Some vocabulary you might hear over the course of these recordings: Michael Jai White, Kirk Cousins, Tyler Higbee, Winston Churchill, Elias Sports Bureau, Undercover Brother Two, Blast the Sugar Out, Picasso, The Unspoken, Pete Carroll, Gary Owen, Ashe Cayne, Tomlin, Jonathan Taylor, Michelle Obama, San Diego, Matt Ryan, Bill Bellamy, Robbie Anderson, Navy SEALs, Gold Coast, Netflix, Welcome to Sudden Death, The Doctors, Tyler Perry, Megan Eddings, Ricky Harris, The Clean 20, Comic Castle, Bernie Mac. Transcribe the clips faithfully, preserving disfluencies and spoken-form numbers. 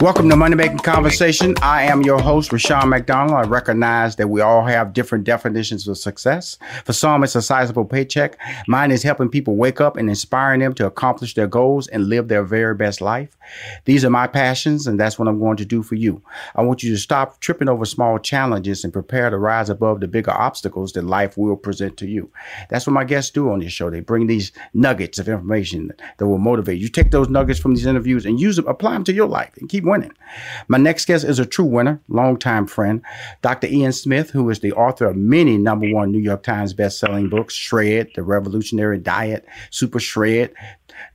Welcome to Money Making Conversation. I am your host, Rashawn McDonald. I recognize that we all have different definitions of success. For some, it's a sizable paycheck. Mine is helping people wake up and inspiring them to accomplish their goals and live their very best life. These are my passions, and that's what I'm going to do for you. I want you to stop tripping over small challenges and prepare to rise above the bigger obstacles that life will present to you. That's what my guests do on this show. They bring these nuggets of information that will motivate you. Take those nuggets from these interviews and use them, apply them to your life, and keep winning. My next guest is a true winner, longtime friend, Doctor Ian Smith, who is the author of many number one New York Times best-selling books: Shred, The Revolutionary Diet, Super Shred,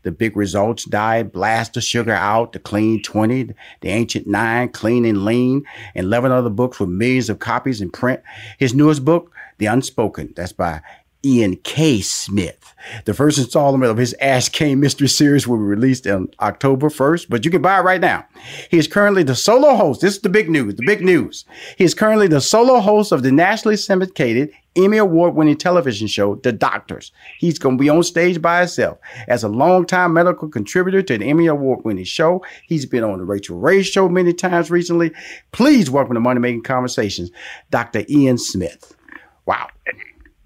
The Big Results Diet, Blast the Sugar Out, The Clean twenty, The Ancient Nine, Clean and Lean, and eleven other books with millions of copies in print. His newest book, The Unspoken, that's by Ian K. Smith. The first installment of his Ashe Cayne mystery series will be released on October first, but you can buy it right now. He is currently the solo host. This is the big news, the big news. He is currently the solo host of the nationally syndicated Emmy Award-winning television show, The Doctors. He's going to be on stage by himself. As a longtime medical contributor to the Emmy Award-winning show, he's been on the Rachel Ray show many times recently. Please welcome to Money Making Conversations, Doctor Ian Smith. Wow.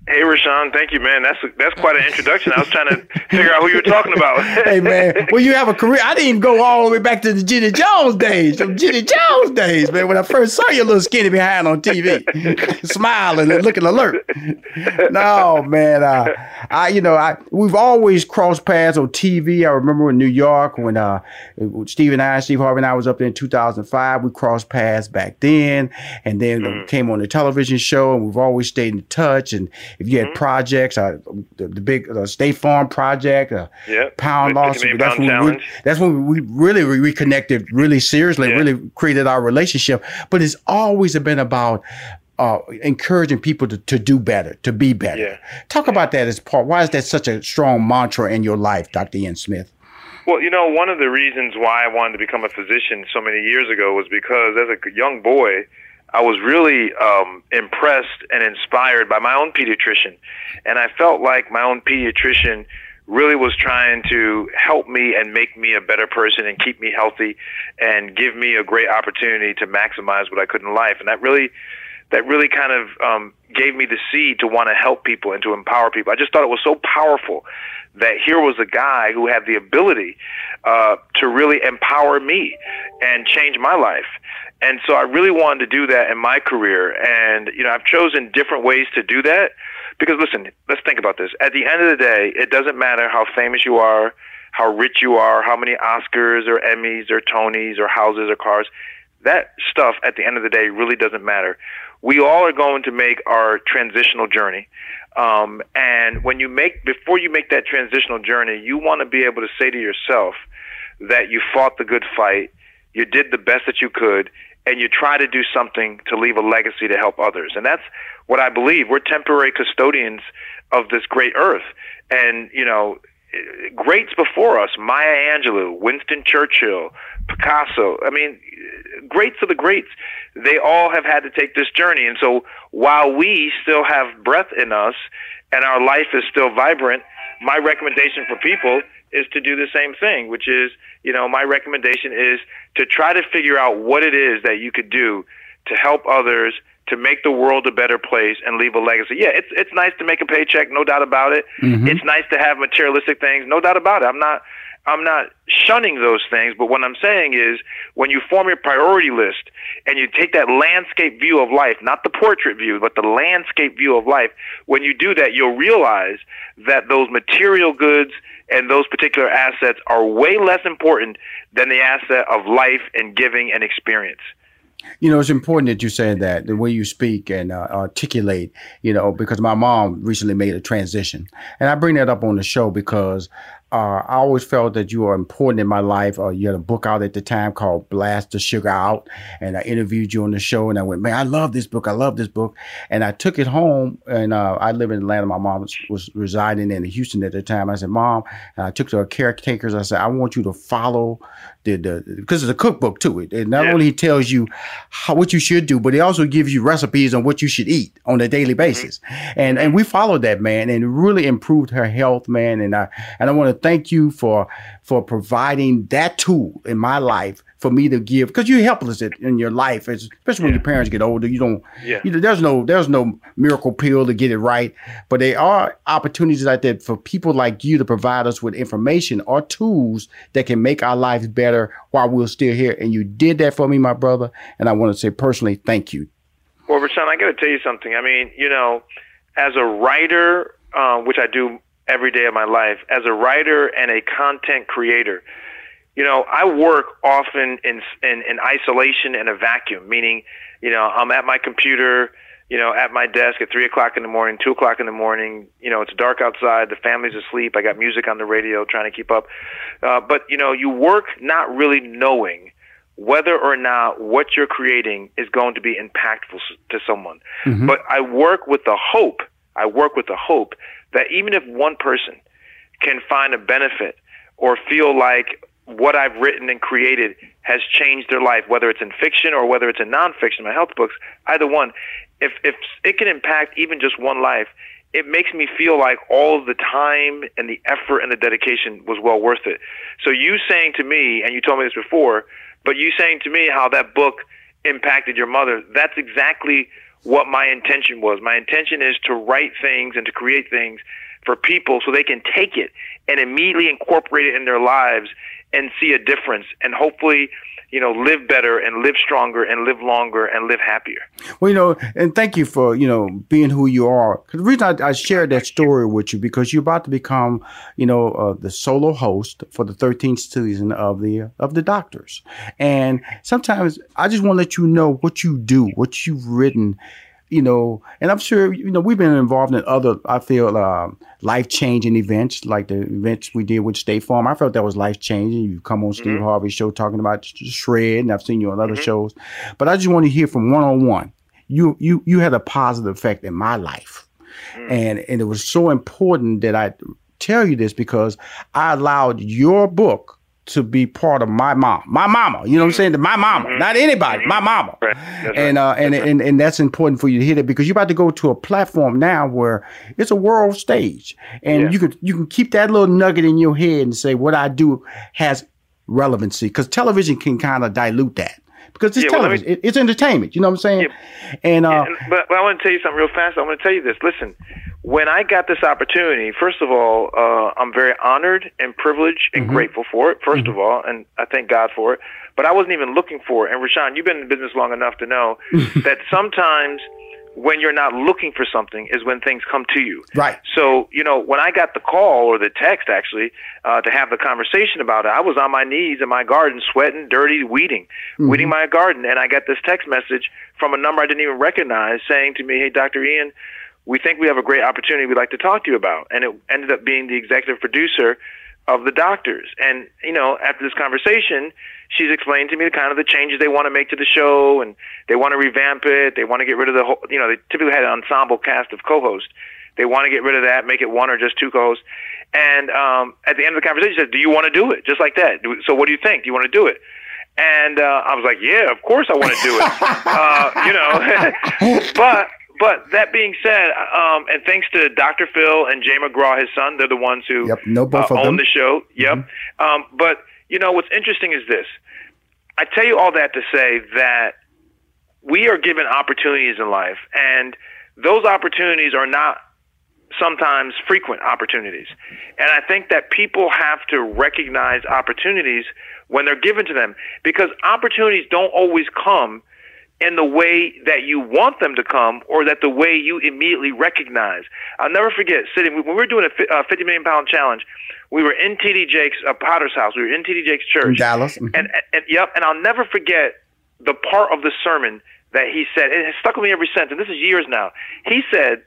Hey, Rashawn, thank you, man. That's that's quite an introduction. I was trying to figure out who you were talking about. Hey, man, well, you have a career. I didn't even go all the way back to the Jenny Jones days, the Jenny Jones days, man, when I first saw you a little skinny behind on T V, smiling and looking alert. No, man, uh, I, you know, I we've always crossed paths on T V. I remember in New York when uh, Steve and I, Steve Harvey and I was up there in two thousand five. We crossed paths back then, and then mm. came on the television show, and we've always stayed in touch. And if you had mm-hmm. projects, uh, the, the big uh, State Farm project, uh, yep. Pound Loss, that's, that's when we really re- reconnected really seriously, yeah. really created our relationship. But it's always been about uh, encouraging people to, to do better, to be better. Yeah. Talk yeah. about that as part. Why is that such a strong mantra in your life, Doctor Ian Smith? Well, you know, one of the reasons why I wanted to become a physician so many years ago was because as a young boy, I was really um, impressed and inspired by my own pediatrician. And I felt like my own pediatrician really was trying to help me and make me a better person and keep me healthy and give me a great opportunity to maximize what I could in life. And that really, that really kind of um, gave me the seed to want to help people and to empower people. I just thought it was so powerful that here was a guy who had the ability uh, to really empower me and change my life. And so I really wanted to do that in my career. And, you know, I've chosen different ways to do that because, listen, let's think about this. At the end of the day, it doesn't matter how famous you are, how rich you are, how many Oscars or Emmys or Tonys or houses or cars. That stuff at the end of the day really doesn't matter. We all are going to make our transitional journey. Um, and when you make, before you make that transitional journey, you want to be able to say to yourself that you fought the good fight, you did the best that you could, and you try to do something to leave a legacy to help others. And that's what I believe. We're temporary custodians of this great earth. And, you know, greats before us, Maya Angelou, Winston Churchill, Picasso, I mean, greats of the greats, they all have had to take this journey. And so while we still have breath in us and our life is still vibrant, my recommendation for people is to do the same thing, which is, you know, my recommendation is to try to figure out what it is that you could do to help others, to make the world a better place and leave a legacy. Yeah, it's it's nice to make a paycheck, no doubt about it. Mm-hmm. It's nice to have materialistic things, no doubt about it. I'm not I'm not shunning those things, but what I'm saying is when you form your priority list and you take that landscape view of life, not the portrait view, but the landscape view of life, when you do that, you'll realize that those material goods and those particular assets are way less important than the asset of life and giving and experience. You know, it's important that you say that, the way you speak and uh, articulate, you know, because my mom recently made a transition. And I bring that up on the show because uh, I always felt that you were important in my life. Uh, you had a book out at the time called Blast the Sugar Out. And I interviewed you on the show and I went, man, I love this book. I love this book. And I took it home and uh, I live in Atlanta. My mom was, was residing in Houston at the time. I said, Mom, and I took to her caretakers. I said, I want you to follow the, because it's a cookbook too. It, it not yeah. only tells you how, what you should do, but it also gives you recipes on what you should eat on a daily basis. Mm-hmm. And and we followed that, man, and it really improved her health, man. And I and I want to thank you for for providing that tool in my life for me to give, because you're helpless in your life, especially when yeah. your parents get older. You don't, yeah. you know, there's no there's no miracle pill to get it right, but there are opportunities out there for people like you to provide us with information or tools that can make our lives better while we're still here. And you did that for me, my brother, and I want to say personally, thank you. Well, Rashawn, I got to tell you something. I mean, you know, as a writer, uh, which I do every day of my life, as a writer and a content creator, you know, I work often in, in in isolation and a vacuum, meaning, you know, I'm at my computer, you know, at my desk at three o'clock in the morning, two o'clock in the morning. You know, it's dark outside. The family's asleep. I got music on the radio trying to keep up. Uh, but, you know, you work not really knowing whether or not what you're creating is going to be impactful to someone. Mm-hmm. But I work with the hope. I work with the hope that even if one person can find a benefit or feel like what I've written and created has changed their life, whether it's in fiction or whether it's in nonfiction, my health books, either one. If if it can impact even just one life, it makes me feel like all the time and the effort and the dedication was well worth it. So you saying to me, and you told me this before, but you saying to me how that book impacted your mother, that's exactly what my intention was. My intention is to write things and to create things for people so they can take it and immediately incorporate it in their lives and see a difference and hopefully, you know, live better and live stronger and live longer and live happier. Well, you know, and thank you for, you know, being who you are. 'Cause the reason I, I shared that story with you, because you're about to become, you know, uh, the solo host for the thirteenth season of the of the Doctors. And sometimes I just want to let you know what you do, what you've written. You know, and I'm sure, you know, we've been involved in other, I feel, uh, life-changing events, like the events we did with State Farm. I felt that was life-changing. You come on Steve mm-hmm. Harvey's show talking about Shred, and I've seen you on other mm-hmm. shows. But I just want to hear from one-on-one. You you you had a positive effect in my life. Mm-hmm. And, and it was so important that I tell you this because I allowed your book to be part of my mom, my mama, you know what I'm saying? My mama, mm-hmm. not anybody, mm-hmm. my mama. Right. And, right. uh, and, right. and, and that's important for you to hear that, because you're about to go to a platform now where it's a world stage, and yeah. you can, you can keep that little nugget in your head and say, what I do has relevancy, because television can kind of dilute that, because it's yeah, television, well, me, it's entertainment. You know what I'm saying? Yeah. And, uh, and, but, but I want to tell you something real fast. I want to tell you this. Listen, when I got this opportunity, first of all, uh, I'm very honored and privileged and mm-hmm. grateful for it, first mm-hmm. of all, and I thank God for it. But I wasn't even looking for it. And Rashawn, you've been in business long enough to know that sometimes when you're not looking for something is when things come to you. Right. So, you know, when I got the call or the text, actually, uh, to have the conversation about it, I was on my knees in my garden, sweating, dirty, weeding, mm-hmm. weeding my garden. And I got this text message from a number I didn't even recognize saying to me, hey, Doctor Ian, we think we have a great opportunity we'd like to talk to you about. And it ended up being the executive producer of The Doctors. And, you know, after this conversation, she's explained to me the kind of the changes they want to make to the show, and they want to revamp it. They want to get rid of the whole, you know, they typically had an ensemble cast of co-hosts. They want to get rid of that, make it one or just two co-hosts. And um, at the end of the conversation, she said, do you want to do it? Just like that. So what do you think? Do you want to do it? And uh, I was like, yeah, of course I want to do it. uh, you know, but... But that being said, um, and thanks to Doctor Phil and Jay McGraw, his son, they're the ones who yep, no both uh, own them. the show. Yep. Mm-hmm. Um, but, you know, what's interesting is this. I tell you all that to say that we are given opportunities in life, and those opportunities are not sometimes frequent opportunities. And I think that people have to recognize opportunities when they're given to them, because opportunities don't always come in the way that you want them to come, or that the way you immediately recognize. I'll never forget sitting, when we were doing a fifty million pound challenge, we were in T D Jakes, a Potter's house. We were in T D Jakes church. In Dallas. Mm-hmm. And, and, yep. And I'll never forget the part of the sermon that he said. It has stuck with me ever since. And this is years now. He said,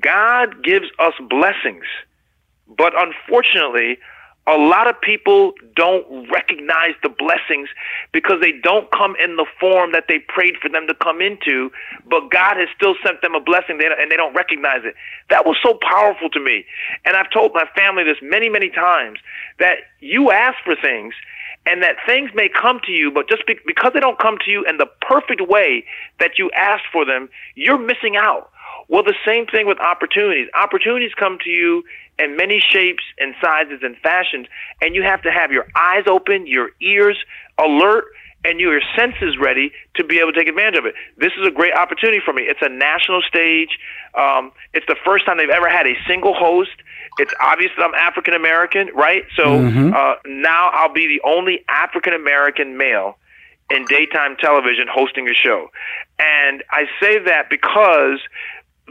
God gives us blessings, but unfortunately, a lot of people don't recognize the blessings because they don't come in the form that they prayed for them to come into, but God has still sent them a blessing and they don't recognize it. That was so powerful to me. And I've told my family this many, many times, that you ask for things and that things may come to you, but just because they don't come to you in the perfect way that you asked for them, you're missing out. Well, the same thing with opportunities. Opportunities come to you in many shapes and sizes and fashions, and you have to have your eyes open, your ears alert, and your senses ready to be able to take advantage of it. This is a great opportunity for me. It's a national stage. Um, it's the first time they've ever had a single host. It's obvious that I'm African-American, right? So mm-hmm. uh, now I'll be the only African-American male in daytime television hosting a show. And I say that because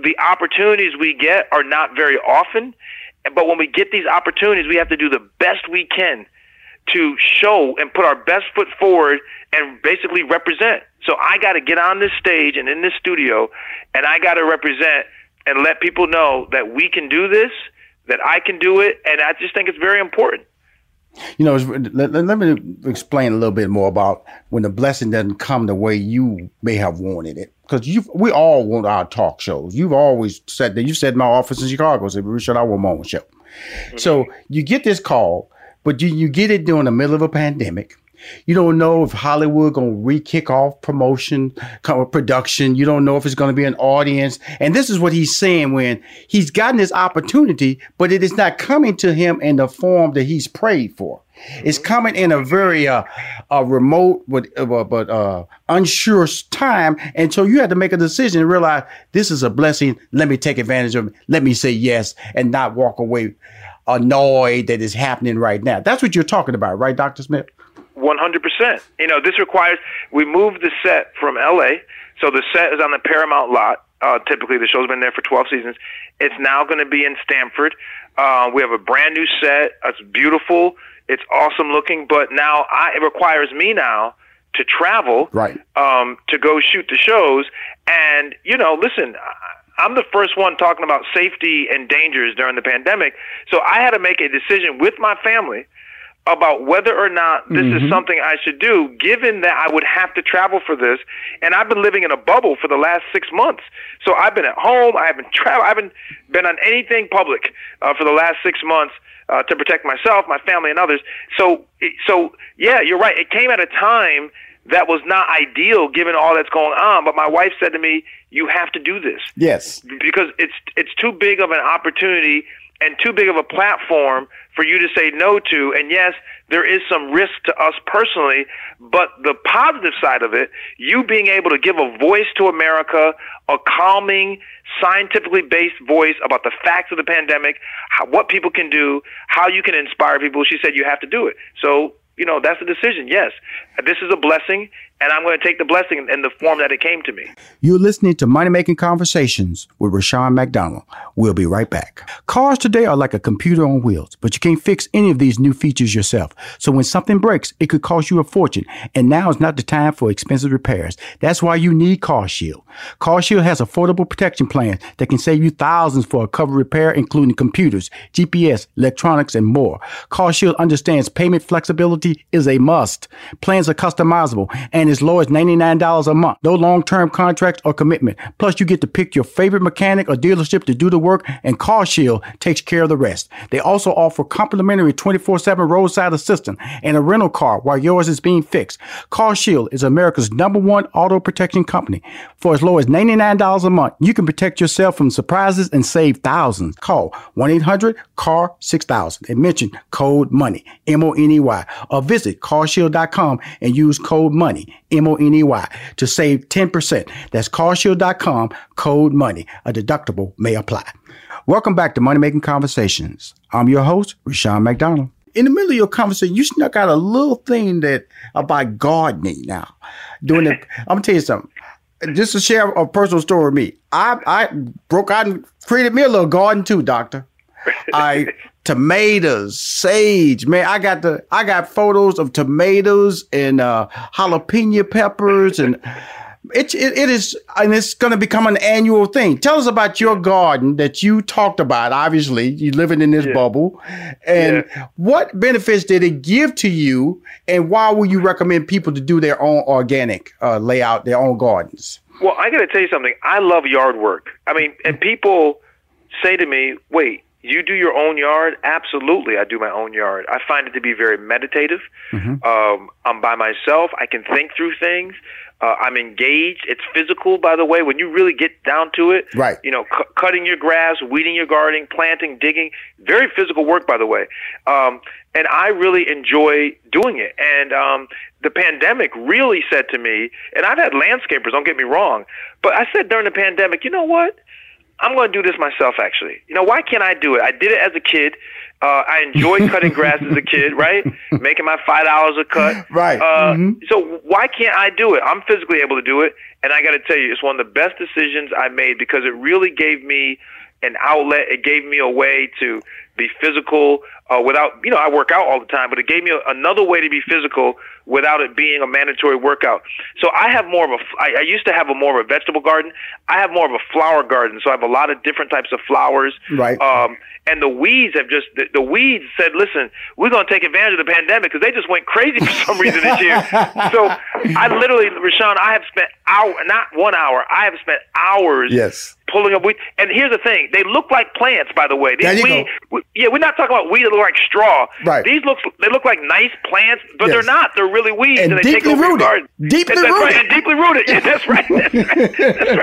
the opportunities we get are not very often, but when we get these opportunities, we have to do the best we can to show and put our best foot forward and basically represent. So I got to get on this stage and in this studio, and I got to represent and let people know that we can do this, that I can do it, and I just think it's very important. You know, let, let me explain a little bit more about when the blessing doesn't come the way you may have wanted it. Because you, we all want our talk shows. You've always said that. You said in my office in Chicago, said, Richard, I want my own show. Mm-hmm. So you get this call, but you, you get it during the middle of a pandemic. You don't know if Hollywood going to re-kick off promotion, production. You don't know if it's going to be an audience. And this is what he's saying when he's gotten this opportunity, but it is not coming to him in the form that he's prayed for. It's coming in a very uh, uh, remote but, uh, but uh, unsure time. And so you have to make a decision and realize this is a blessing. Let me take advantage of it. Let me say yes and not walk away annoyed that it's happening right now. That's what you're talking about, right, Doctor Smith? one hundred percent. You know, this requires, we moved the set from L A, so the set is on the Paramount lot. Uh, typically, the show's been there for twelve seasons. It's now going to be in Stamford. Uh, we have a brand new set. It's beautiful. It's awesome looking. But now I, it requires me now to travel, right? Um, to go shoot the shows. And, you know, listen, I'm the first one talking about safety and dangers during the pandemic. So I had to make a decision with my family about whether or not this mm-hmm. is something I should do, given that I would have to travel for this. And I've been living in a bubble for the last six months. So I've been at home. I haven't traveled. I haven't been on anything public uh, for the last six months uh, to protect myself, my family, and others. So, so yeah, you're right. It came at a time that was not ideal given all that's going on. But my wife said to me, you have to do this. Yes. Because it's it's too big of an opportunity and too big of a platform for you to say no to. And yes, there is some risk to us personally, but the positive side of it, you being able to give a voice to America, a calming, scientifically based voice about the facts of the pandemic, how, what people can do, how you can inspire people. She said, you have to do it. So, you know, that's the decision. Yes, this is a blessing, and I'm going to take the blessing in the form that it came to me. You're listening to Money Making Conversations with Rashawn McDonald. We'll be right back. Cars today are like a computer on wheels, but you can't fix any of these new features yourself. So when something breaks, it could cost you a fortune, and now is not the time for expensive repairs. That's why you need CarShield. CarShield has affordable protection plans that can save you thousands for a covered repair, including computers, G P S, electronics, and more. CarShield understands payment flexibility is a must. Plans are customizable and as low as ninety-nine dollars a month. No long-term contracts or commitment. Plus, you get to pick your favorite mechanic or dealership to do the work, and CarShield takes care of the rest. They also offer complimentary twenty-four seven roadside assistance and a rental car while yours is being fixed. CarShield is America's number one auto protection company. For as low as ninety-nine dollars a month, you can protect yourself from surprises and save thousands. Call one eight hundred C A R six thousand and mention code MONEY, M O N E Y, or visit CarShield dot com and use code MONEY, M O N E Y, to save ten percent. That's CarShield dot com, code MONEY. A deductible may apply. Welcome back to Money Making Conversations. I'm your host, Rashawn McDonald. In the middle of your conversation, you snuck out a little thing that about gardening now. Doing it. I'm going to tell you something. Just to share a personal story with me. I, I broke out and created me a little garden too, doctor. I... Tomatoes, sage, man. I got the I got photos of tomatoes and uh, jalapeno peppers, and it, it it is, and it's going to become an annual thing. Tell us about your garden that you talked about. Obviously, you're living in this yeah. bubble, and yeah. what benefits did it give to you, and why would you recommend people to do their own organic uh, layout, their own gardens? Well, I got to tell you something. I love yard work. I mean, and people say to me, "Wait, you do your own yard?" Absolutely, I do my own yard. I find it to be very meditative. Mm-hmm. Um, I'm by myself. I can think through things. Uh, I'm engaged. It's physical, by the way. When you really get down to it, right? You know, cu- cutting your grass, weeding your garden, planting, digging. Very physical work, by the way. Um, and I really enjoy doing it. And um, the pandemic really said to me, and I've had landscapers, don't get me wrong, but I said during the pandemic, you know what? I'm going to do this myself, actually. You know, why can't I do it? I did it as a kid. Uh, I enjoyed cutting grass as a kid, right? Making my five dollars a cut. Right. Uh, mm-hmm. So why can't I do it? I'm physically able to do it. And I got to tell you, it's one of the best decisions I made because it really gave me an outlet. It gave me a way to be physical uh, without, you know, I work out all the time, but it gave me a, another way to be physical without it being a mandatory workout. So I have more of a, I, I used to have a more of a vegetable garden. I have more of a flower garden. So I have a lot of different types of flowers. Right. Um, and the weeds have just, the, the weeds said, listen, we're going to take advantage of the pandemic because they just went crazy for some reason this year. So I literally, Rashawn, I have spent hour, not one hour, I have spent hours yes. pulling up weeds. And here's the thing, they look like plants, by the way. These weeds, we, yeah, we're not talking about weeds that look like straw. Right. These look, they look like nice plants, but yes. they're not. They're really weeds. And, and they deeply take over rooted. Deeply that's rooted. Right. And deeply rooted. Yeah, that's right. That's right. That's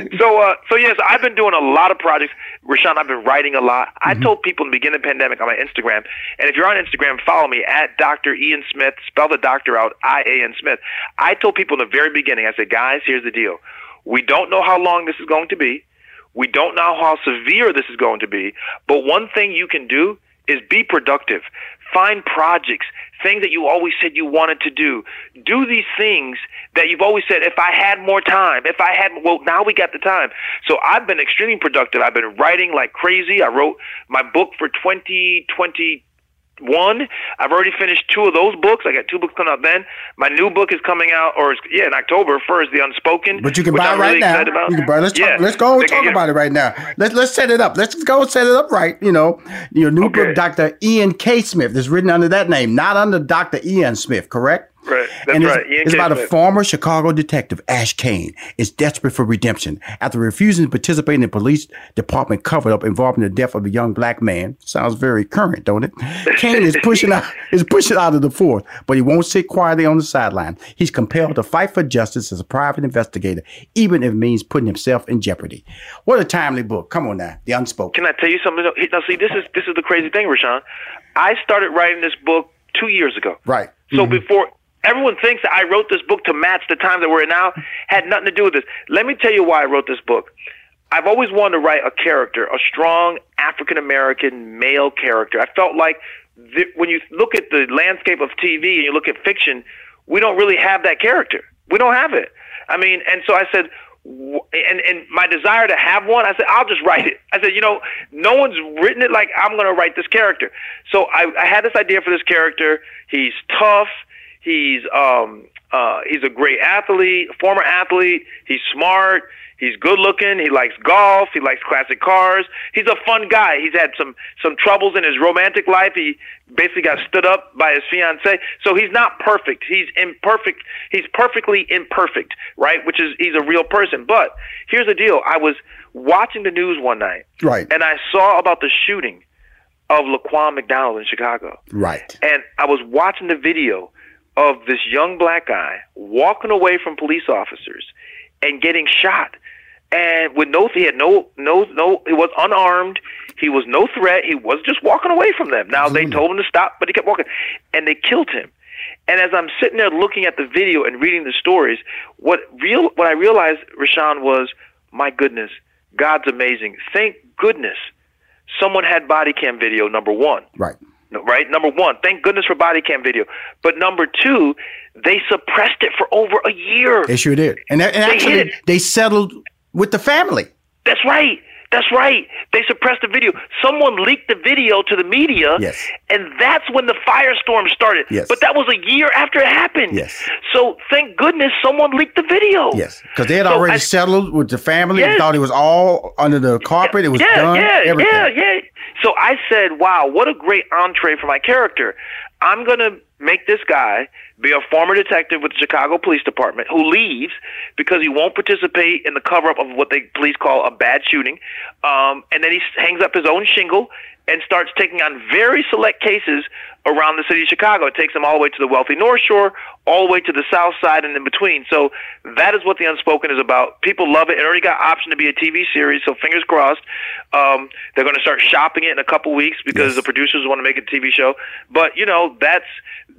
right. So, uh, so yes, I've been doing a lot of projects. Rashawn, I've been writing a lot. I mm-hmm. told people in the beginning of the pandemic on my Instagram, and if you're on Instagram, follow me at Doctor Ian Smith, spell the doctor out, I A N Smith. I told people in the very beginning, I said, guys, here's the deal. We don't know how long this is going to be. We don't know how severe this is going to be. But one thing you can do is be productive. Find projects, things that you always said you wanted to do. Do these things that you've always said, if I had more time, if I had, well, now we got the time. So I've been extremely productive. I've been writing like crazy. I wrote my book for twenty twenty one. I've already finished two of those books. I got two books coming out then. My new book is coming out, or it's, yeah, in October first, The Unspoken. But you can buy it right now. You can buy. Let's talk, yeah. let's go and talk about it right now. Let's let's set it up. Let's go and set it up right. You know, your new okay. book, Doctor Ian K. Smith, is written under that name, not under Doctor Ian Smith, correct? Right. That's and it's, right. It's about a former Chicago detective, Ashe Cayne, is desperate for redemption after refusing to participate in the police department cover-up involving the death of a young black man. Sounds very current, don't it? Cayne is pushing out is pushing out of the force, but he won't sit quietly on the sideline. He's compelled to fight for justice as a private investigator, even if it means putting himself in jeopardy. What a timely book. Come on now, The Unspoken. Can I tell you something? Now, see, this is this is the crazy thing, Rashawn. I started writing this book two years ago. Right. So mm-hmm. before... Everyone thinks that I wrote this book to match the time that we're in now. Had nothing to do with this. Let me tell you why I wrote this book. I've always wanted to write a character, a strong African-American male character. I felt like th- when you look at the landscape of T V and you look at fiction, we don't really have that character. We don't have it. I mean, and so I said, and, and my desire to have one, I said, I'll just write it. I said, you know, no one's written it like I'm going to write this character. So I, I had this idea for this character. He's tough. He's um uh he's a great athlete, former athlete. He's smart. He's good looking. He likes golf. He likes classic cars. He's a fun guy. He's had some some troubles in his romantic life. He basically got stood up by his fiancée. So he's not perfect. He's imperfect. He's perfectly imperfect, right? Which is he's a real person. But here's the deal. I was watching the news one night, right, and I saw about the shooting of Rashawn McDonald in Chicago, right, and I was watching the video of this young black guy walking away from police officers and getting shot, and with no, he had no, no, no, he was unarmed. He was no threat. He was just walking away from them. Now they told him to stop, but he kept walking, and they killed him. And as I'm sitting there looking at the video and reading the stories, what real, what I realized, Rashawn, was, my goodness, God's amazing. Thank goodness someone had body cam video. Number one, right. Right? Number one, thank goodness for body cam video. But number two, they suppressed it for over a year. They sure did. And, and they actually, they settled with the family. That's right. That's right. They suppressed the video. Someone leaked the video to the media, yes, and that's when the firestorm started. Yes. But that was a year after it happened. Yes. So thank goodness someone leaked the video. Yes, because they had so already I, settled with the family. Yes. They thought it was all under the carpet. It was yeah, done. Yeah, everything. yeah, yeah. So I said, wow, what a great entree for my character. I'm going to make this guy be a former detective with the Chicago Police Department who leaves because he won't participate in the cover-up of what the police call a bad shooting. Um, and then he hangs up his own shingle and starts taking on very select cases around the city of Chicago. It takes him all the way to the wealthy North Shore, all the way to the South Side, and in between. So that is what The Unspoken is about. People love it. It already got option to be a T V series, so fingers crossed. Um, they're going to start shopping it in a couple weeks because yes. the producers want to make it a T V show. But, you know, that's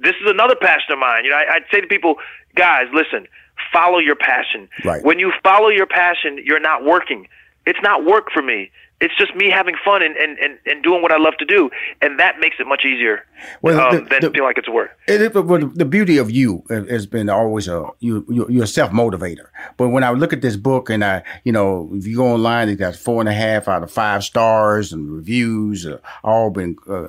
this is another passion of mine. You know, I, I'd say to people, guys, listen, follow your passion. Right. When you follow your passion, you're not working. It's not work for me. It's just me having fun and, and, and, and doing what I love to do. And that makes it much easier well, um, the, than the, feeling like it's work. It, it, the beauty of you has been always a, you, you're a self-motivator. But when I look at this book and I, you know, if you go online, it got four and a half out of five stars and reviews, uh, all been uh,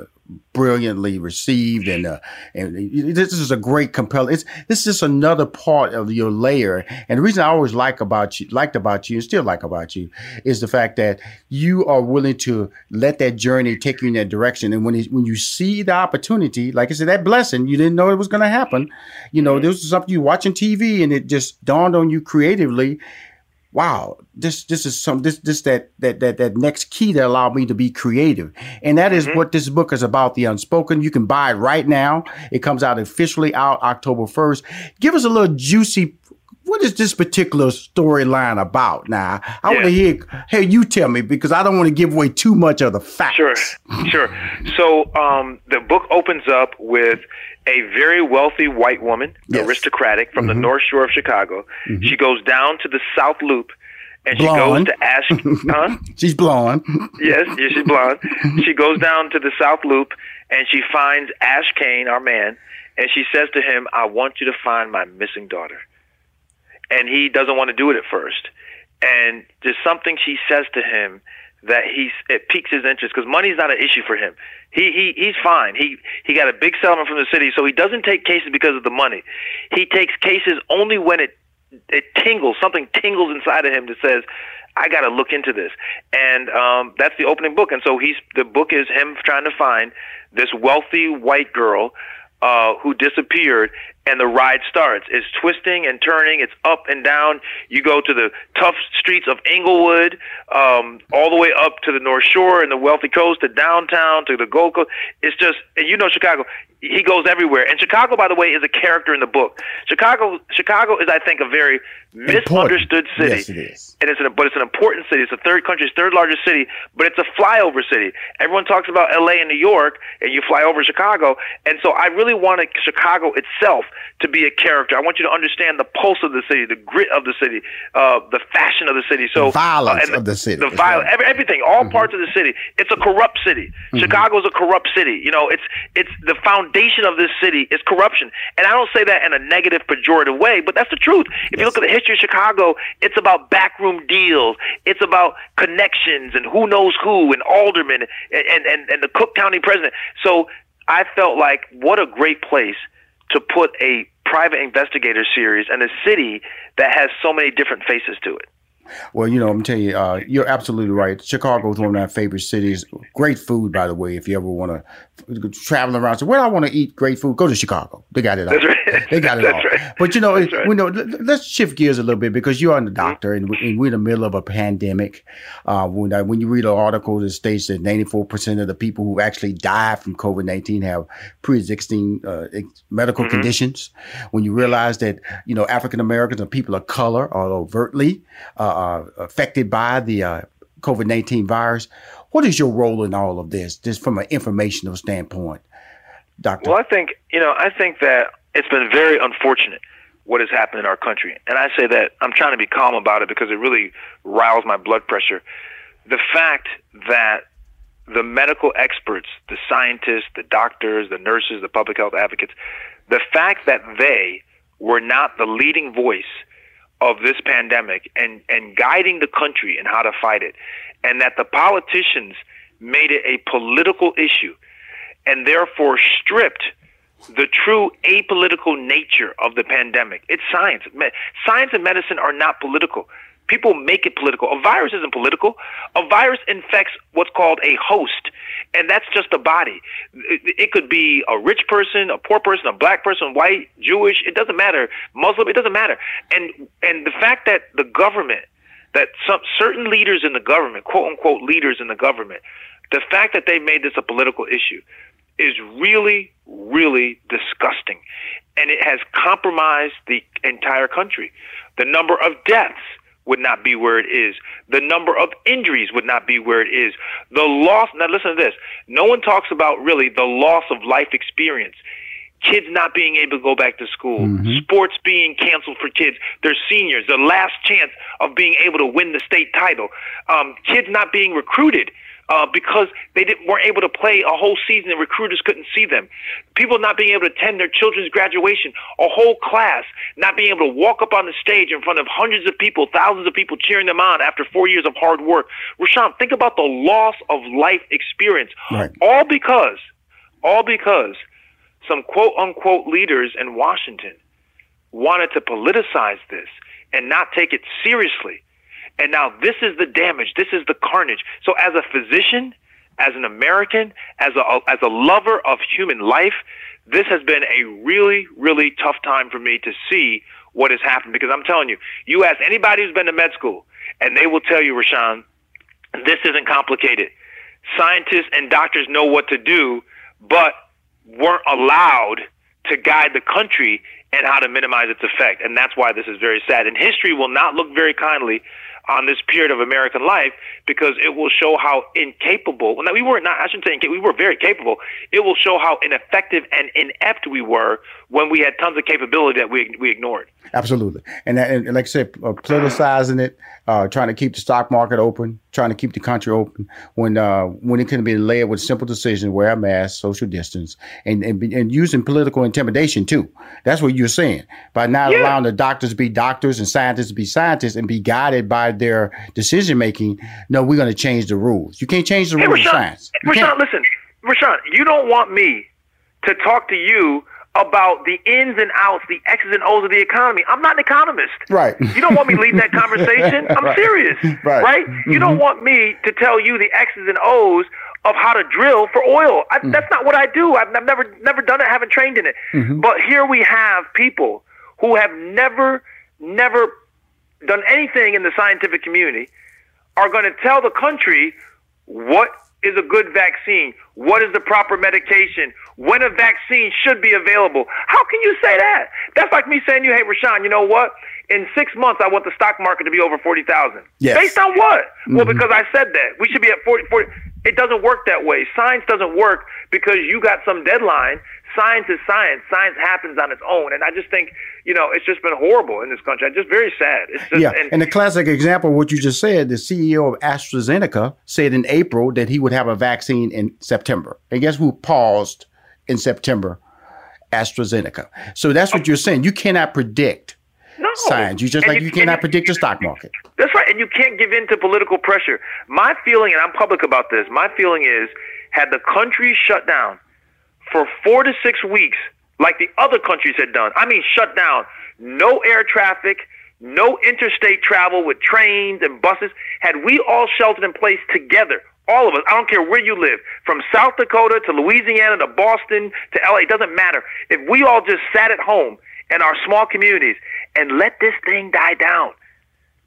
brilliantly received. And, uh, and this is a great compelling, it's, this is just another part of your layer. And the reason I always like about you, liked about you and still like about you is the fact that you are willing to let that journey take you in that direction. And when it, when you see the opportunity, like I said, that blessing, you didn't know it was going to happen. You know, this was something you watching T V and it just dawned on you creatively. Wow, this this is some this this that that that that next key that allowed me to be creative, and that is mm-hmm. what this book is about. The Unspoken. You can buy it right now. It comes out officially out October first. Give us a little juicy. What is this particular storyline about? Now, I yeah. want to hear. Hey, you tell me because I don't want to give away too much of the facts. Sure, sure. So um, the book opens up with a very wealthy white woman, yes. aristocratic, from mm-hmm. the North Shore of Chicago. Mm-hmm. She goes down to the South Loop, and blonde. she goes to Ashe. Huh? She's blonde. Yes, yes, she's blonde. She goes down to the South Loop, and she finds Ashe Cayne, our man, and she says to him, "I want you to find my missing daughter." And he doesn't want to do it at first. And there's something she says to him that he's it piques his interest, because money's not an issue for him. He he he's fine. He he got a big settlement from the city, so he doesn't take cases because of the money. He takes cases only when it it tingles. Something tingles inside of him that says, I got to look into this. And um, that's the opening book. And so he's the book is him trying to find this wealthy white girl uh, who disappeared, and the ride starts. It's twisting and turning. It's up and down. You go to the tough streets of Inglewood, um, all the way up to the North Shore and the wealthy coast, to downtown, to the Gold Coast. It's just, and you know Chicago. He goes everywhere. And Chicago, by the way, is a character in the book. Chicago Chicago is, I think, a very misunderstood city. Yes, it is. And it's an, but it's an important city. It's the third country's third largest city, but it's a flyover city. Everyone talks about L A and New York, and you fly over Chicago. And so I really wanted Chicago itself to be a character. I want you to understand the pulse of the city, the grit of the city, uh, the fashion of the city. So violence uh, and the, of the city. The violence, every, everything, all mm-hmm. parts of the city. It's a corrupt city. Mm-hmm. Chicago is a corrupt city. You know, it's it's the foundation foundation of this city is corruption. And I don't say that in a negative, pejorative way, but that's the truth. If yes. you look at the history of Chicago, it's about backroom deals. It's about connections and who knows who and aldermen and, and, and, and the Cook County president. So I felt like what a great place to put a private investigator series in a city that has so many different faces to it. Well, you know, I'm telling you, uh, you're absolutely right. Chicago is one of my favorite cities. Great food, by the way. If you ever want to travel around, so where I want to eat great food, go to Chicago. They got it all. That's right. They got it all. Right. But you know, it, right. we know, let's shift gears a little bit, because you're on The Doctor, and we're in the middle of a pandemic. Uh, when, uh, when you read an article that states that ninety-four percent of the people who actually die from COVID nineteen have pre-existing uh, medical mm-hmm. conditions, when you realize that you know African Americans and people of color are overtly Uh, Uh, affected by the uh, COVID nineteen virus. What is your role in all of this, just from an informational standpoint, Doctor? Well, I think, you know, I think that it's been very unfortunate what has happened in our country. And I say that I'm trying to be calm about it because it really riles my blood pressure. The fact that the medical experts, the scientists, the doctors, the nurses, the public health advocates, the fact that they were not the leading voice of this pandemic and, and guiding the country in how to fight it, and that the politicians made it a political issue and therefore stripped the true apolitical nature of the pandemic. It's science. Science and medicine are not political. People make it political. A virus isn't political. A virus infects what's called a host, and that's just the body. It, it could be a rich person, a poor person, a black person, white, Jewish. It doesn't matter. Muslim. It doesn't matter. And and the fact that the government, that some certain leaders in the government, quote unquote leaders in the government, the fact that they made this a political issue is really, really disgusting, and it has compromised the entire country. The number of deaths would not be where it is. The number of injuries would not be where it is. The loss, now listen to this, no one talks about really the loss of life experience. Kids not being able to go back to school, mm-hmm. sports being canceled for kids, their seniors, their last chance of being able to win the state title, um, kids not being recruited uh, because they didn't, weren't able to play a whole season and recruiters couldn't see them, people not being able to attend their children's graduation, a whole class not being able to walk up on the stage in front of hundreds of people, thousands of people cheering them on after four years of hard work. Rashawn, think about the loss of life experience, right. all because, all because some quote-unquote leaders in Washington wanted to politicize this and not take it seriously. And now this is the damage. This is the carnage. So as a physician, as an American, as a, as a lover of human life, this has been a really, really tough time for me to see what has happened. Because I'm telling you, you ask anybody who's been to med school, and they will tell you, Rashawn, this isn't complicated. Scientists and doctors know what to do, but weren't allowed to guide the country and how to minimize its effect. And that's why this is very sad. And history will not look very kindly on this period of American life, because it will show how incapable, well, no, we were not, I shouldn't say incapable, we were very capable. It will show how ineffective and inept we were when we had tons of capability that we we ignored. Absolutely. And, and like I said, uh, politicizing it, uh, trying to keep the stock market open, trying to keep the country open when uh, when it can be layered with simple decisions, wear a mask, social distance, and, and, and using political intimidation too. That's what you're saying. By not yeah. allowing the doctors to be doctors and scientists to be scientists and be guided by guide their decision making. No, we're going to change the rules. You can't change the hey, rules Rashawn, of science. You Rashawn, can't. listen, Rashawn, you don't want me to talk to you about the ins and outs, the X's and O's of the economy. I'm not an economist. Right. You don't want me leading that conversation. I'm right. serious. Right. right? Mm-hmm. You don't want me to tell you the X's and O's of how to drill for oil. I, mm-hmm. That's not what I do. I've, I've never never done it. I haven't trained in it. Mm-hmm. But here we have people who have never, never done anything in the scientific community are going to tell the country what is a good vaccine, what is the proper medication, when a vaccine should be available. How can you say that? That's like me saying to you, hey, Rashawn, you know what? In six months, I want the stock market to be over forty thousand. Yes. Based on what? Mm-hmm. Well, because I said that. We should be at forty, forty. It doesn't work that way. Science doesn't work because you got some deadline. Science is science. Science happens on its own. And I just think, you know, it's just been horrible in this country. It's just very sad. It's just, yeah. And, and the classic example of what you just said, the C E O of AstraZeneca said in April that he would have a vaccine in September. And guess who paused in September? AstraZeneca. So that's what you're saying. You cannot predict no. science. You just and like you, you cannot you, predict the stock market. That's right. And you can't give in to political pressure. My feeling, and I'm public about this, my feeling is had the country shut down for four to six weeks, like the other countries had done. I mean, shut down. No air traffic, no interstate travel with trains and buses. Had we all sheltered in place together, all of us, I don't care where you live, from South Dakota to Louisiana to Boston to L A, it doesn't matter. If we all just sat at home in our small communities and let this thing die down,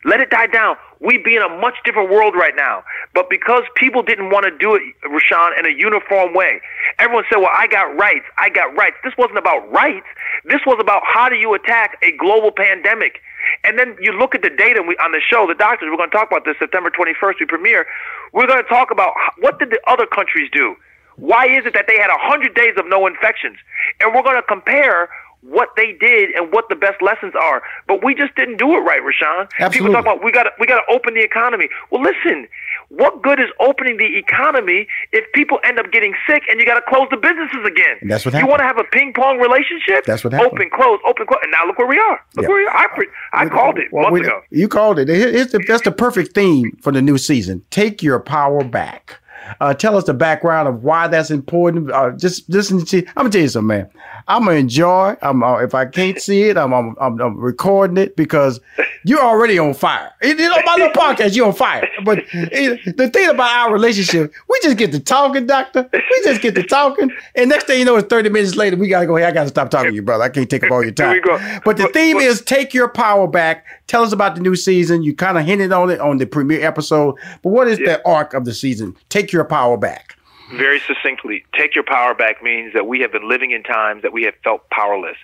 let it die down, we'd be in a much different world right now. But because people didn't want to do it, Rashawn, in a uniform way, everyone said, well, I got rights, I got rights. This wasn't about rights. This was about how do you attack a global pandemic. And then you look at the data we, on the show, The Doctors, we're going to talk about this September twenty-first, we premiere. We're going to talk about what did the other countries do? Why is it that they had one hundred days of no infections? And we're going to compare what they did and what the best lessons are. But we just didn't do it right, Rashawn. Absolutely. People talk about we got we got to open the economy. Well, listen, what good is opening the economy if people end up getting sick and you got to close the businesses again? And that's what happened. You want to have a ping pong relationship? That's what happened. Open, close, open, close. And now look where we are. Look yeah. where we are. I, I we, called it well, months we, ago. You called it. It's the, that's the perfect theme for the new season. Take your power back. Uh, tell us the background of why that's important. Uh, just listen to. I'm gonna tell you something, man. I'm gonna enjoy. I'm uh, if I can't see it, I'm I'm, I'm I'm recording it because you're already on fire. You know, my little podcast, you're on fire. But it, the thing about our relationship, we just get to talking, doctor. We just get to talking, and next thing you know, it's thirty minutes later. We gotta go. Hey, I gotta stop talking to you, brother. I can't take up all your time. Here we go. But the theme what, what? is take your power back. Tell us about the new season. You kind of hinted on it on the premiere episode. But what is yeah. the arc of the season? Take your power back. Very succinctly, take your power back means that we have been living in times that we have felt powerless.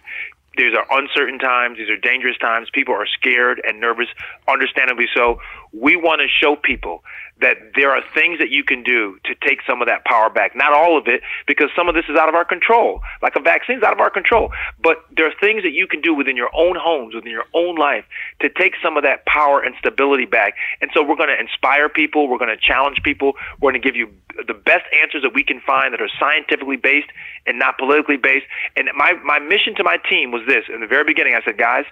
These are uncertain times. These are dangerous times. People are scared and nervous, understandably so. We want to show people that there are things that you can do to take some of that power back. Not all of it, because some of this is out of our control. Like a vaccine is out of our control. But there are things that you can do within your own homes, within your own life, to take some of that power and stability back. And so we're going to inspire people. We're going to challenge people. We're going to give you the best answers that we can find that are scientifically based and not politically based. And my, my mission to my team was this. In the very beginning, I said, guys,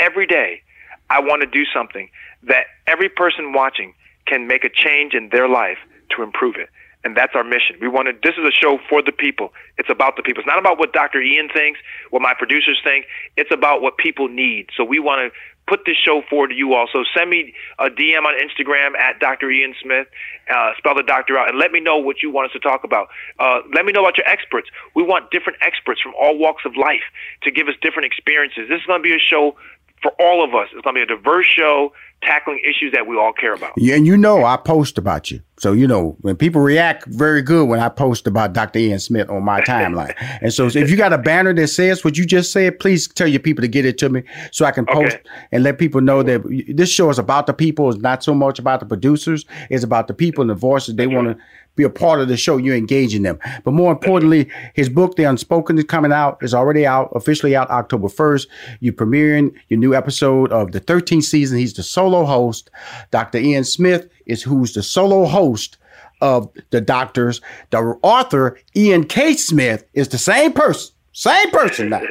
every day I want to do something that every person watching can make a change in their life to improve it. And that's our mission. We want to, this is a show for the people. It's about the people. It's not about what Doctor Ian thinks, what my producers think. It's about what people need. So we want to put this show forward to you all. So send me a D M on Instagram at Doctor Ian Smith, uh, spell the doctor out, and let me know what you want us to talk about. Uh, let me know about your experts. We want different experts from all walks of life to give us different experiences. This is going to be a show for all of us. It's going to be a diverse show tackling issues that we all care about. Yeah, and you know I post about you. So, you know, when people react very good when I post about Doctor Ian Smith on my timeline. And so if you got a banner that says what you just said, please tell your people to get it to me so I can post okay. and let people know that this show is about the people. It's not so much about the producers. It's about the people and the voices. They want to be a part of the show. You're engaging them. But more importantly, his book, The Unspoken, is coming out. It's already out, officially out October first. You're premiering your new episode of the thirteenth season. He's the solo host. Doctor Ian Smith is who's the solo host of The Doctors. The author, Ian K. Smith, is the same person. Same person now.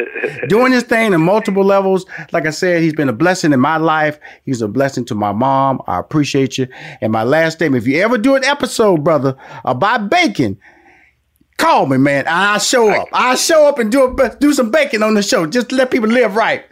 Doing his thing in multiple levels. Like I said, he's been a blessing in my life. He's a blessing to my mom. I appreciate you. And my last statement, if you ever do an episode, brother, about bacon, call me, man. I'll show up. I'll show up and do a, do some bacon on the show. Just let people live right.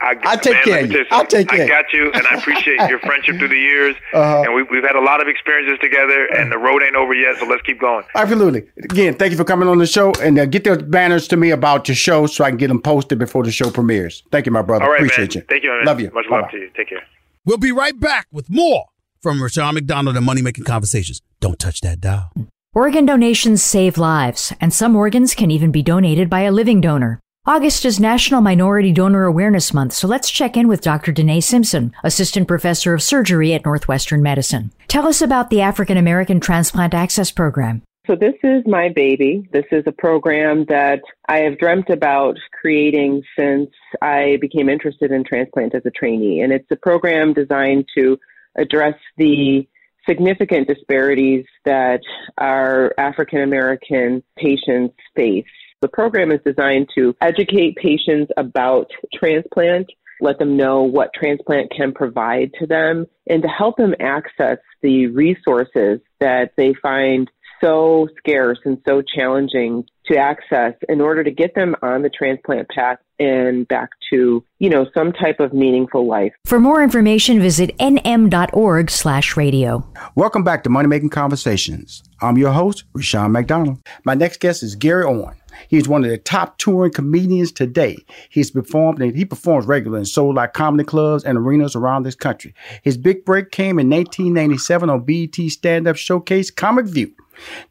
I, I'll take man, care of you. I'll take care I got you, and I appreciate your friendship through the years. Uh-huh. And we, we've had a lot of experiences together, and the road ain't over yet, so let's keep going. Absolutely. Again, thank you for coming on the show, and uh, get those banners to me about your show so I can get them posted before the show premieres. Thank you, my brother. All right, appreciate man. you. Thank you, man. Love you. Much Bye-bye. love to you. Take care. We'll be right back with more from Rashawn McDonald and Money Making Conversations. Don't touch that dial. Organ donations save lives, and some organs can even be donated by a living donor. August is National Minority Donor Awareness Month, so let's check in with Doctor Danae Simpson, Assistant Professor of Surgery at Northwestern Medicine. Tell us about the African American Transplant Access Program. So this is my baby. This is a program that I have dreamt about creating since I became interested in transplant as a trainee. And it's a program designed to address the significant disparities that our African American patients face. The program is designed to educate patients about transplant, let them know what transplant can provide to them, and to help them access the resources that they find so scarce and so challenging to access in order to get them on the transplant path and back to, you know, some type of meaningful life. For more information, visit nm.org slash radio. Welcome back to Money Making Conversations. I'm your host, Rashawn McDonald. My next guest is Gary Owen. He's one of the top touring comedians today. He's performed and he performs regularly in sold like comedy clubs and arenas around this country. His big break came in nineteen ninety-seven on B E T stand-up showcase Comic View.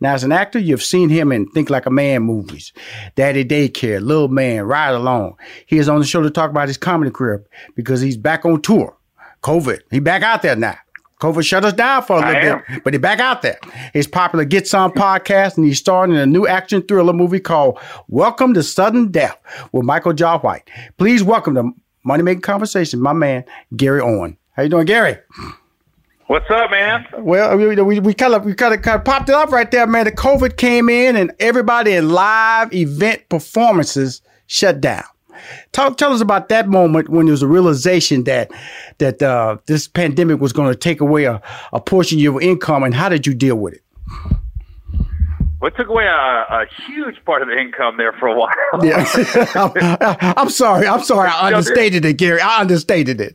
Now, as an actor, you've seen him in Think Like a Man movies, Daddy Daycare, Little Man, Ride Along. He is on the show to talk about his comedy career because he's back on tour. COVID, he back out there now. COVID shut us down for a little I bit, am. but he back out there. He's popular Get Some podcast, and he's starring in a new action thriller movie called Welcome to Sudden Death with Michael Jai White. Please welcome to Money Making Conversation, my man, Gary Owen. How you doing, Gary? What's up, man? Well, we we, we kind of we kind of, kind of popped it up right there, man. The COVID came in, and everybody in live event performances shut down. Talk, tell us about that moment when there was a realization that that uh, this pandemic was going to take away a, a portion of your income, and how did you deal with it? Well, it took away a, a huge part of the income there for a while. Yeah. I'm, I'm sorry. I'm sorry. I understated it, Gary. I understated it.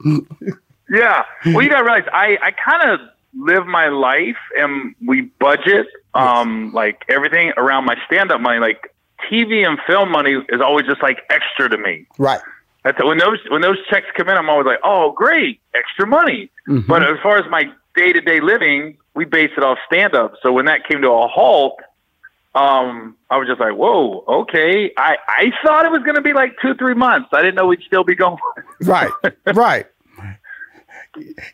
Yeah. Well, you got to realize I, I kind of live my life and we budget um, yes. like everything around my stand-up money. Like T V and film money is always just like extra to me. Right. That's when those when those checks come in, I'm always like, oh, great, extra money. Mm-hmm. But as far as my day-to-day living, we base it off stand-up. So when that came to a halt, um, I was just like, whoa, okay. I, I thought it was going to be like two, three months. I didn't know we'd still be going. Right, right.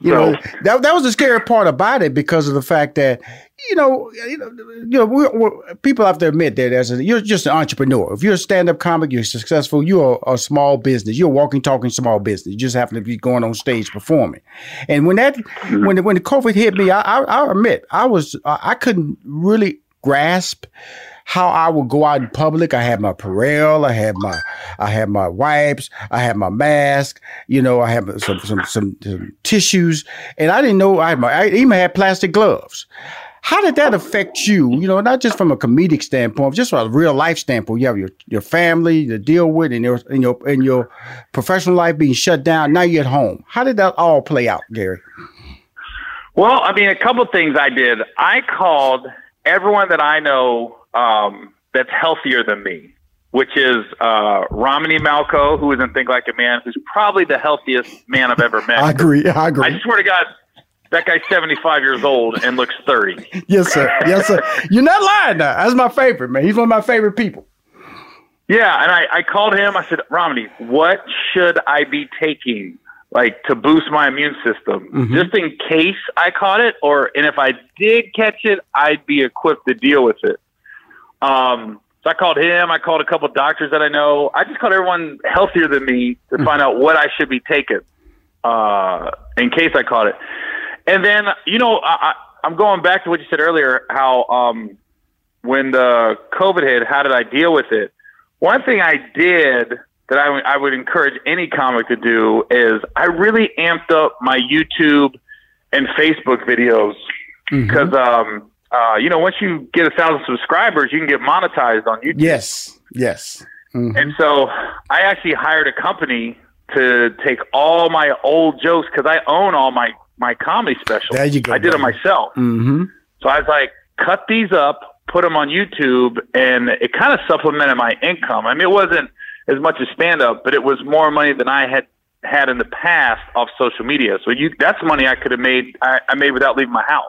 You know, no. that that was the scary part about it because of the fact that, you know, you know, you know we're, we're, people have to admit that as a, you're just an entrepreneur. If you're a stand-up comic, you're successful, you're a, a small business. You're a walking, talking small business. You just happen to be going on stage performing. And when that when when the COVID hit me, I I, I admit I was I couldn't really grasp how I would go out in public. I had my Perel, I had my, I had my wipes, I had my mask, you know, I had some, some, some, some tissues, and I didn't know I had my, I even had plastic gloves. How did that affect you? You know, not just from a comedic standpoint, just from a real life standpoint. You have your, your family to deal with, and your, and your, and your professional life being shut down. Now you're at home. How did that all play out, Gary? Well, I mean, a couple of things I did. I called everyone that I know Um, that's healthier than me, which is uh, Romney Malco, who is in Think Like a Man, who's probably the healthiest man I've ever met. I agree. I agree. I swear to God, that guy's seventy-five years old and looks thirty. Yes, sir. Yes, sir. You're not lying now. That's my favorite, man. He's one of my favorite people. Yeah, and I, I called him. I said, Romney, what should I be taking, like, to boost my immune system, mm-hmm. just in case I caught it? Or, and if I did catch it, I'd be equipped to deal with it. Um, so I called him, I called a couple doctors that I know. I just called everyone healthier than me to mm-hmm. find out what I should be taking, uh, in case I caught it. And then, you know, I, I, I'm going back to what you said earlier, how, um, when the COVID hit, how did I deal with it? one thing I did that I, w- I would encourage any comic to do is I really amped up my YouTube and Facebook videos because, mm-hmm. um, uh, you know, once you get a thousand subscribers, you can get monetized on YouTube. Yes, yes. Mm-hmm. And so I actually hired a company to take all my old jokes because I own all my, my comedy specials. There you go. I did them myself. Mm-hmm. So I was like, cut these up, put them on YouTube, and it kind of supplemented my income. I mean, it wasn't as much as stand-up, but it was more money than I had had in the past off social media. So you, that's money I could have made, I, I made without leaving my house.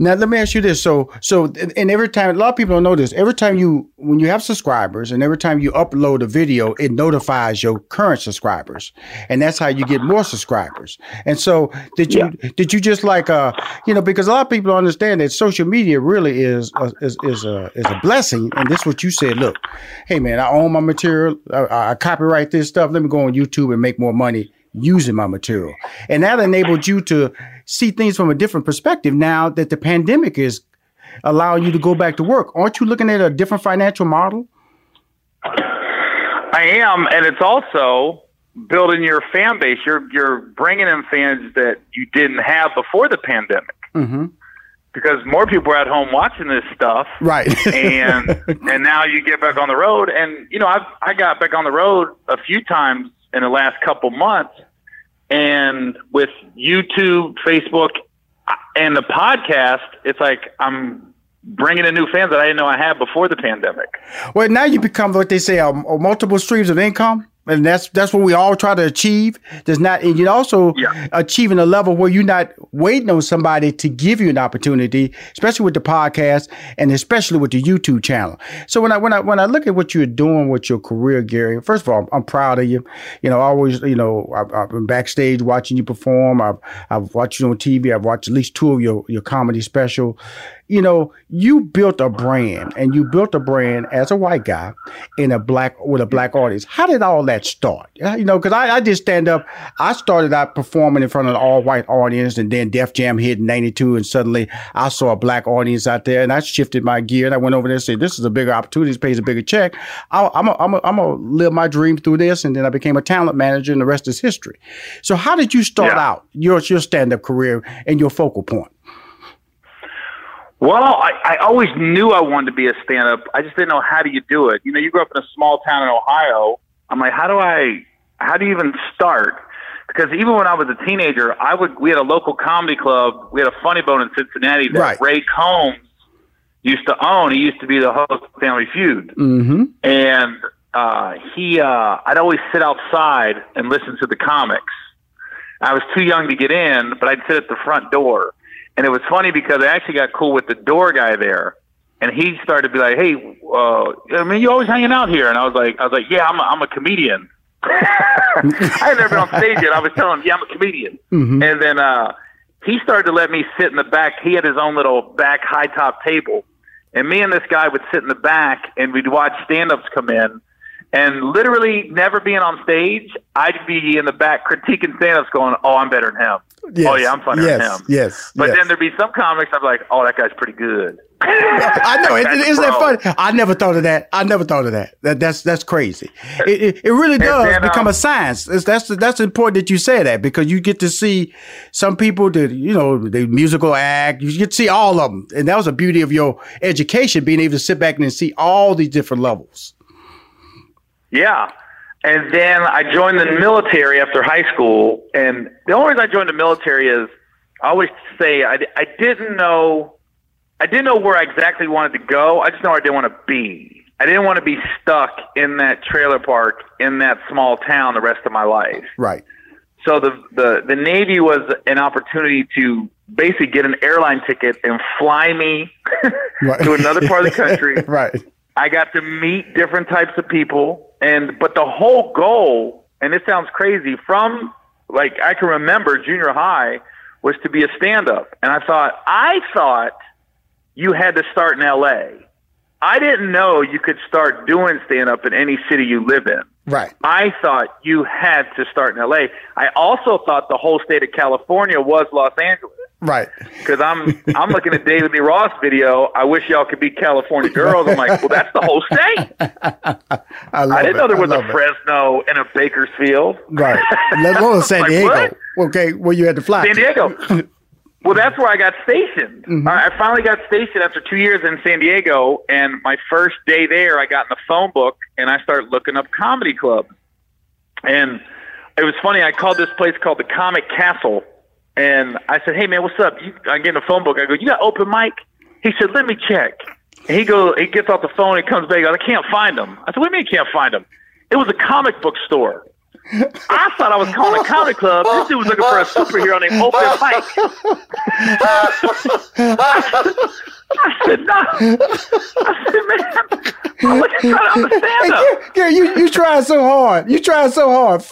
Now, let me ask you this. So, so, and every time, a lot of people don't know this, every time you, when you have subscribers and every time you upload a video, it notifies your current subscribers, and that's how you get more subscribers. And so did you, yeah. did you just like, uh, you know, because a lot of people don't understand that social media really is, a, is, is a, is a blessing. And this is what you said, look, hey man, I own my material. I, I copyright this stuff. Let me go on YouTube and make more money using my material. And that enabled you to see things from a different perspective now that the pandemic is allowing you to go back to work. Aren't you looking at a different financial model? I am. And it's also building your fan base. You're, you're bringing in fans that you didn't have before the pandemic, mm-hmm. because more people are at home watching this stuff. Right. and, and now you get back on the road. And, you know, I've, I got back on the road a few times in the last couple months, and with YouTube, Facebook, and the podcast, it's like I'm bringing in new fans that I didn't know I had before the pandemic. Well, now you become what they say, uh, multiple streams of income. And that's that's what we all try to achieve. There's not, and you're also yeah. achieving a level where you're not waiting on somebody to give you an opportunity, especially with the podcast and especially with the YouTube channel. So when I when I when I look at what you're doing with your career, Gary, first of all, I'm, I'm proud of you. You know, I always, you know, I've, I've been backstage watching you perform. I've I've watched you on T V. I've watched at least two of your your comedy special. You know, you built a brand, and you built a brand as a white guy in a black with a black audience. How did all that start? You know, because I, I did stand up. I started out performing in front of an all-white audience, and then Def Jam hit in ninety-two, and suddenly I saw a black audience out there, and I shifted my gear, and I went over there and said, this is a bigger opportunity. This pays a bigger check. I'll, I'm going I'm to live my dream through this, and then I became a talent manager, and the rest is history. So how did you start yeah. out your, your stand-up career and your focal point? Well, I, I always knew I wanted to be a stand-up. I just didn't know how do you do it. You know, you grew up in a small town in Ohio. I'm like, how do I, how do you even start? Because even when I was a teenager, I would, we had a local comedy club. We had a Funny Bone in Cincinnati that right. Ray Combs used to own. He used to be the host of Family Feud. Mm-hmm. And uh, he, uh, I'd always sit outside and listen to the comics. I was too young to get in, but I'd sit at the front door. And it was funny because I actually got cool with the door guy there, and he started to be like, "Hey, uh, I mean, you always hanging out here." And I was like, "I was like, yeah, I'm a, I'm a comedian." I had never been on stage yet. I was telling him, "Yeah, I'm a comedian." Mm-hmm. And then uh, he started to let me sit in the back. He had his own little back high top table, and me and this guy would sit in the back, and we'd watch stand-ups come in. And literally never being on stage, I'd be in the back critiquing stand-ups going, oh, I'm better than him. Yes, oh, yeah, I'm funnier yes, than him. Yes, But yes. then there'd be some comics, I'd be like, oh, that guy's pretty good. I know. Isn't bro. that funny? I never thought of that. I never thought of that. that that's that's crazy. It it, it really does then, become um, a science. It's, that's that's important that you say that because you get to see some people that, you know, the musical act. You get to see all of them. And that was the beauty of your education, being able to sit back and see all these different levels. Yeah. And then I joined the military after high school. And the only reason I joined the military is I always say I, I didn't know I didn't know where I exactly wanted to go. I just know I didn't want to be. I didn't want to be stuck in that trailer park in that small town the rest of my life. Right. So the, the, the Navy was an opportunity to basically get an airline ticket and fly me right. to another part of the country. Right. I got to meet different types of people. And, but the whole goal, and it sounds crazy, from like, I can remember junior high was to be a stand up. And I thought, I thought you had to start in L A. I didn't know you could start doing stand up in any city you live in. Right. I thought you had to start in L A. I also thought the whole state of California was Los Angeles. Right. Because I'm I'm looking at David Lee Roth's video, I wish y'all could be California girls. I'm like, well, that's the whole state. I, love I didn't it. know there was a it. Fresno and a Bakersfield. Right. Let alone San like, Diego. What? Okay, where well, you had to fly. San Diego. Well, that's where I got stationed. Mm-hmm. I, I finally got stationed after two years in San Diego. And my first day there, I got in the phone book and I started looking up comedy clubs. And it was funny. I called this place called the Comic Castle. And I said, hey, man, what's up? You, I get in the phone book. I go, you got open mic? He said, let me check. And he goes, he gets off the phone and comes back. He goes, I can't find him. I said, what do you mean you can't find him? It was a comic book store. I thought I was calling a comic club. This dude was looking for a superhero named Open Mike. I said, no. I said, man, I'm looking for I'm a stand-up. Gary, you, you trying so hard. You trying so hard.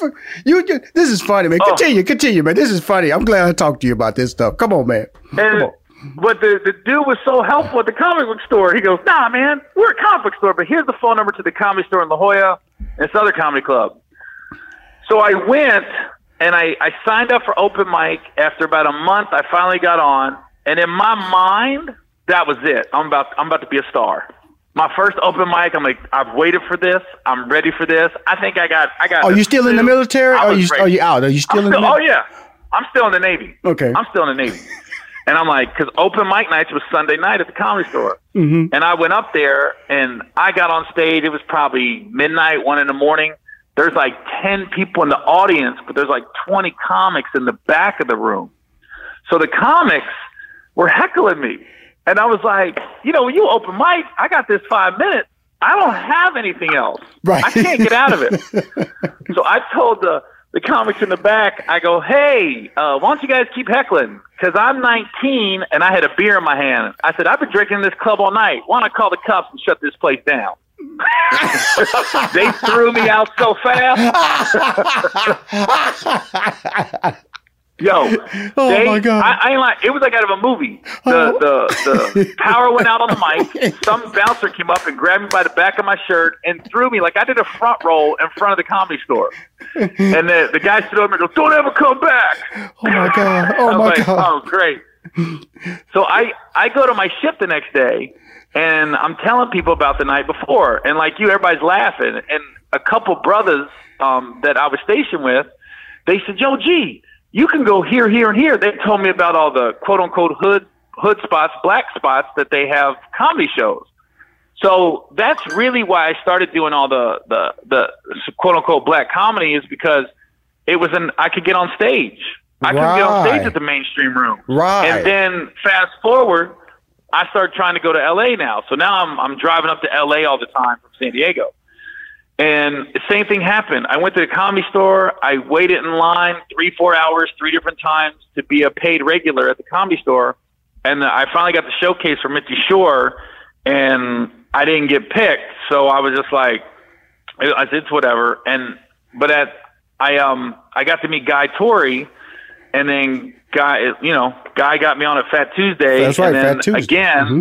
You, you This is funny, man. Continue, oh. continue, man. This is funny. I'm glad I talked to you about this stuff. Come on, man. And Come on. But the, the dude was so helpful at the comic book store. He goes, nah, man, we're a comic book store, but here's the phone number to the Comedy Store in La Jolla and this other comedy club. So I went and I, I signed up for open mic. After about a month, I finally got on. And in my mind, that was it. I'm about I'm about to be a star. My first open mic, I'm like, I've waited for this. I'm ready for this. I think I got I got. Are you still two. in the military? Are you, are you out? Are you still I'm in still, the military? Oh, yeah. I'm still in the Navy. Okay. I'm still in the Navy. And I'm like, because open mic nights was Sunday night at the Comedy Store. Mm-hmm. And I went up there and I got on stage. It was probably midnight, one in the morning. There's like ten people in the audience, but there's like twenty comics in the back of the room. So the comics were heckling me. And I was like, you know, when you open mic, I got this five minutes. I don't have anything else. Right. I can't get out of it. So I told the, the comics in the back, I go, hey, uh, why don't you guys keep heckling? Because I'm nineteen and I had a beer in my hand. I said, I've been drinking in this club all night. Why don't I call the cops and shut this place down? They threw me out so fast. Yo, oh they, my God. I, I ain't like, it was like out of a movie. The, oh. the the power went out on the mic. Some bouncer came up and grabbed me by the back of my shirt and threw me like I did a front roll in front of the Comedy Store. And the the guy stood up and goes, "Don't ever come back." Oh my God! Oh I was my like, God! Oh great. So I I go to my shift the next day. And I'm telling people about the night before. And like you, everybody's laughing. And a couple brothers um, that I was stationed with, they said, yo, G, you can go here, here, and here. They told me about all the quote-unquote hood hood spots, black spots that they have comedy shows. So that's really why I started doing all the, the, the quote-unquote black comedy is because it was an I could get on stage. I could right. get on stage at the mainstream room. Right. And then fast forward, I started trying to go to L A now. So now I'm I'm driving up to L A all the time from San Diego. And the same thing happened. I went to the Comedy Store. I waited in line three, four hours, three different times to be a paid regular at the Comedy Store. And I finally got the showcase for Mitzi Shore, and I didn't get picked. So I was just like, I said, it's whatever. And but at I um I got to meet Guy Torry, and then Guy, you know, Guy got me on at Fat Tuesday. That's right, and then Fat Tuesday. Again, mm-hmm.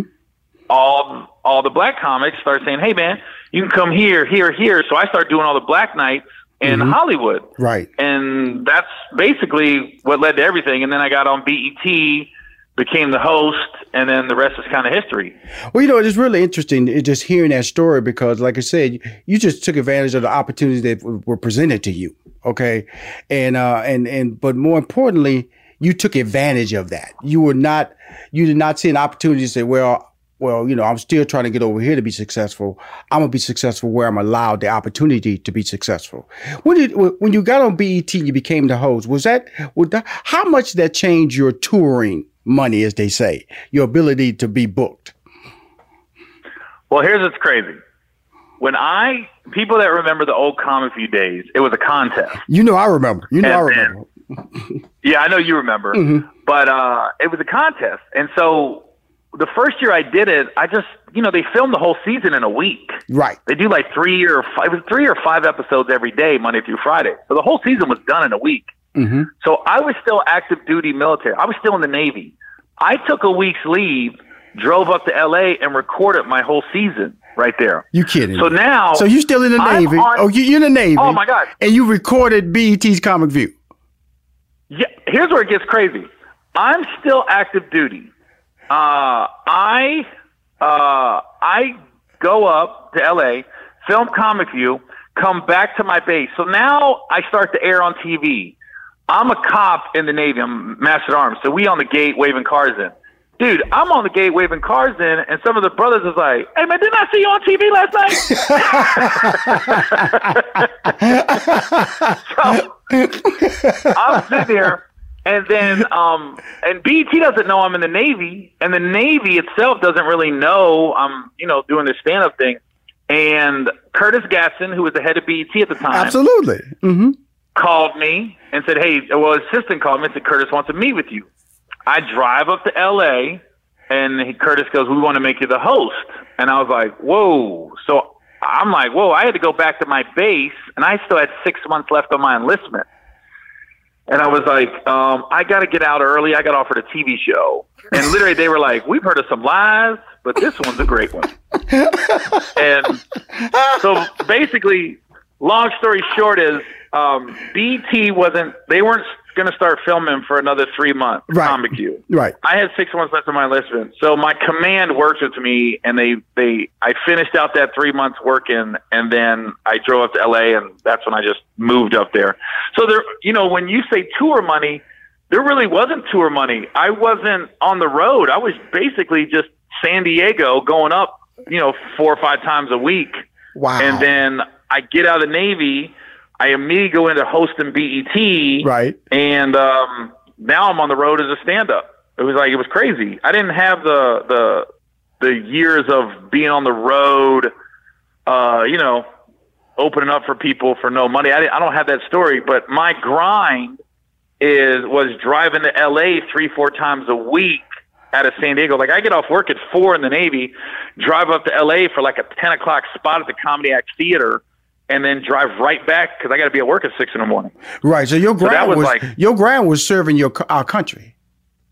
all all the black comics started saying, hey, man, you can come here, here, here. So I started doing all the black nights in mm-hmm. Hollywood. Right. And that's basically what led to everything. And then I got on B E T, became the host, and then the rest is kind of history. Well, you know, it's really interesting just hearing that story because, like I said, you just took advantage of the opportunities that were presented to you, okay? And uh, and and but more importantly, you took advantage of that. You were not, you did not see an opportunity to say, well, well, you know, I'm still trying to get over here to be successful. I'm going to be successful where I'm allowed the opportunity to be successful. When did, when you got on B E T, you became the host. Was that, was that how much did that change your touring money, as they say, your ability to be booked? Well, here's what's crazy. When I, people that remember the old Comic View days, it was a contest. You know, I remember. You know, and I remember. Then, yeah, I know you remember, mm-hmm. but uh, it was a contest. And so the first year I did it, I just, you know, they filmed the whole season in a week. Right. They do like three or five, it was three or five episodes every day, Monday through Friday. So the whole season was done in a week. Mm-hmm. So I was still active duty military. I was still in the Navy. I took a week's leave, drove up to L A and recorded my whole season right there. You kidding. So now. So you're still in the I'm Navy. On, oh, you're in the Navy. Oh my God. And you recorded B E T's Comic View. Yeah, here's where it gets crazy. I'm still active duty. Uh, I uh, I go up to L A, film Comic View, come back to my base. So now I start to air on T V. I'm a cop in the Navy. I'm master at arms. So we on the gate waving cars in. Dude, I'm on the gate waving cars in, and some of the brothers is like, hey, man, didn't I see you on T V last night? So I'm sitting there, and then um, and B E T doesn't know I'm in the Navy, and the Navy itself doesn't really know I'm, you know, doing this stand-up thing. And Curtis Gatson, who was the head of B E T at the time. Absolutely. Mm-hmm. Called me and said, hey, well, his assistant called me and said, Curtis wants to meet with you. I drive up to L A, and he, Curtis goes, we want to make you the host. And I was like, whoa. So I'm like, whoa, I had to go back to my base, and I still had six months left on my enlistment. And I was like, um, I got to get out early. I got offered a T V show. And literally they were like, we've heard of some lies, but this one's a great one. And so basically, long story short is um, B E T wasn't – they weren't – going to start filming for another three months. Right. Comic View. Right. I had six months left on my enlistment, so my command worked with me, and they they I finished out that three months working, and then I drove up to L A, and that's when I just moved up there. So there, you know, when you say tour money, there really wasn't tour money. I wasn't on the road. I was basically just San Diego going up, you know, four or five times a week. Wow. And then I get out of the Navy. I immediately go into hosting B E T, right? And um, now I'm on the road as a stand-up. It was like it was crazy. I didn't have the the the years of being on the road, uh, you know, opening up for people for no money. I, didn't, I don't have that story, but my grind is was driving to L A three, four times a week out of San Diego. Like I get off work at four in the Navy, drive up to L A for like a ten o'clock spot at the Comedy Act Theater. And then drive right back because I got to be at work at six in the morning. Right. So your grind so was, was like, your grind was serving your our country.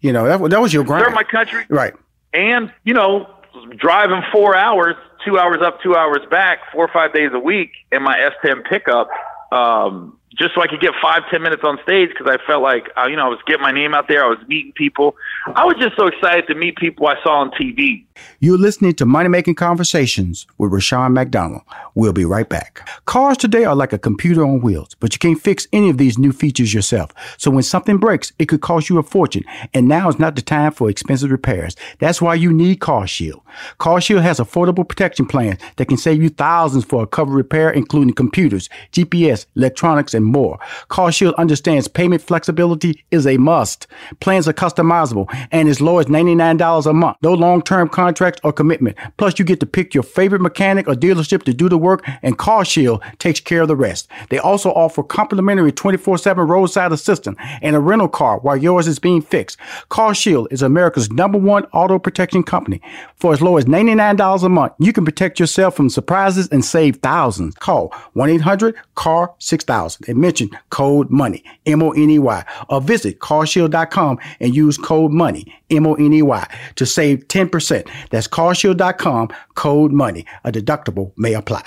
You know that that was your grind. Serve my country. Right. And you know, driving four hours, two hours up, two hours back, four or five days a week in my S ten pickup, um, just so I could get five ten minutes on stage because I felt like uh, you know I was getting my name out there. I was meeting people. I was just so excited to meet people I saw on T V. You're listening to Money Making Conversations with Rashawn McDonald. We'll be right back. Cars today are like a computer on wheels, but you can't fix any of these new features yourself. So when something breaks, it could cost you a fortune, and now is not the time for expensive repairs. That's why you need CarShield. CarShield has affordable protection plans that can save you thousands for a covered repair, including computers, G P S, electronics, and more. CarShield understands payment flexibility is a must. Plans are customizable and as low as ninety-nine dollars a month. No long-term contracts or commitment. Plus, you get to pick your favorite mechanic or dealership to do the work, and CarShield takes care of the rest. They also offer complimentary twenty-four seven roadside assistance and a rental car while yours is being fixed. CarShield is America's number one auto protection company. For as low as ninety-nine dollars a month, you can protect yourself from surprises and save thousands. Call one eight hundred C A R six thousand and mention code MONEY, M O N E Y, or visit CarShield dot com and use code MONEY, M O N E Y, to save ten percent. That's CarShield dot com, code MONEY. A deductible may apply.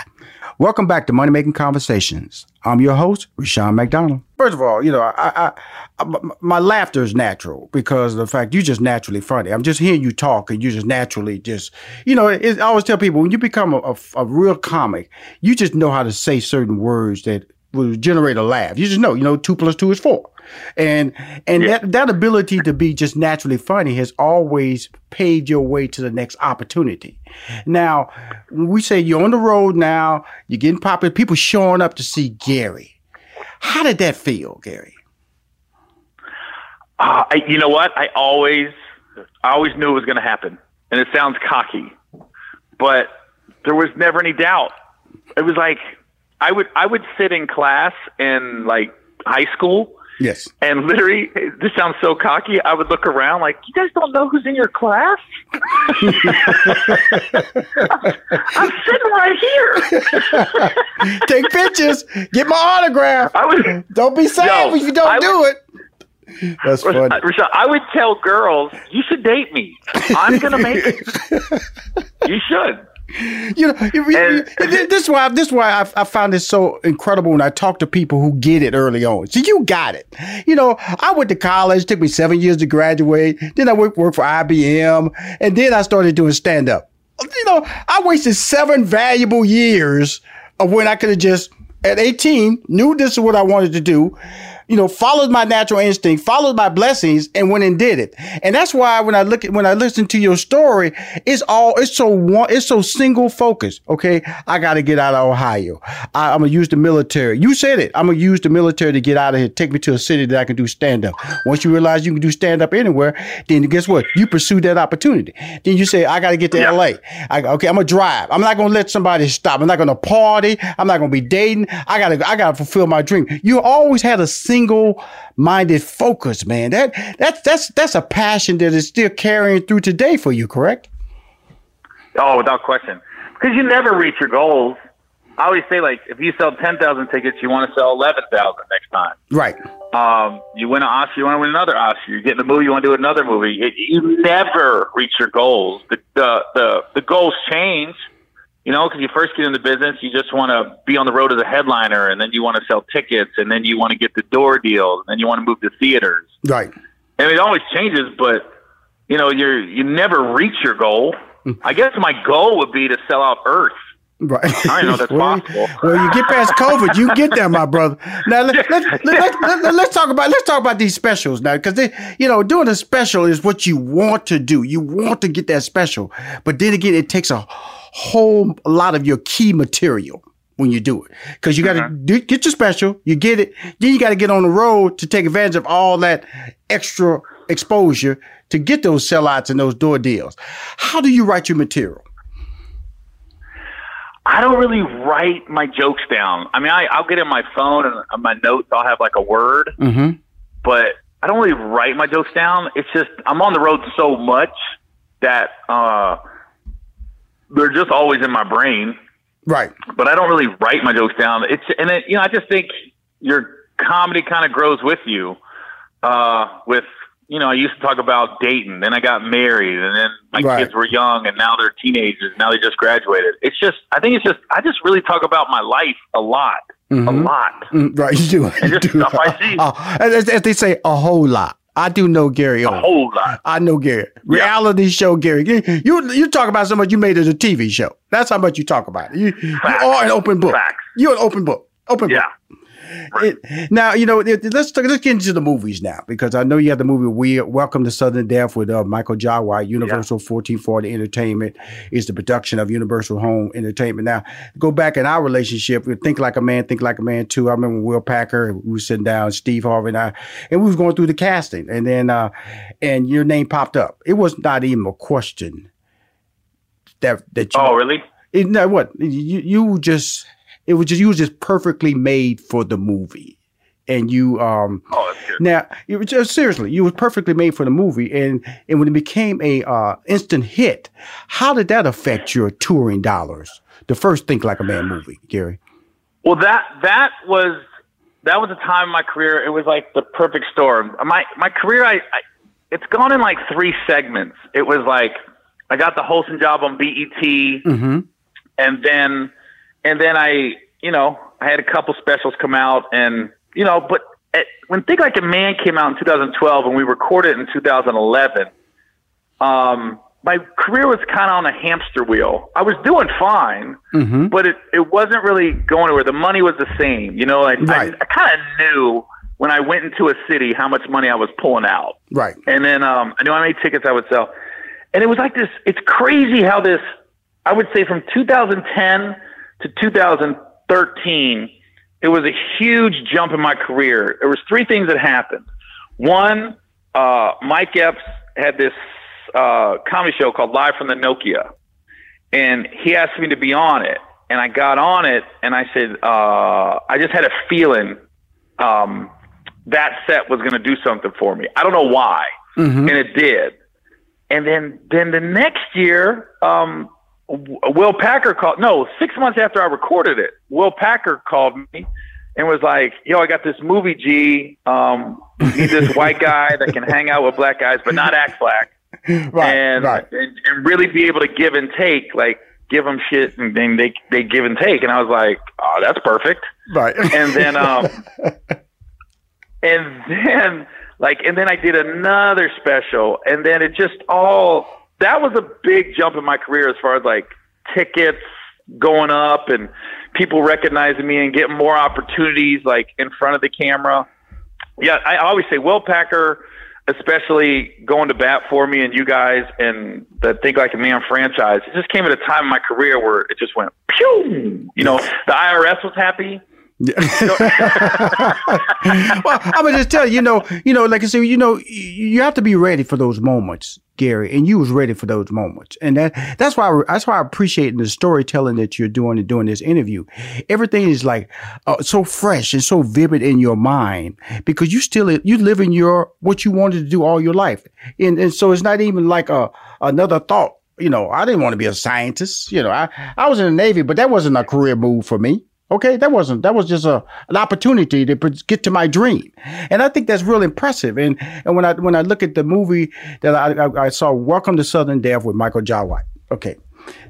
Welcome back to Money Making Conversations. I'm your host, Rashawn McDonald. First of all, you know, I, I, I, my laughter is natural because of the fact you're just naturally funny. I'm just hearing you talk and you just naturally just, you know, it, it, I always tell people when you become a, a, a real comic, you just know how to say certain words that will generate a laugh. You just know, you know, two plus two is four. And and yeah. that, that ability to be just naturally funny has always paved your way to the next opportunity. Now, when we say you're on the road now, you're getting popular, people showing up to see Gary. How did that feel, Gary? Uh, I, you know what? I always, I always knew it was going to happen. And it sounds cocky, but there was never any doubt. It was like, I would, I would sit in class in like high school. Yes. And literally, this sounds so cocky, I would look around like, you guys don't know who's in your class? I'm, I'm sitting right here. Take pictures. Get my autograph. I would, don't be sad if you don't I do would, it. That's funny. Rashawn, I would tell girls, you should date me. I'm going to make it. You should. You know, and, this is why this is why I, I found this so incredible when I talk to people who get it early on. So you got it. You know, I went to college, took me seven years to graduate. Then I worked, worked for I B M, and then I started doing stand up. You know, I wasted seven valuable years of when I could have just, at eighteen, knew this is what I wanted to do. You know, followed my natural instinct, followed my blessings, and went and did it. And that's why when I look at, when I listen to your story, it's all, it's so one, it's so single focused. Okay. I got to get out of Ohio. I, I'm going to use the military. You said it. I'm going to use the military to get out of here. Take me to a city that I can do stand up. Once you realize you can do stand up anywhere, then guess what? You pursue that opportunity. Then you say, I got to get to yeah. L A. I, okay. I'm going to drive. I'm not going to let somebody stop. I'm not going to party. I'm not going to be dating. I got to, I got to fulfill my dream. You always had a single Single-minded focus, man. That that's that's that's a passion that is still carrying through today for you, correct? Oh, without question. Because you never reach your goals. I always say, like, if you sell ten thousand tickets, you want to sell eleven thousand next time. Right. Um, you win an Oscar, you want to win another Oscar. You get in a movie, you want to do another movie. It, you never reach your goals. The the the, the goals change. You know, because you first get into business, you just want to be on the road as a headliner, and then you want to sell tickets, and then you want to get the door deals, and then you want to move to theaters. Right. And it always changes, but, you know, you're, you never reach your goal. I guess my goal would be to sell out Earth. Right. I know that's well, possible. Well, you get past COVID, you get there, my brother. Now let's let's let, let, let, let's talk about let's talk about these specials now, because they, you know, doing a special is what you want to do. You want to get that special, but then again, it takes a whole lot of your key material when you do it, because you got to mm-hmm. do, get your special, you get it, then you got to get on the road to take advantage of all that extra exposure to get those sellouts and those door deals. How do you write your material? I don't really write my jokes down. I mean, I, I'll get in my phone and on my notes, I'll have like a word, mm-hmm. but I don't really write my jokes down. It's just, I'm on the road so much that uh, they're just always in my brain. Right. But I don't really write my jokes down. It's, and it, you know, I just think your comedy kind of grows with you. Uh, with, you know, I used to talk about dating, then I got married, and then my right. kids were young, and now they're teenagers. Now they just graduated. It's just, I think it's just, I just really talk about my life a lot, mm-hmm. a lot. Mm, right, you do. And just do. stuff I see. Uh, uh, as, as they say, a whole lot. I do know Gary Owen. A whole lot. I know Gary. Reality yeah. show Gary. You you talk about so much you made it a T V show. That's how much you talk about it. You, you are an open book. Facts. You're an open book. Open yeah. book. It, now, you know, it, let's let's get into the movies now, because I know you have the movie we Welcome to Sudden Death with uh, Michael Jai White. Universal yeah. fourteen forty Entertainment is the production of Universal Home Entertainment. Now, go back in our relationship, we Think Like a Man, Think Like a Man two. I remember Will Packer, we were sitting down, Steve Harvey and I, and we was going through the casting, and then uh, and your name popped up. It was not even a question that that you. Oh, really? It, no, what you you just. It was just, you were just perfectly made for the movie. And you, um, oh, that's good. Now, you were just, seriously, you were perfectly made for the movie. And, and when it became a, uh, instant hit, how did that affect your touring dollars? The first Think Like a Man movie, Gary. Well, that, that was, that was a time in my career. It was like the perfect storm. My, my career, I, I it's gone in like three segments. It was like, I got the hosting job on B E T mm-hmm. and then, And then I, you know, I had a couple specials come out, and, you know, but at, when Think Like a Man came out in two thousand twelve and we recorded it in two thousand eleven, um, my career was kind of on a hamster wheel. I was doing fine, mm-hmm. but it, it wasn't really going anywhere. The money was the same. You know, I, right. I, I kind of knew when I went into a city how much money I was pulling out. Right. And then um, I knew how many tickets I would sell. And it was like this, it's crazy how this, I would say from two thousand ten to two thousand thirteen, it was a huge jump in my career. There was three things that happened. One, uh, Mike Epps had this uh, comedy show called Live from the Nokia, and he asked me to be on it. And I got on it, and I said, uh, I just had a feeling um, that set was going to do something for me. I don't know why, mm-hmm. and it did. And then, then the next year, um, Will Packer called, no, six months after I recorded it, Will Packer called me and was like, yo, I got this movie, G, um, need this white guy that can hang out with black guys, but not act black. Right, and, right. and and really be able to give and take. Like, give them shit, and then they they give and take. And I was like, oh, that's perfect, right? And then um, and then like, and then I did another special, and then it just all that was a big jump in my career as far as like tickets going up and people recognizing me and getting more opportunities like in front of the camera. Yeah, I always say Will Packer, especially going to bat for me and you guys and the Think Like a Man franchise, it just came at a time in my career where it just went, pew! You know, the I R S was happy. Yeah. Well, I'm gonna just tell you, you know, you know, like I said, you know, you have to be ready for those moments, Gary, and you was ready for those moments, and that that's why I, that's why I appreciate the storytelling that you're doing and doing this interview. Everything is like uh, so fresh and so vivid in your mind because you still you live in your what you wanted to do all your life, and and so it's not even like a another thought. You know, I didn't want to be a scientist. You know, I I was in the Navy, but that wasn't a career move for me. Okay, that wasn't, that was just a, an opportunity to get to my dream. And I think that's real impressive. And and when I when I look at the movie that I, I, I saw, Welcome to Sudden Death with Michael Jai White. Okay,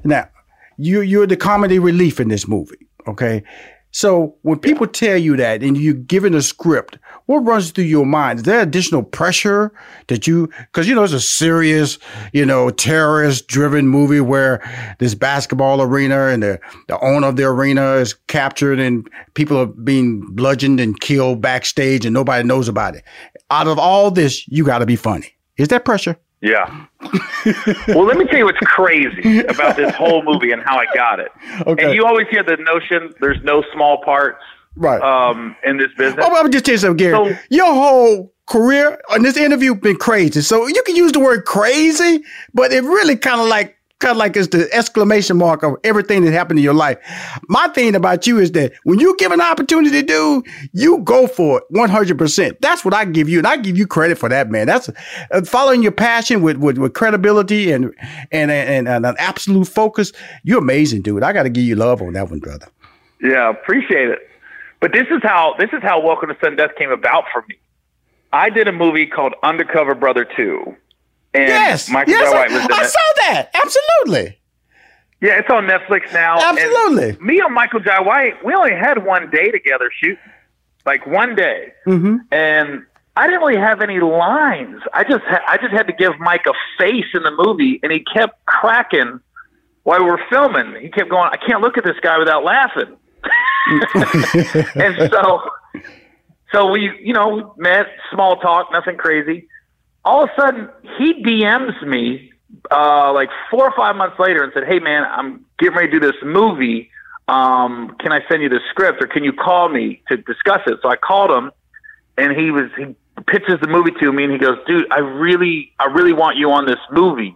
now, you, you're the comedy relief in this movie, okay? So when people tell you that and you're given a script, what runs through your mind? Is there additional pressure that you, because, you know, it's a serious, you know, terrorist-driven movie where this basketball arena and the, the owner of the arena is captured and people are being bludgeoned and killed backstage and nobody knows about it. Out of all this, you got to be funny. Is that pressure? Yeah. Well, let me tell you what's crazy about this whole movie and how I got it. Okay. And you always hear the notion there's no small parts right. um, in this business. Oh, I'm just telling you something, Gary. So, your whole career on this interview been crazy. So you can use the word crazy, but it really kind of like kind of like it's the exclamation mark of everything that happened in your life. My thing about you is that when you give an opportunity to do, you go for it one hundred percent. That's what I give you. And I give you credit for that, man. That's uh, following your passion with, with, with credibility and, and, and, and an absolute focus. You're amazing, dude. I got to give you love on that one, brother. Yeah, appreciate it. But this is how, this is how Welcome to Sudden Death came about for me. I did a movie called Undercover Brother two. And yes, Michael yes, White was in I it. Saw that. Absolutely. Yeah, it's on Netflix now. Absolutely. And me and Michael Jai White, we only had one day together shooting, like one day, mm-hmm. and I didn't really have any lines. I just, ha- I just had to give Mike a face in the movie, and he kept cracking while we were filming. He kept going, "I can't look at this guy without laughing," and so, so we, you know, met, small talk, nothing crazy. All of a sudden, he D Ms me uh, like four or five months later and said, "Hey, man, I'm getting ready to do this movie. Um, can I send you the script or can you call me to discuss it?" So I called him, and he was he pitches the movie to me, and he goes, "Dude, I really, I really want you on this movie."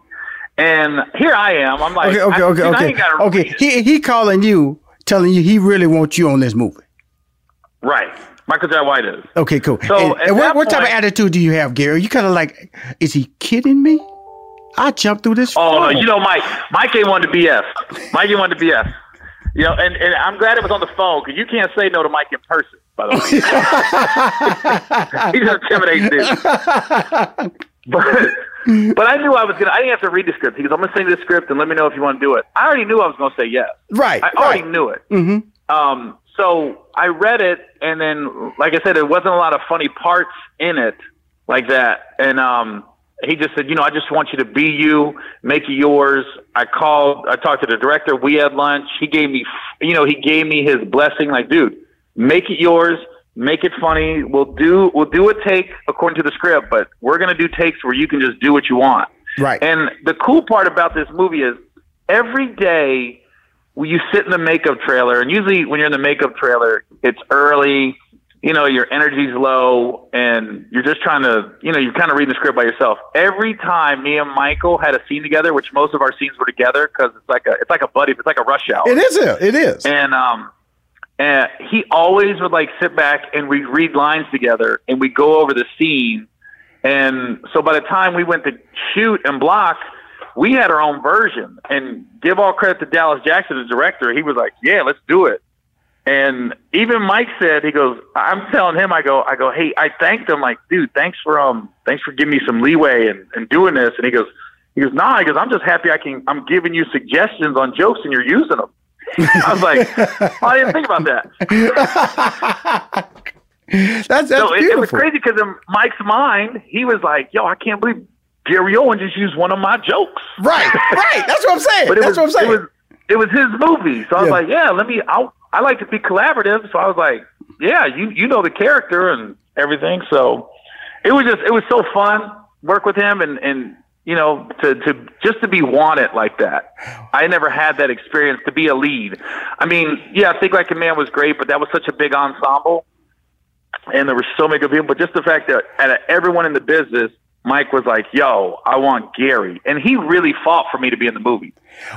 And here I am. I'm like, okay, okay, okay, I, dude, okay. I ain't gotta okay. read it. He he calling you, telling you he really wants you on this movie, right? Michael Jai White is. Okay, cool. So, and, and what, point, what type of attitude do you have, Gary? You kind of like, is he kidding me? I jumped through this. Oh, phone. No, you know, Mike. Mike ain't wanted to B F. Mike ain't wanted to B F. You know, and, and I'm glad it was on the phone because you can't say no to Mike in person, by the way. He just intimidates dudes. But, but I knew I was going to, I didn't have to read the script. He goes, "I'm going to send you the script and let me know if you want to do it." I already knew I was going to say yes. Right. I already right. knew it. Mm-hmm. Um, So I read it, and then, like I said, there wasn't a lot of funny parts in it like that. And um, he just said, you know, "I just want you to be you, make it yours." I called, I talked to the director. We had lunch. He gave me, you know, he gave me his blessing. Like, "Dude, make it yours, make it funny. We'll do, we'll do a take according to the script, but we're going to do takes where you can just do what you want." Right. And the cool part about this movie is every day, well, you sit in the makeup trailer, and usually when you're in the makeup trailer, it's early, you know, your energy's low, and you're just trying to, you know, you're kind of reading the script by yourself. Every time me and Michael had a scene together, which most of our scenes were together because it's like a, it's like a buddy, it's like a rush hour. It is, it is. And um, and he always would like sit back and we read lines together, and we go over the scene. And so by the time we went to shoot and block, we had our own version, and give all credit to Dallas Jackson, the director. He was like, "Yeah, let's do it." And even Mike said, he goes, I'm telling him, I go, I go, "Hey," I thanked him like, "Dude, thanks for, um, thanks for giving me some leeway and, and doing this." And he goes, He goes, nah, he goes, I'm just happy I can, I'm giving you suggestions on jokes and you're using them. I was like, oh, I didn't think about that. that's that's so it, it was crazy because in Mike's mind, he was like, yo, I can't believe Gary Owen just used one of my jokes. Right, right. That's what I'm saying. But it that's was, what I'm saying. It was, it was his movie. So I was yeah. like, yeah, let me, I'll, I like to be collaborative. So I was like, yeah, you, you know the character and everything. So it was just, it was so fun work with him and, and, you know, to, to just to be wanted like that. I never had that experience to be a lead. I mean, yeah, Think Like a Man was great, but that was such a big ensemble and there were so many good people. But just the fact that at everyone in the business, Mike was like, yo, I want Gary. And he really fought for me to be in the movie.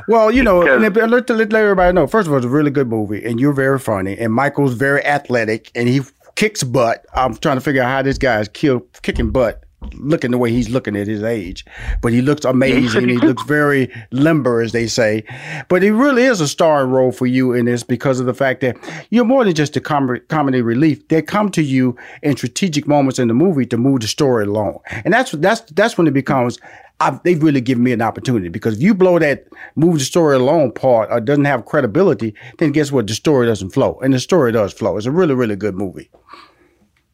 Well, you know, let, let, let everybody know, first of all, it's a really good movie and you're very funny and Michael's very athletic and he kicks butt. I'm trying to figure out how this guy is kill, kicking butt, looking the way he's looking at his age, but he looks amazing. He looks very limber, as they say, but it really is a starring role for you in this because of the fact that you're more than just a com- comedy relief. They come to you in strategic moments in the movie to move the story along. And that's, that's, that's when it becomes, I've, they've really given me an opportunity because if you blow that move the story along part or doesn't have credibility, then guess what? The story doesn't flow and the story does flow. It's a really, really good movie.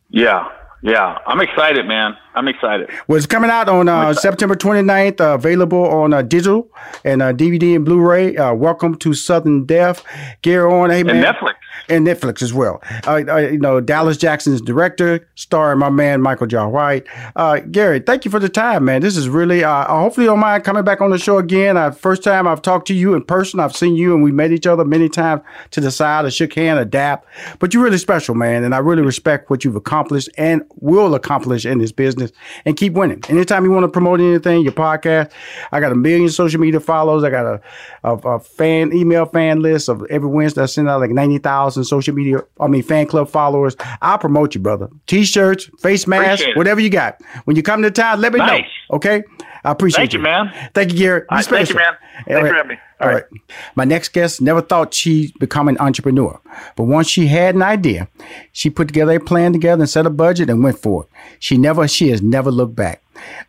Yeah. Yeah, I'm excited, man. I'm excited. Well, it's coming out on uh, September twenty-ninth, uh, available on uh, digital and uh, D V D and Blu-ray. Uh, Welcome to Sudden Death. Gary Owen, hey, man. And Netflix. And Netflix as well. Uh, uh, you know, Dallas Jackson's director, starring my man, Michael Jai White. Uh, Gary, thank you for the time, man. This is really, uh, hopefully you don't mind coming back on the show again. Uh, first time I've talked to you in person. I've seen you and we met each other many times to the side, or shook hand, or dap. But you're really special, man. And I really respect what you've accomplished and will accomplish in this business and keep winning. Anytime you want to promote anything, your podcast, I got a million social media follows. I got a, a, a fan email fan list of every Wednesday. I send out like ninety thousand social media, I mean, fan club followers. I'll promote you, brother. T-shirts, face masks, whatever you got. When you come to town, let me nice. know. Okay? I appreciate thank you. Thank you, man. Thank you, Gary. Right, thank you, man. Thanks right. for having me. All, All right. right. My next guest never thought she'd become an entrepreneur, but once she had an idea, she put together a plan together and set a budget and went for it. She never, she has never looked back.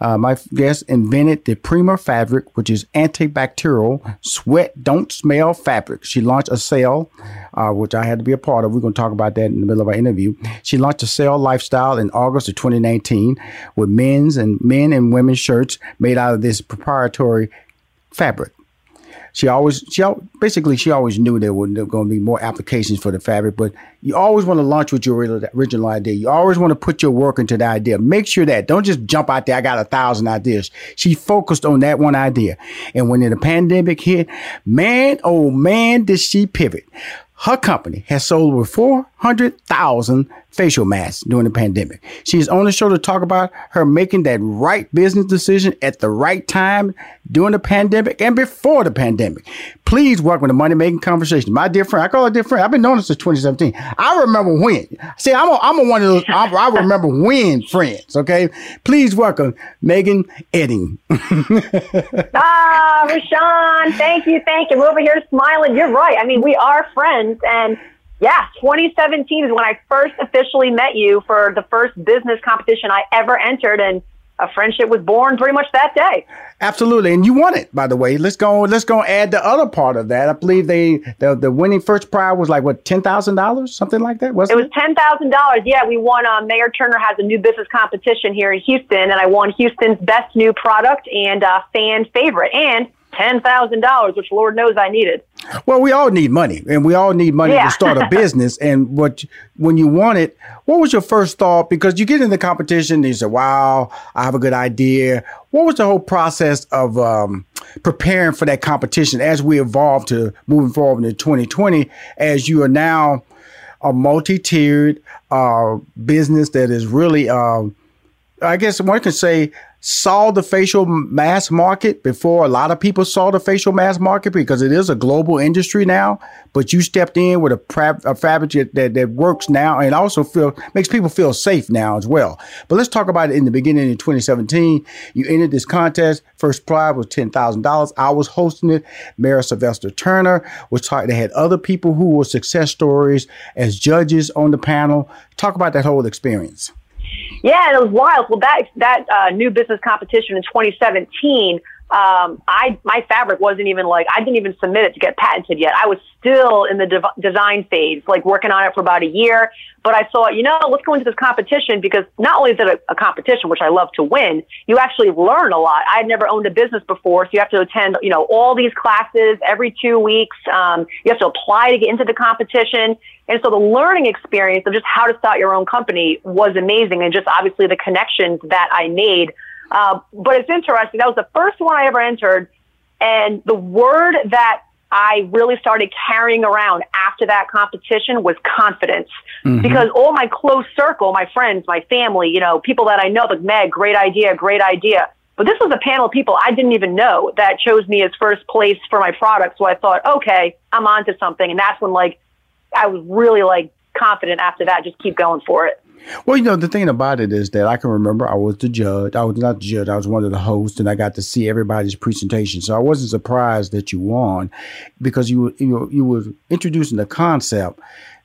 Uh, my guest invented the Prima fabric, which is antibacterial, sweat, don't smell fabric. She launched a sale, uh, which I had to be a part of. We're going to talk about that in the middle of our interview. She launched a sale lifestyle in August of twenty nineteen with men's and men and women's shirts made out of this proprietary fabric. She always, she basically, she always knew there were going to be more applications for the fabric, but you always want to launch with your original idea. You always want to put your work into the idea. Make sure that don't just jump out there. I got a thousand ideas. She focused on that one idea. And when the pandemic hit, man, oh man, did she pivot. Her company has sold over four hundred thousand facial masks during the pandemic. She's on the show to talk about her making that right business decision at the right time during the pandemic and before the pandemic. Please welcome to Money Making Conversations. My dear friend, I call her dear friend. I've been known her since twenty seventeen. I remember when. See, I'm a, I'm a one of those, I, I remember when friends, okay? Please welcome Megan Eddings. Ah, Rashawn, thank you, thank you. We're over here smiling. You're right. I mean, we are friends. And yeah, twenty seventeen is when I first officially met you for the first business competition I ever entered. And a friendship was born pretty much that day. Absolutely. And you won it, by the way. Let's go. Let's go add the other part of that. I believe they the, the winning first prize was like, what, ten thousand dollars? Something like that? Wasn't it was ten thousand dollars. Yeah, we won. Um, Mayor Turner has a new business competition here in Houston. And I won Houston's best new product and uh, fan favorite. And ten thousand dollars, which Lord knows I needed. Well, we all need money, and we all need money yeah. to start a business. And what when you want it, what was your first thought? Because you get in the competition, and you say, wow, I have a good idea. What was the whole process of um, preparing for that competition as we evolved to moving forward into twenty twenty, as you are now a multi-tiered uh, business that is really, uh, I guess one could say, saw the facial mask market before a lot of people saw the facial mask market because it is a global industry now, but you stepped in with a, pra- a fabric that, that works now and also feel makes people feel safe now as well. But let's talk about it in the beginning in twenty seventeen. You entered this contest. First prize was ten thousand dollars. I was hosting it. Mayor Sylvester Turner was talking. They had other people who were success stories as judges on the panel. Talk about that whole experience. Yeah, and it was wild. Well, that that uh, new business competition in twenty seventeen, um, I my fabric wasn't even like, I didn't even submit it to get patented yet. I was still in the de- design phase, like working on it for about a year. But I thought, you know, let's go into this competition, because not only is it a, a competition, which I love to win, you actually learn a lot. I had never owned a business before, so you have to attend, you know, all these classes every two weeks. Um, you have to apply to get into the competition. And so the learning experience of just how to start your own company was amazing. And just obviously the connections that I made. Uh, but it's interesting. That was the first one I ever entered. And the word that I really started carrying around after that competition was confidence, mm-hmm. because all my close circle, my friends, my family, you know, people that I know, like, Meg, great idea, great idea. But this was a panel of people I didn't even know that chose me as first place for my product. So I thought, okay, I'm onto something. And that's when, like, I was really, like, confident after that, just keep going for it. Well, you know, the thing about it is that I can remember I was the judge. I was not the judge. I was one of the hosts, and I got to see everybody's presentation. So I wasn't surprised that you won, because you were, you know, you were introducing the concept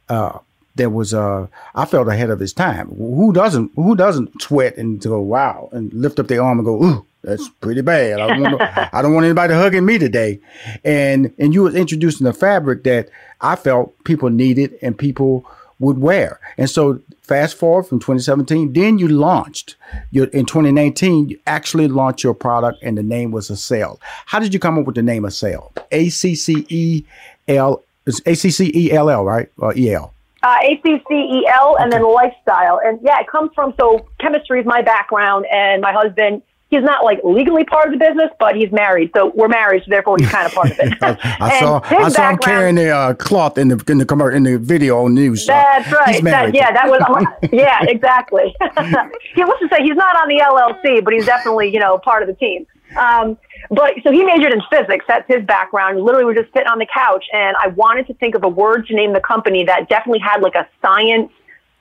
uh, that was, uh, I felt, ahead of its time. Who doesn't who doesn't sweat and go, wow, and lift up their arm and go, ooh, that's pretty bad. I don't want to, I don't want anybody hugging me today. And, and you were introducing the fabric that I felt people needed and people would wear. And so fast forward from twenty seventeen, then you launched your, in twenty nineteen, you actually launched your product, and the name was Accel. How did you come up with the name Accel? A C C E L, it's A C C E L L, right? Or E L? Uh, A C C E L, okay. And then lifestyle. And yeah, it comes from, so chemistry is my background, and my husband, he's not like legally part of the business, but he's married. So we're married, so therefore he's kind of part of it. I saw I saw him carrying the uh, cloth in the in the commercial, in the video on news. So that's right. He's married. That, yeah, that was yeah, exactly. Yeah, let's just say he's not on the L L C, but he's definitely, you know, part of the team. Um, but so he majored in physics. That's his background. Literally, we were just sitting on the couch, and I wanted to think of a word to name the company that definitely had like a science,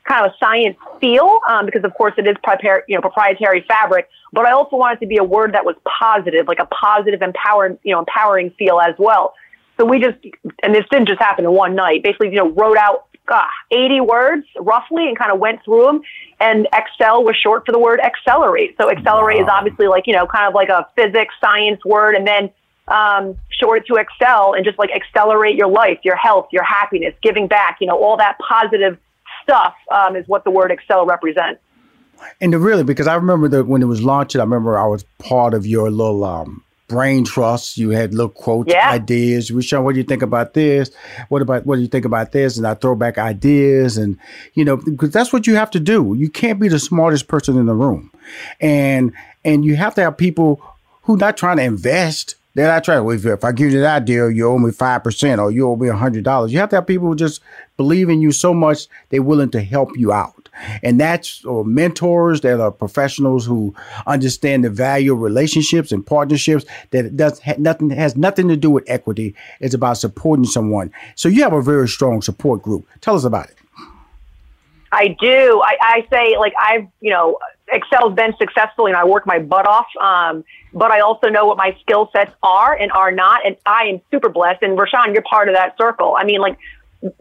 kind of a science feel, um, because of course it is prepar- you know, proprietary fabric, but I also wanted to be a word that was positive, like a positive, empowering, you know, empowering feel as well. So we just, and this didn't just happen in one night, basically, you know, wrote out uh, eighty words roughly and kind of went through them. And Accel was short for the word accelerate. So accelerate wow. is obviously like, you know, kind of like a physics science word, and then um, short to Accel, and just like accelerate your life, your health, your happiness, giving back, you know, all that positive stuff um, is what the word Accel represents. And the, really, because I remember that when it was launched, I remember I was part of your little um, brain trust. You had little quotes, yeah. ideas. Rashawn, what do you think about this? What about, what do you think about this? And I throw back ideas, and, you know, because that's what you have to do. You can't be the smartest person in the room. And, and you have to have people who are not trying to invest. They're not trying to, well, if I give you that deal, you owe me five percent or you owe me one hundred dollars. You have to have people who just believe in you so much, they're willing to help you out. And that's, or mentors that are professionals who understand the value of relationships and partnerships, that it does ha- nothing, has nothing to do with equity. It's about supporting someone. So you have a very strong support group. Tell us about it. I do. I, I say, like, I've, you know, Accel's been successful, and I work my butt off. Um, but I also know what my skill sets are and are not. And I am super blessed. And Rashawn, you're part of that circle. I mean, like,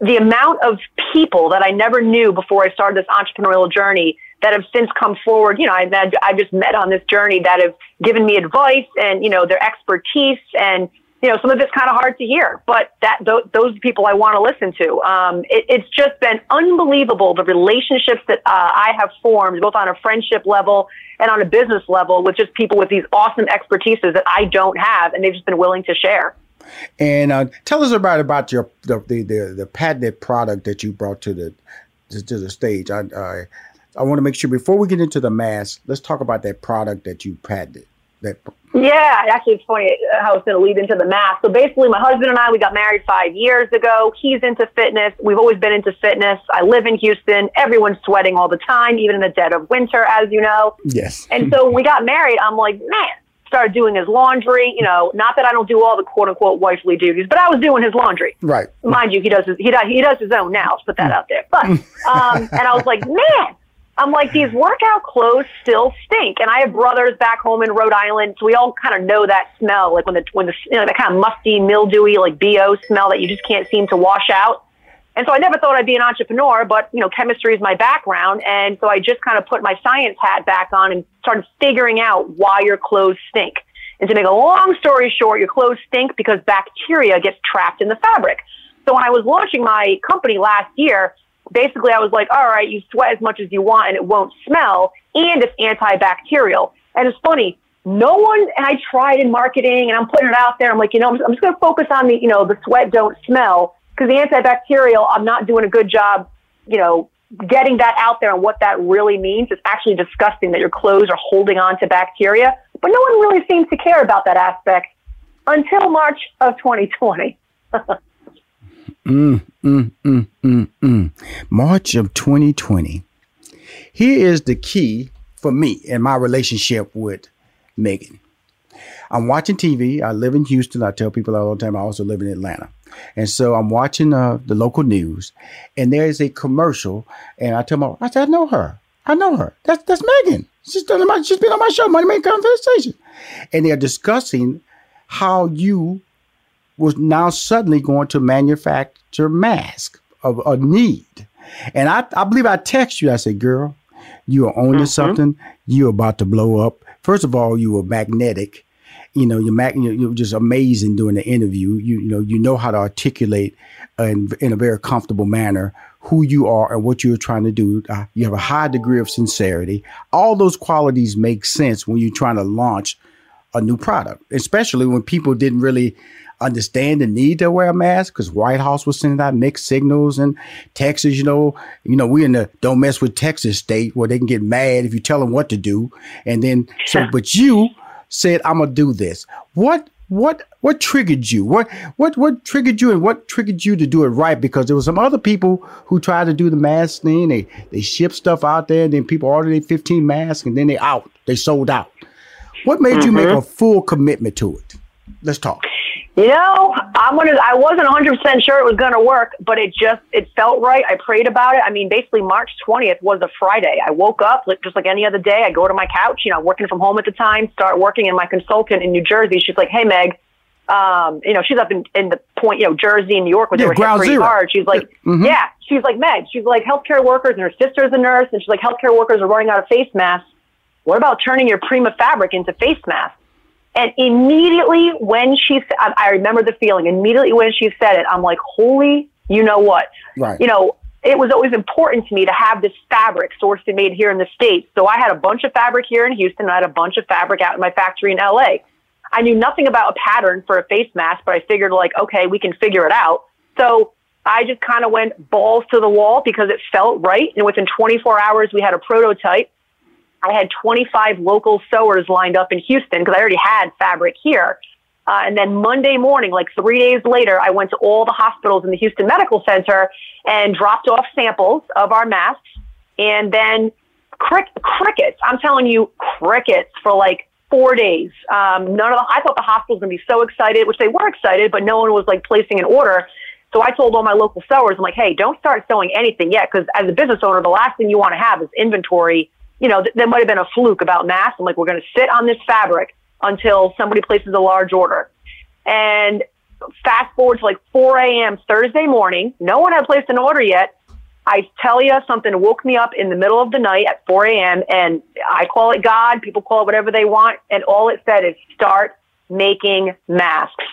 the amount of people that I never knew before I started this entrepreneurial journey that have since come forward, you know, I've, met, I've just met on this journey, that have given me advice and, you know, their expertise. And, you know, some of it's kind of hard to hear, but that th- those people I want to listen to. Um, it, it's just been unbelievable, the relationships that uh, I have formed, both on a friendship level and on a business level, with just people with these awesome expertises that I don't have, and they've just been willing to share. And uh, tell us about about your the the, the the patented product that you brought to the to, to the stage. I I, I want to make sure before we get into the mask, let's talk about that product that you patented. That. Yeah, actually, it's funny how it's going to lead into the math. So basically, my husband and I, we got married five years ago. He's into fitness. We've always been into fitness. I live in Houston. Everyone's sweating all the time, even in the dead of winter, as you know. Yes. And so when we got married, I'm like, man, started doing his laundry. You know, not that I don't do all the quote unquote wifely duties, but I was doing his laundry. Right. Mind you, he does his, he does, he does his own now. Let's put that out there. But um, and I was like, man. I'm like, these workout clothes still stink. And I have brothers back home in Rhode Island, so we all kind of know that smell, like when the, when the, you know, that kind of musty, mildewy, like B O smell that you just can't seem to wash out. And so I never thought I'd be an entrepreneur, but, you know, chemistry is my background. And so I just kind of put my science hat back on and started figuring out why your clothes stink. And to make a long story short, your clothes stink because bacteria gets trapped in the fabric. So when I was launching my company last year, basically I was like, all right, you sweat as much as you want and it won't smell, and it's antibacterial. And it's funny, no one, and I tried in marketing and I'm putting it out there. I'm like, you know, I'm just, just going to focus on the, you know, the sweat don't smell, because the antibacterial, I'm not doing a good job, you know, getting that out there and what that really means. It's actually disgusting that your clothes are holding on to bacteria, but no one really seems to care about that aspect until March of twenty twenty. mm, mm, mm, mm, mm. March of twenty twenty. Here is the key for me and my relationship with Megan. I'm watching T V. I live in Houston. I tell people all the time, I also live in Atlanta. And so I'm watching uh, the local news, and there is a commercial, and I tell my wife, I said, I know her. I know her. That's that's Megan. She's been on my, she's been on my show, Money Making Conversations. And they're discussing how you was now suddenly going to manufacture mask of a need. And I, I believe I text you. I said, girl, you are on to mm-hmm. something. You're about to blow up. First of all, you were magnetic. You know, you're, mag- you're just amazing doing the interview. You, you know, you know how to articulate uh, in, in a very comfortable manner who you are and what you're trying to do. Uh, you have a high degree of sincerity. All those qualities make sense when you're trying to launch a new product, especially when people didn't really understand the need to wear a mask, because White House was sending out mixed signals and Texas, you know, you know, we're in the don't mess with Texas state where they can get mad if you tell them what to do. And then so but you said, I'm going to do this. What, what, what triggered you? What, what, what triggered you and what triggered you to do it right? Because there were some other people who tried to do the mask thing. They, they ship stuff out there and then people order their fifteen masks and then they out, they sold out. What made mm-hmm. you make a full commitment to it? Let's talk. You know, I'm gonna, I wasn't one hundred percent sure it was going to work, but it just, it felt right. I prayed about it. I mean, basically March twentieth was a Friday. I woke up like, just like any other day. I go to my couch, you know, working from home at the time, start working, and my consultant in New Jersey, she's like, hey, Meg, um, you know, she's up in, in the point, you know, Jersey and New York, where yeah, they were hit pretty zero. hard. She's like, yeah. Mm-hmm. yeah, she's like, Meg, she's like, healthcare workers, and her sister's a nurse, and she's like, healthcare workers are running out of face masks. What about turning your Prima fabric into face masks? And immediately when she said, I remember the feeling, immediately when she said it, I'm like, holy, you know what? Right. You know, it was always important to me to have this fabric sourced and made here in the States. So I had a bunch of fabric here in Houston. And I had a bunch of fabric out in my factory in L A. I knew nothing about a pattern for a face mask, but I figured like, okay, we can figure it out. So I just kind of went balls to the wall because it felt right. And within twenty-four hours, we had a prototype. I had twenty-five local sewers lined up in Houston because I already had fabric here. Uh, and then Monday morning, like three days later, I went to all the hospitals in the Houston Medical Center and dropped off samples of our masks. And then crick- crickets, I'm telling you, crickets for like four days. Um, none of the, I thought the hospitals were going to be so excited, which they were excited, but no one was like placing an order. So I told all my local sewers, I'm like, hey, don't start sewing anything yet, because as a business owner, the last thing you want to have is inventory. You know, th- there might have been a fluke about masks. I'm like, we're going to sit on this fabric until somebody places a large order. And fast forward to like four a.m. Thursday morning. No one had placed an order yet. I tell you, something woke me up in the middle of the night at four a.m. And I call it God. People call it whatever they want. And all it said is start making masks.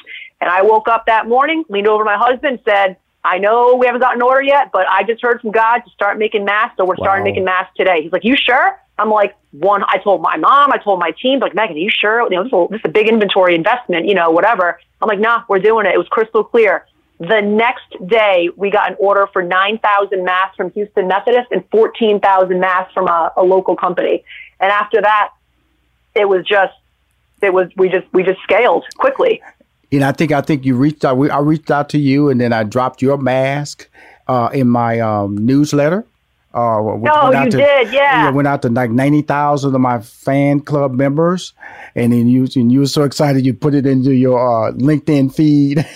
And I woke up that morning, leaned over to my husband, said, I know we haven't gotten an order yet, but I just heard from God to start making masks. So we're wow. starting making masks today. He's like, you sure? I'm like, one, I told my mom, I told my team, like, Megan, are you sure? You know, this is, a, this is a big inventory investment, you know, whatever. I'm like, nah, we're doing it. It was crystal clear. The next day, we got an order for nine thousand masks from Houston Methodist and fourteen thousand masks from a, a local company. And after that, it was just, it was, we just, we just scaled quickly. And I think I think you reached out. I reached out to you, and then I dropped your mask uh, in my um, newsletter. Uh, no, you to, did, yeah. yeah. Went out to like ninety thousand of my fan club members, and then you and you were so excited you put it into your uh, LinkedIn feed.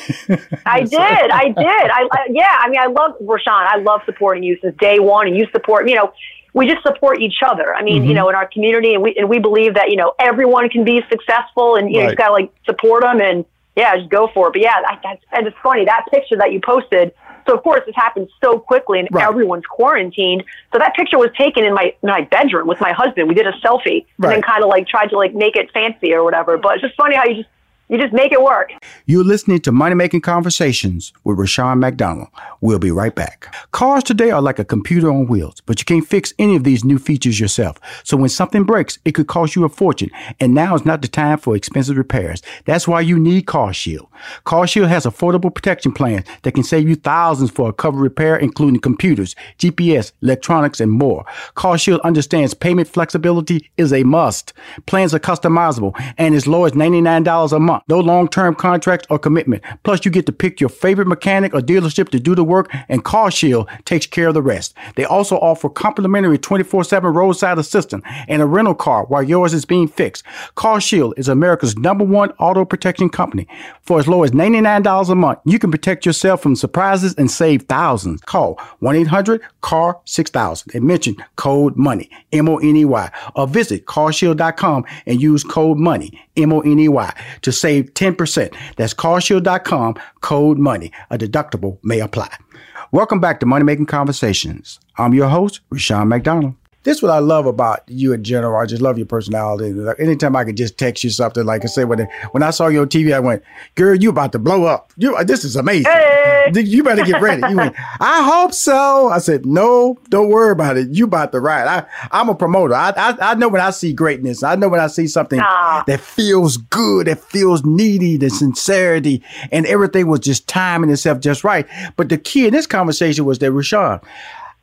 I so. did, I did, I, I yeah. I mean, I love Rashawn. I love supporting you since day one, and you support. You know, we just support each other. I mean, mm-hmm. you know, in our community, and we and we believe that you know everyone can be successful, and you right. know, you just gotta like support them and. Yeah, just go for it. But yeah, I, I, and it's funny, that picture that you posted So of course, this happened so quickly, and right. everyone's quarantined. So that picture was taken in my my bedroom with my husband. We did a selfie, right. and then kind of like tried to like make it fancy or whatever. But it's just funny how you just you just make it work. You're listening to Money Making Conversations with Rashawn McDonald. We'll be right back. Cars today are like a computer on wheels, but you can't fix any of these new features yourself. So when something breaks, it could cost you a fortune, and now is not the time for expensive repairs. That's why you need CarShield. CarShield has affordable protection plans that can save you thousands for a covered repair, including computers, G P S, electronics, and more. CarShield understands payment flexibility is a must. Plans are customizable and as low as ninety-nine dollars a month. No long-term contracts or commitment. Plus, you get to pick your favorite mechanic or dealership to do the work, and CarShield takes care of the rest. They also offer complimentary twenty-four seven roadside assistance and a rental car while yours is being fixed. CarShield is America's number one auto protection company. For as low as ninety-nine dollars a month, you can protect yourself from surprises and save thousands. Call one eight hundred C A R six thousand and mention code MONEY, M O N E Y, or visit CarShield dot com and use code MONEY, M O N E Y, to save Save ten percent. That's CarShield dot com, code MONEY. A deductible may apply. Welcome back to Money Making Conversations. I'm your host, Rashawn McDonald. This is what I love about you in general. I just love your personality. Like anytime I can just text you something, like I say, when when I saw you on T V, I went, "Girl, you about to blow up. You, this is amazing. Hey. You better get ready." You went, "I hope so." I said, "No, don't worry about it. You about to ride." I, I'm a promoter. I, I I know when I see greatness. I know when I see something Aww. that feels good, that feels needy, the sincerity, and everything was just timing itself just right. But the key in this conversation was that, Rashawn,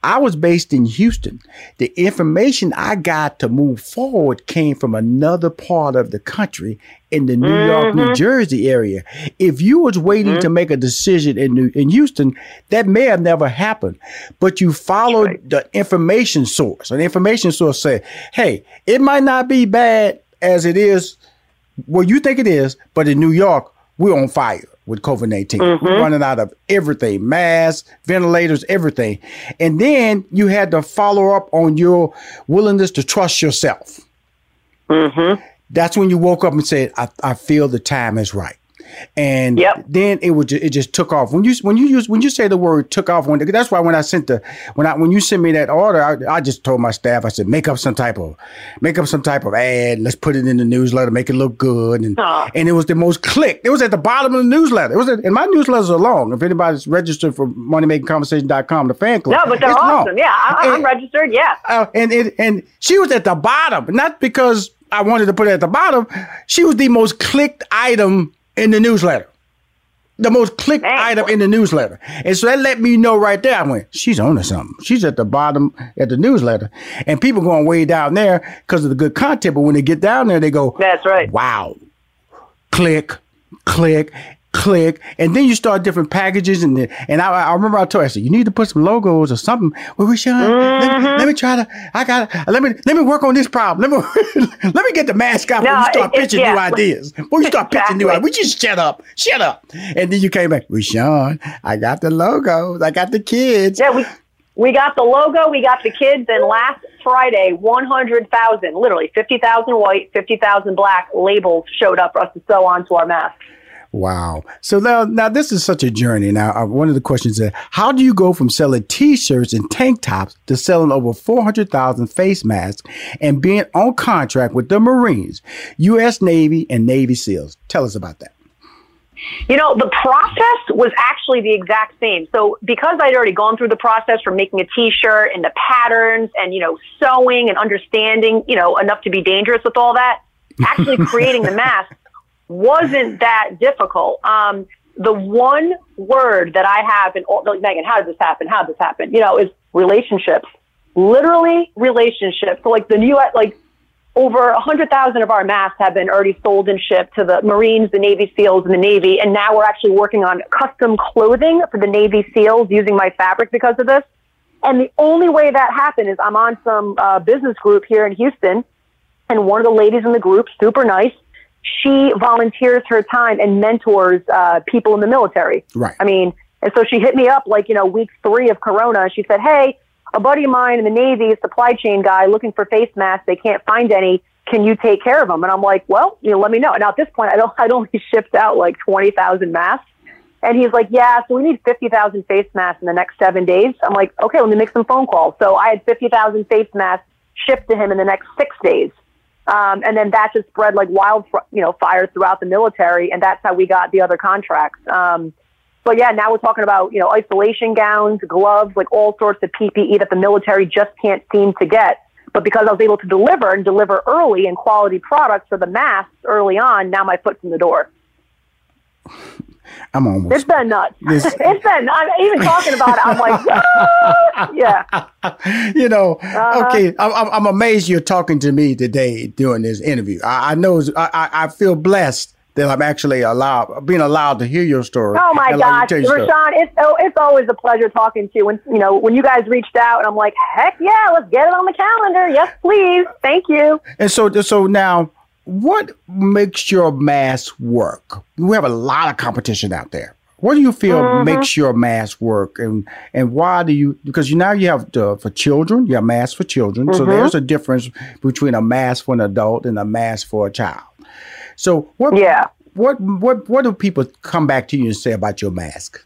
I was based in Houston. The information I got to move forward came from another part of the country in the New mm-hmm. York, New Jersey area. If you was waiting mm-hmm. to make a decision in New, in Houston, that may have never happened. But you followed right. the information source. An information source said, hey, it might not be bad as it is, well, you think it is, but in New York, we're on fire with COVID nineteen. Mm-hmm. We're running out of everything, masks, ventilators, everything. And then you had to follow up on your willingness to trust yourself. Mm-hmm. That's when you woke up and said, I, I feel the time is right. And yep. then it would it just took off. When you when you use when you say the word took off, when that's why when I sent the when I when you sent me that order, I, I just told my staff, I said, make up some type of make up some type of ad. Let's put it in the newsletter, make it look good. And Aww. and it was the most clicked. It was at the bottom of the newsletter. It was at, and my newsletters are long. If anybody's registered for money making conversation dot com, the fan club. No, but they're awesome. Long. Yeah, I, and, I'm registered. Yeah, uh, and it and she was at the bottom, not because I wanted to put it at the bottom. She was the most clicked item in the newsletter. The most clicked Dang. item in the newsletter. And so that let me know right there. I went, she's on to something. She's at the bottom at the newsletter. And people going way down there because of the good content. But when they get down there, they go, that's right. Wow. Click, click, click. And then you start different packages. And the, and I, I remember I told her, I said, you need to put some logos or something. Well, we should, mm-hmm. let, me, let me try to, I got to, let me, let me work on this problem. Let me, let me get the mask out no, before you start it, pitching yeah. new ideas. Before you start exactly. pitching new ideas, we just shut up, shut up. And then you came back, Rashawn, I got the logos, I got the kids. Yeah, we, we got the logo, we got the kids. And last Friday, one hundred thousand, literally fifty thousand white, fifty thousand black labels showed up for us to sew onto our masks. Wow. So now, now this is such a journey. Now, uh, one of the questions is, how do you go from selling T-shirts and tank tops to selling over four hundred thousand face masks and being on contract with the Marines, U S Navy, and Navy SEALs? Tell us about that. You know, the process was actually the exact same. So because I'd already gone through the process from making a T-shirt and the patterns and, you know, sewing and understanding, you know, enough to be dangerous with all that, actually creating the mask wasn't that difficult. Um, the one word that I have in all, like, Megan, how did this happen? How did this happen? You know, is relationships, literally relationships. So like the new, like over a hundred thousand of our masks have been already sold and shipped to the Marines, the Navy SEALs, and the Navy. And now we're actually working on custom clothing for the Navy SEALs using my fabric because of this. And the only way that happened is I'm on some uh, business group here in Houston. And one of the ladies in the group, super nice, she volunteers her time and mentors uh, people in the military. Right. I mean, and so she hit me up like, you know, week three of Corona. She said, hey, a buddy of mine in the Navy, supply chain guy, looking for face masks. They can't find any. Can you take care of them? And I'm like, well, you know, let me know. And at this point, I don't, I'd only shipped out like twenty thousand masks. And he's like, yeah, so we need fifty thousand face masks in the next seven days. I'm like, okay, let me make some phone calls. So I had fifty thousand face masks shipped to him in the next six days. Um, and then that just spread like wild, you know, fire throughout the military. And that's how we got the other contracts. Um, but yeah, now we're talking about, you know, isolation gowns, gloves, like all sorts of P P E that the military just can't seem to get. But because I was able to deliver and deliver early and quality products for the masks early on, now my foot's in the door. I'm almost. It's been nuts. This, it's been. I'm even talking about it. I'm like, ah! Yeah. You know. Uh-huh. Okay. I'm, I'm amazed you're talking to me today during this interview. I, I know. I, I feel blessed that I'm actually allowed, being allowed to hear your story. Oh my gosh, Rashawn, it's oh, it's always a pleasure talking to you. When you know when you guys reached out, and I'm like, heck yeah, let's get it on the calendar. Yes, please. Thank you. And so, so now. What makes your mask work? We have a lot of competition out there. What do you feel mm-hmm. makes your mask work? And and why do you, because you now you have the, for children, you have masks for children. Mm-hmm. So there's a difference between a mask for an adult and a mask for a child. So what, yeah. what, what, what do people come back to you and say about your mask?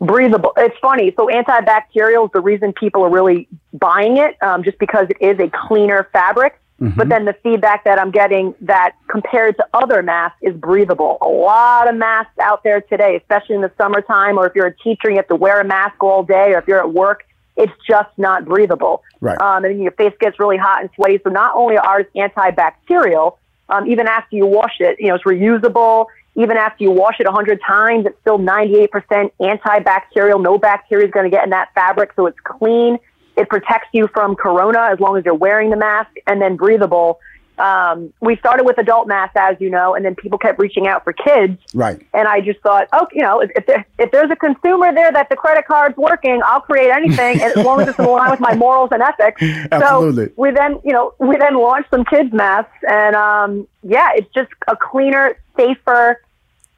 Breathable. It's funny. So antibacterial is the reason people are really buying it, um, just because it is a cleaner fabric. Mm-hmm. But then the feedback that I'm getting that compared to other masks is breathable. A lot of masks out there today, especially in the summertime, or if you're a teacher, you have to wear a mask all day, or if you're at work, it's just not breathable. Right. Um, and your face gets really hot and sweaty. So not only are ours antibacterial, um, even after you wash it, you know, it's reusable. Even after you wash it a hundred times, it's still ninety-eight percent antibacterial. No bacteria is going to get in that fabric. So it's clean. It protects you from corona as long as you're wearing the mask, and then breathable. Um, we started with adult masks, as you know, and then people kept reaching out for kids. Right. And I just thought, oh, you know, if, if, there, if there's a consumer there that the credit card's working, I'll create anything as long as it's in line with my morals and ethics. Absolutely. So we then, you know, we then launched some kids masks, and um, yeah, it's just a cleaner, safer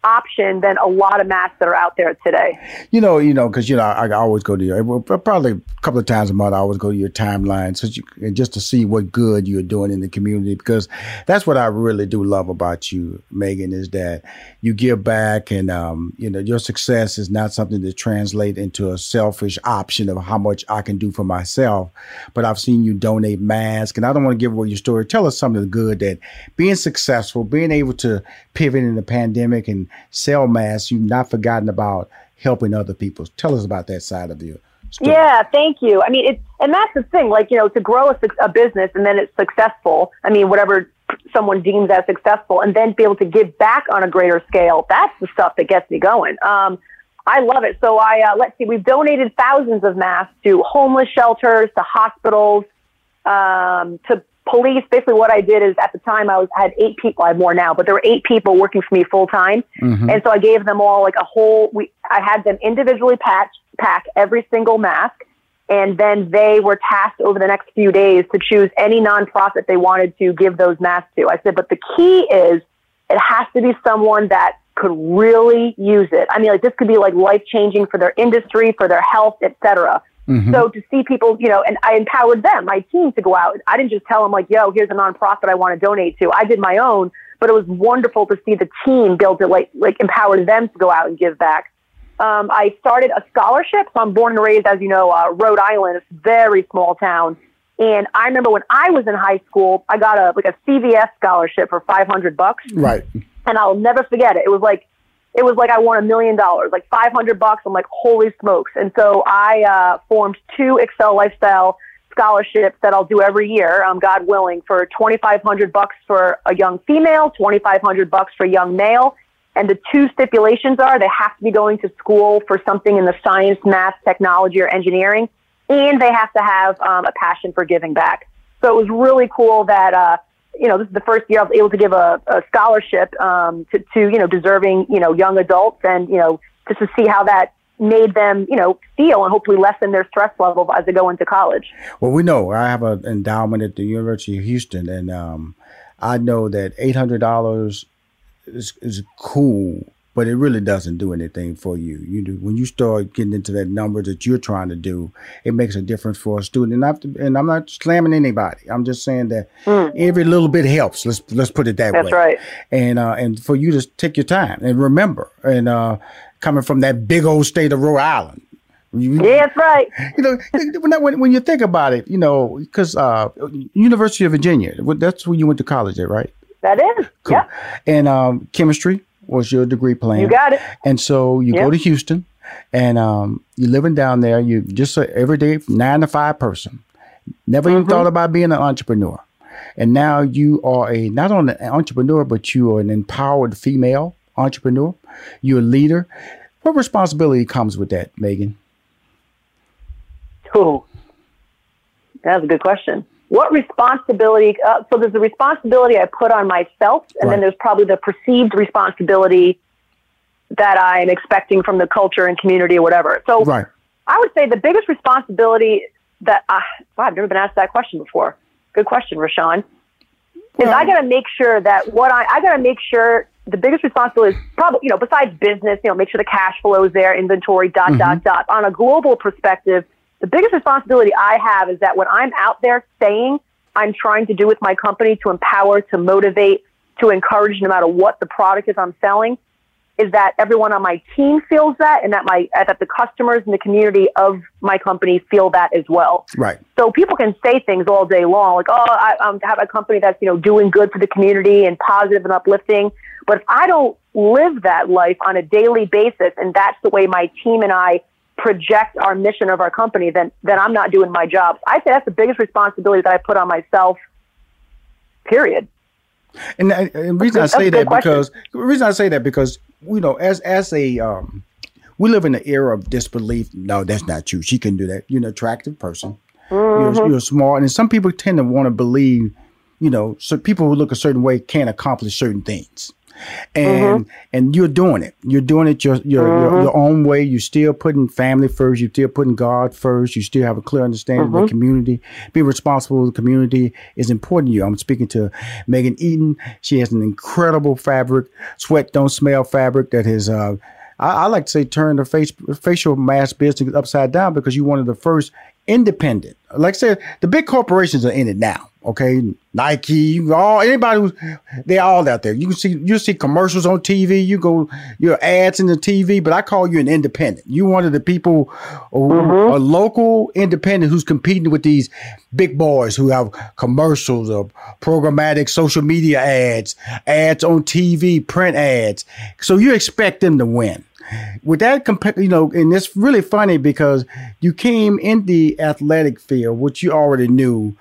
option than a lot of masks that are out there today. You know, you know, because, you know, I, I always go to your, probably a couple of times a month, I always go to your timeline so you, just to see what good you're doing in the community, because that's what I really do love about you, Megan, is that you give back, and, um, you know, your success is not something to translate into a selfish option of how much I can do for myself. But I've seen you donate masks, and I don't want to give away your story. Tell us something good that being successful, being able to pivot in the pandemic and sell masks, you've not forgotten about helping other people. Tell us about that side of you. Yeah, thank you. I mean, it's, and that's the thing, like, you know, to grow a, a business and then it's successful. I mean, whatever someone deems as successful, and then be able to give back on a greater scale. That's the stuff that gets me going. Um, I love it. So I, uh, let's see, we've donated thousands of masks to homeless shelters, to hospitals, um, to police. Basically what I did is at the time I was I had eight people, I have more now, but there were eight people working for me full time. Mm-hmm. And so I gave them all like a whole, we, I had them individually patch, pack every single mask. And then they were tasked over the next few days to choose any nonprofit they wanted to give those masks to. I said, but the key is it has to be someone that could really use it. I mean, like this could be like life changing for their industry, for their health, et cetera. Mm-hmm. So to see people, you know, and I empowered them, my team, to go out. I didn't just tell them like, yo, here's a nonprofit I want to donate to. I did my own, but it was wonderful to see the team build it, like, like empower them to go out and give back. Um, I started a scholarship. So I'm born and raised, as you know, uh, Rhode Island, it's a very small town. And I remember when I was in high school, I got a like a C V S scholarship for five hundred bucks. Right. And I'll never forget it. It was like, It was like I won a million dollars, like five hundred bucks. I'm like, holy smokes. And so I uh, formed two Accel Lifestyle scholarships that I'll do every year, um, God willing, for twenty-five hundred bucks for a young female, twenty-five hundred bucks for a young male. And the two stipulations are they have to be going to school for something in the science, math, technology, or engineering, and they have to have um, a passion for giving back. So it was really cool that uh, you know, this is the first year I was able to give a, a scholarship um, to, to, you know, deserving, you know, young adults, and, you know, just to see how that made them, you know, feel and hopefully lessen their stress level as they go into college. Well, we know I have an endowment at the University of Houston, and um, I know that eight hundred dollars is, is cool, but it really doesn't do anything for you. You do, when you start getting into that number that you're trying to do, it makes a difference for a student. And, I've, and I'm not slamming anybody. I'm just saying that mm. every little bit helps. Let's let's put it that That's way. That's right. And uh, and for you to take your time and remember and uh, coming from that big old state of Rhode Island. You, yeah, that's right. You know, when, when you think about it, you know, because uh, University of Virginia, that's where you went to college at, right? That is. Cool. Yeah. And um, chemistry was your degree plan. You got it. And so you yep. go to Houston and um, you're living down there. You just an everyday nine to five person. Never mm-hmm. even thought about being an entrepreneur. And now you are a not only an entrepreneur, but you are an empowered female entrepreneur. You're a leader. What responsibility comes with that, Megan? Who? That's a good question. What responsibility? Uh, so there's the responsibility I put on myself, and right. then there's probably the perceived responsibility that I am expecting from the culture and community or whatever. So right. I would say the biggest responsibility that I, wow, I've never been asked that question before. Good question, Rashawn. Well, is I got to make sure that what I, I got to make sure the biggest responsibility is probably, you know, besides business, you know, make sure the cash flow is there, inventory, dot, mm-hmm. dot, dot. On a global perspective, the biggest responsibility I have is that when I'm out there saying I'm trying to do with my company to empower, to motivate, to encourage, no matter what the product is I'm selling, is that everyone on my team feels that, and that my that the customers and the community of my company feel that as well. Right. So people can say things all day long, like, "Oh, I um, have a company that's, you know, doing good for the community and positive and uplifting." But if I don't live that life on a daily basis, and that's the way my team and I project our mission of our company, then then I'm not doing my job. I say that's the biggest responsibility that I put on myself, period. And the reason I say that because the reason I say that because you know, as as a um, we live in an era of disbelief. No, that's not true. She can do that. You're an attractive person. Mm-hmm. You're, you're smart, and some people tend to want to believe, you know, so people who look a certain way can't accomplish certain things. And mm-hmm. and you're doing it. You're doing it your your, mm-hmm. your your own way. You're still putting family first. You're still putting God first. You still have a clear understanding mm-hmm. of the community. Being responsible with the community is important to you. I'm speaking to Megan Eaton. She has an incredible fabric, sweat don't smell fabric that has, uh, I, I like to say, turned the face, facial mask business upside down because you're one of the first independent. Like I said, the big corporations are in it now. Okay, Nike, all anybody who's they're all out there. You can see you see commercials on T V. You go your ads in the T V, but I call you an independent. You're one of the people who mm-hmm. are local independent who's competing with these big boys who have commercials of programmatic social media ads, ads on T V, print ads. So you expect them to win. With that, you know, and it's really funny because you came in the athletic field, which you already knew.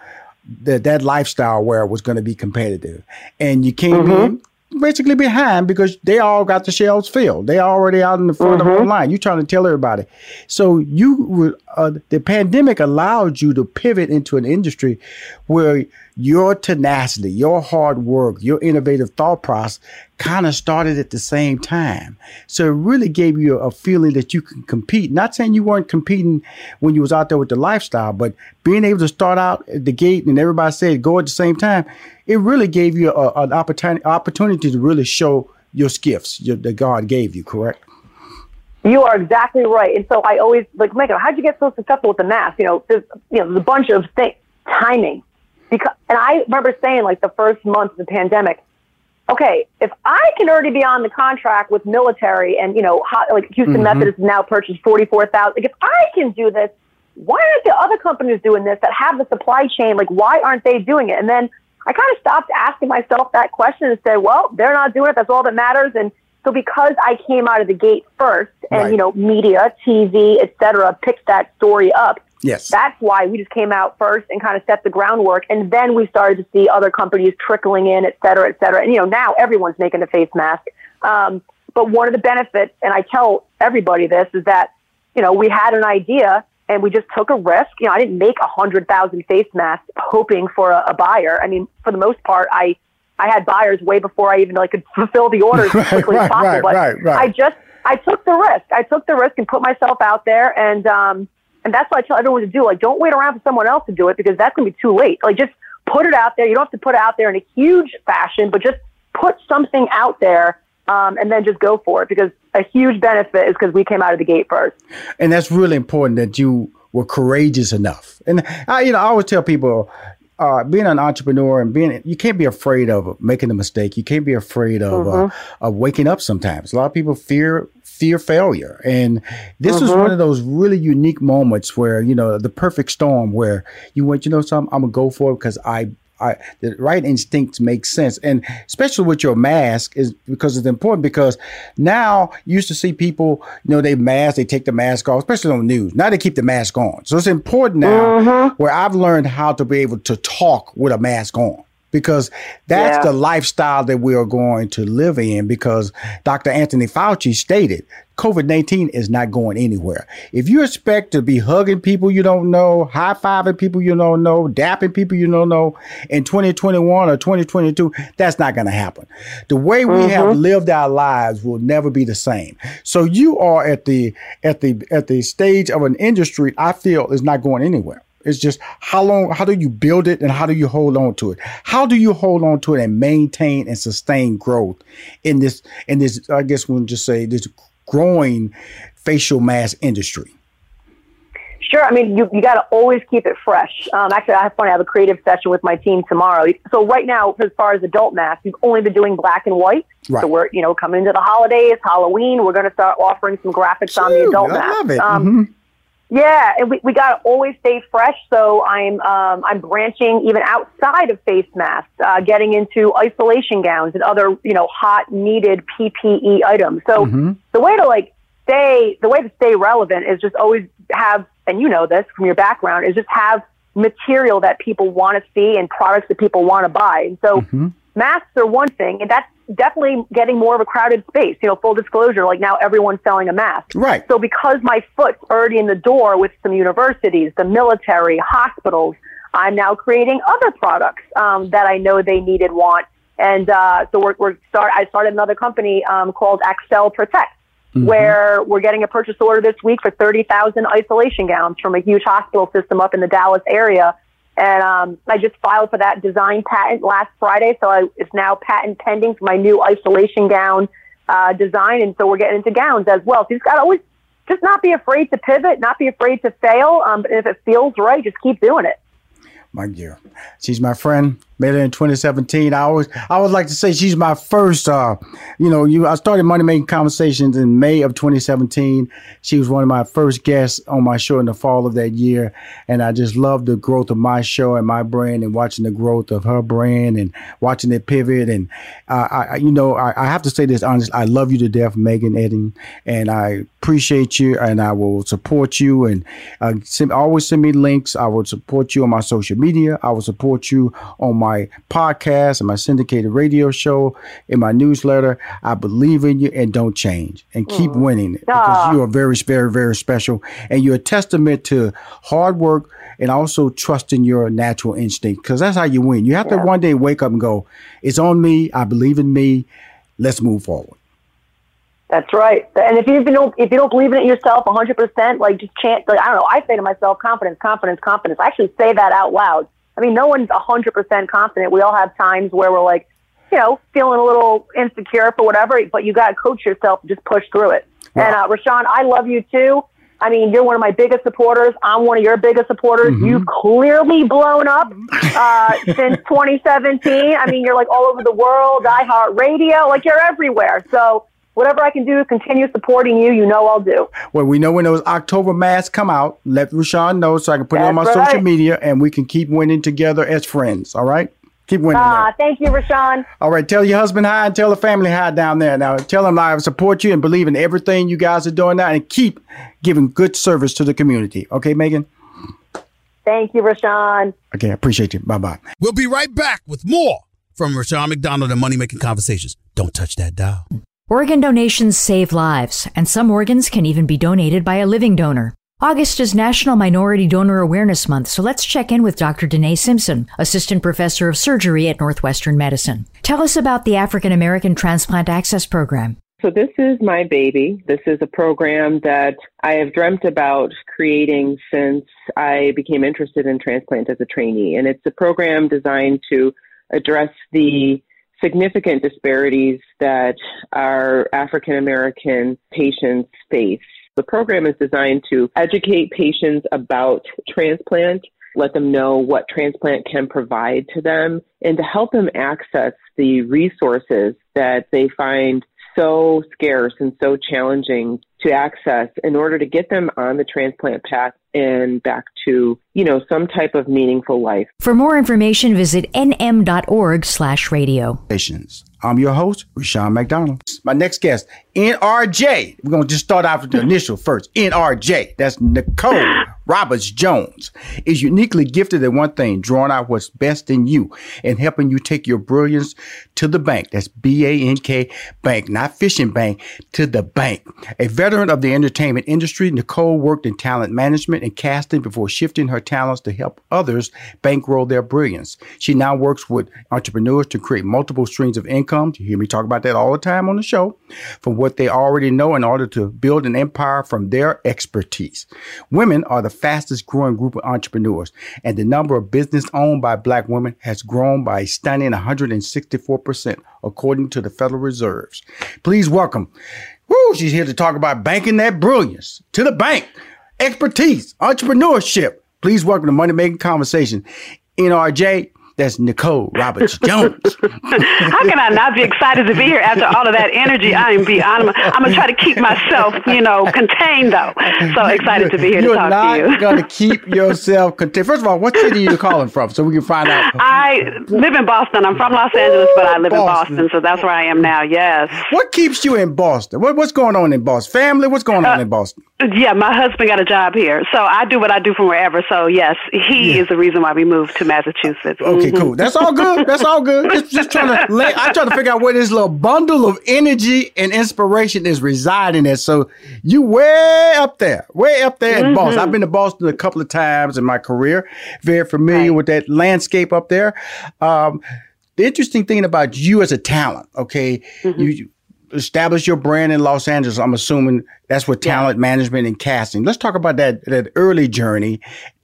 That that lifestyle where it was going to be competitive, and you came mm-hmm. in basically behind because they all got the shelves filled. They already out in the front mm-hmm. of the line. You're trying to tell everybody. So you, uh, the pandemic allowed you to pivot into an industry where your tenacity, your hard work, your innovative thought process kind of started at the same time. So it really gave you a, a feeling that you can compete. Not saying you weren't competing when you was out there with the lifestyle, but being able to start out at the gate and everybody said go at the same time, it really gave you a, an opportunity opportunity to really show your gifts your, that God gave you, correct? You are exactly right. And so I always, like, Michael, how'd you get so successful with the math? You know, there's, you know, there's a bunch of things. Timing. Because, and I remember saying, like, the first month of the pandemic, okay, if I can already be on the contract with military and, you know, how, like Houston mm-hmm. Methodist now purchased forty-four thousand, like, if I can do this, why aren't the other companies doing this that have the supply chain? Like, why aren't they doing it? And then I kind of stopped asking myself that question and said, well, they're not doing it. That's all that matters. And so because I came out of the gate first and, right. you know, media, T V, et cetera, picked that story up. Yes. That's why we just came out first and kind of set the groundwork. And then we started to see other companies trickling in, et cetera, et cetera. And, you know, now everyone's making a face mask. Um, but one of the benefits, and I tell everybody this, is that, you know, we had an idea and we just took a risk. You know, I didn't make one hundred thousand face masks hoping for a, a buyer. I mean, for the most part, I, I had buyers way before I even like could fulfill the orders right, as quickly right, as possible. Right, but right, right. I just, I took the risk. I took the risk and put myself out there and, um, And that's what I tell everyone to do. Like, don't wait around for someone else to do it because that's going to be too late. Like, just put it out there. You don't have to put it out there in a huge fashion, but just put something out there um, and then just go for it because a huge benefit is because we came out of the gate first. And that's really important that you were courageous enough. And, I, you know, I always tell people uh, being an entrepreneur and being, you can't be afraid of making a mistake. You can't be afraid of, mm-hmm. uh, of waking up sometimes. A lot of people fear fear failure. And this mm-hmm. was one of those really unique moments where, you know, the perfect storm where you went, you know something, I'm going to go for it because I, I, the right instincts make sense. And especially with your mask is because it's important, because now you used to see people, you know, they mask, they take the mask off, especially on the news. Now they keep the mask on. So it's important now mm-hmm. where I've learned how to be able to talk with a mask on. Because that's yeah. the lifestyle that we are going to live in, because Doctor Anthony Fauci stated COVID nineteen is not going anywhere. If you expect to be hugging people you don't know, high-fiving people you don't know, dapping people you don't know in twenty twenty-one or twenty twenty-two, that's not going to happen. The way we mm-hmm. have lived our lives will never be the same. So you are at the at the at the stage of an industry I feel is not going anywhere. It's just how long, how do you build it and how do you hold on to it? How do you hold on to it and maintain and sustain growth in this, in this, I guess we'll just say this growing facial mask industry? Sure. I mean, you, you got to always keep it fresh. Um, actually, I have fun. I have a creative session with my team tomorrow. So right now, as far as adult masks, we've only been doing black and white. Right. So we're, you know, coming into the holidays, Halloween, we're going to start offering some graphics Shoot, on the adult I masks. Love it. Um, mm-hmm. Yeah, and we, we gotta always stay fresh. So I'm um I'm branching even outside of face masks, uh, getting into isolation gowns and other, you know, hot needed P P E items. So mm-hmm. the way to like stay the way to stay relevant is just always have, and you know this from your background, is just have material that people want to see and products that people want to buy. And so mm-hmm. masks are one thing, and that's definitely getting more of a crowded space. You know, full disclosure, like now everyone's selling a mask. Right. So because my foot's already in the door with some universities, the military, hospitals, I'm now creating other products um, that I know they need and want. And uh, so we're, we're start. I started another company um, called Accel Protect, mm-hmm. where we're getting a purchase order this week for thirty thousand isolation gowns from a huge hospital system up in the Dallas area. And um, I just filed for that design patent last Friday. So I, it's now patent pending for my new isolation gown uh, design. And so we're getting into gowns as well. So you just got to always just not be afraid to pivot, not be afraid to fail. Um, but if it feels right, just keep doing it. My dear, she's my friend. Met her in twenty seventeen. I always, I would like to say she's my first. Uh, you know, you. I started Money Making Conversations in May of twenty seventeen. She was one of my first guests on my show in the fall of that year, and I just love the growth of my show and my brand, and watching the growth of her brand and watching it pivot. And uh, I, you know, I, I have to say this honestly. I love you to death, Megan Eddings, and I appreciate you, and I will support you. And uh, send, always send me links. I will support you on my social media. I will support you on my podcast and my syndicated radio show and my newsletter. I believe in you, and don't change, and keep mm. winning it, because you are very, very, very special, and you're a testament to hard work and also trusting your natural instinct, because that's how you win. You have yeah. to one day wake up and go, it's on me. I believe in me. Let's move forward. That's right. And if you don't, if you don't believe in it yourself one hundred percent, like just chant, like, I don't know, I say to myself, confidence, confidence, confidence. I actually say that out loud. I mean, no one's one hundred percent confident. We all have times where we're like, you know, feeling a little insecure for whatever, but you got to coach yourself and just push through it. Wow. And uh, Rashawn, I love you too. I mean, you're one of my biggest supporters. I'm one of your biggest supporters. Mm-hmm. You've clearly blown up uh, since twenty seventeen. I mean, you're like all over the world, iHeartRadio, like you're everywhere. So whatever I can do to continue supporting you, you know I'll do. Well, we know when those October masks come out, let Rashawn know so I can put That's it on my right. social media, and we can keep winning together as friends. All right? Keep winning. Ah, there. Thank you, Rashawn. All right. Tell your husband hi and tell the family hi down there. Now, tell them I support you and believe in everything you guys are doing now, and keep giving good service to the community. Okay, Megan? Thank you, Rashawn. Okay, I appreciate you. Bye-bye. We'll be right back with more from Rashawn McDonald and Money Making Conversations. Don't touch that dial. Organ donations save lives, and some organs can even be donated by a living donor. August is National Minority Donor Awareness Month, so let's check in with Doctor Danae Simpson, Assistant Professor of Surgery at Northwestern Medicine. Tell us about the African American Transplant Access Program. So this is my baby. This is a program that I have dreamt about creating since I became interested in transplant as a trainee. And it's a program designed to address the significant disparities that our African American patients face. The program is designed to educate patients about transplant, let them know what transplant can provide to them, and to help them access the resources that they find so scarce and so challenging to access in order to get them on the transplant path and back to, you know, some type of meaningful life. For more information, visit N M dot org slash radio. I'm your host, Rashawn McDonald. My next guest, N R J. We're going to just start off with the initial first. N R J, that's Nicole Roberts Jones, is uniquely gifted at one thing, drawing out what's best in you and helping you take your brilliance to the bank. That's B A N K bank, not fishing bank, to the bank. A veteran of the entertainment industry, Nicole worked in talent management and casting before shifting her talents to help others bankroll their brilliance. She now works with entrepreneurs to create multiple streams of income. You hear me talk about that all the time on the show, from what they already know in order to build an empire from their expertise. Women are the fastest growing group of entrepreneurs, and the number of businesses owned by Black women has grown by a stunning one hundred sixty-four percent, according to the Federal Reserves. Please welcome, woo, she's here to talk about banking that brilliance to the bank, expertise, entrepreneurship. Please welcome to Money Making Conversation, N R J. That's Nicole Roberts Jones. How can I not be excited to be here after all of that energy? I am beyond. I'm going to try to keep myself, you know, contained, though. So excited to be here You're to talk to you. You're not going to keep yourself contained. First of all, what city are you calling from so we can find out? I live in Boston. I'm from Los Angeles, but I live Boston. in Boston. So that's where I am now, yes. What keeps you in Boston? What, what's going on in Boston? Family, what's going on uh, in Boston? Yeah, my husband got a job here. So I do what I do from wherever. So, yes, he yeah. is the reason why we moved to Massachusetts. Okay. Okay, cool. That's all good. That's all good. Just, just trying to lay, I try to figure out where this little bundle of energy and inspiration is residing at. So you way up there, way up there in mm-hmm. Boston. I've been to Boston a couple of times in my career. Very familiar right. with that landscape up there. Um, the interesting thing about you as a talent, okay, mm-hmm. you, you establish your brand in Los Angeles. I'm assuming that's with talent yeah. management and casting. Let's talk about that that early journey.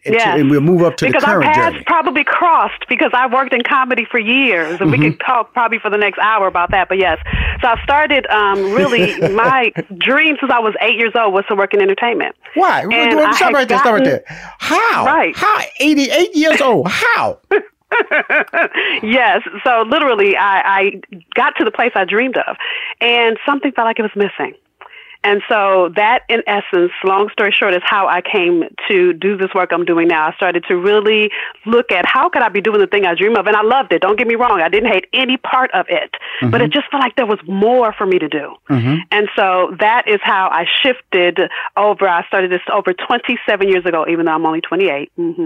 Yeah, and we'll move up to because the current our paths journey. Probably crossed because I worked in comedy for years, and mm-hmm. we could talk probably for the next hour about that. But yes, so I started um, really my dream since I was eight years old was to work in entertainment. Why? And stop right there. Stop right there. How? Right. How? eighty-eight years old. How? Yes. So literally, I, I got to the place I dreamed of, and something felt like it was missing. And so that, in essence, long story short, is how I came to do this work I'm doing now. I started to really look at how could I be doing the thing I dream of? And I loved it. Don't get me wrong. I didn't hate any part of it. Mm-hmm. But it just felt like there was more for me to do. Mm-hmm. And so that is how I shifted over. I started this over twenty-seven years ago, even though I'm only twenty-eight. Mm-hmm.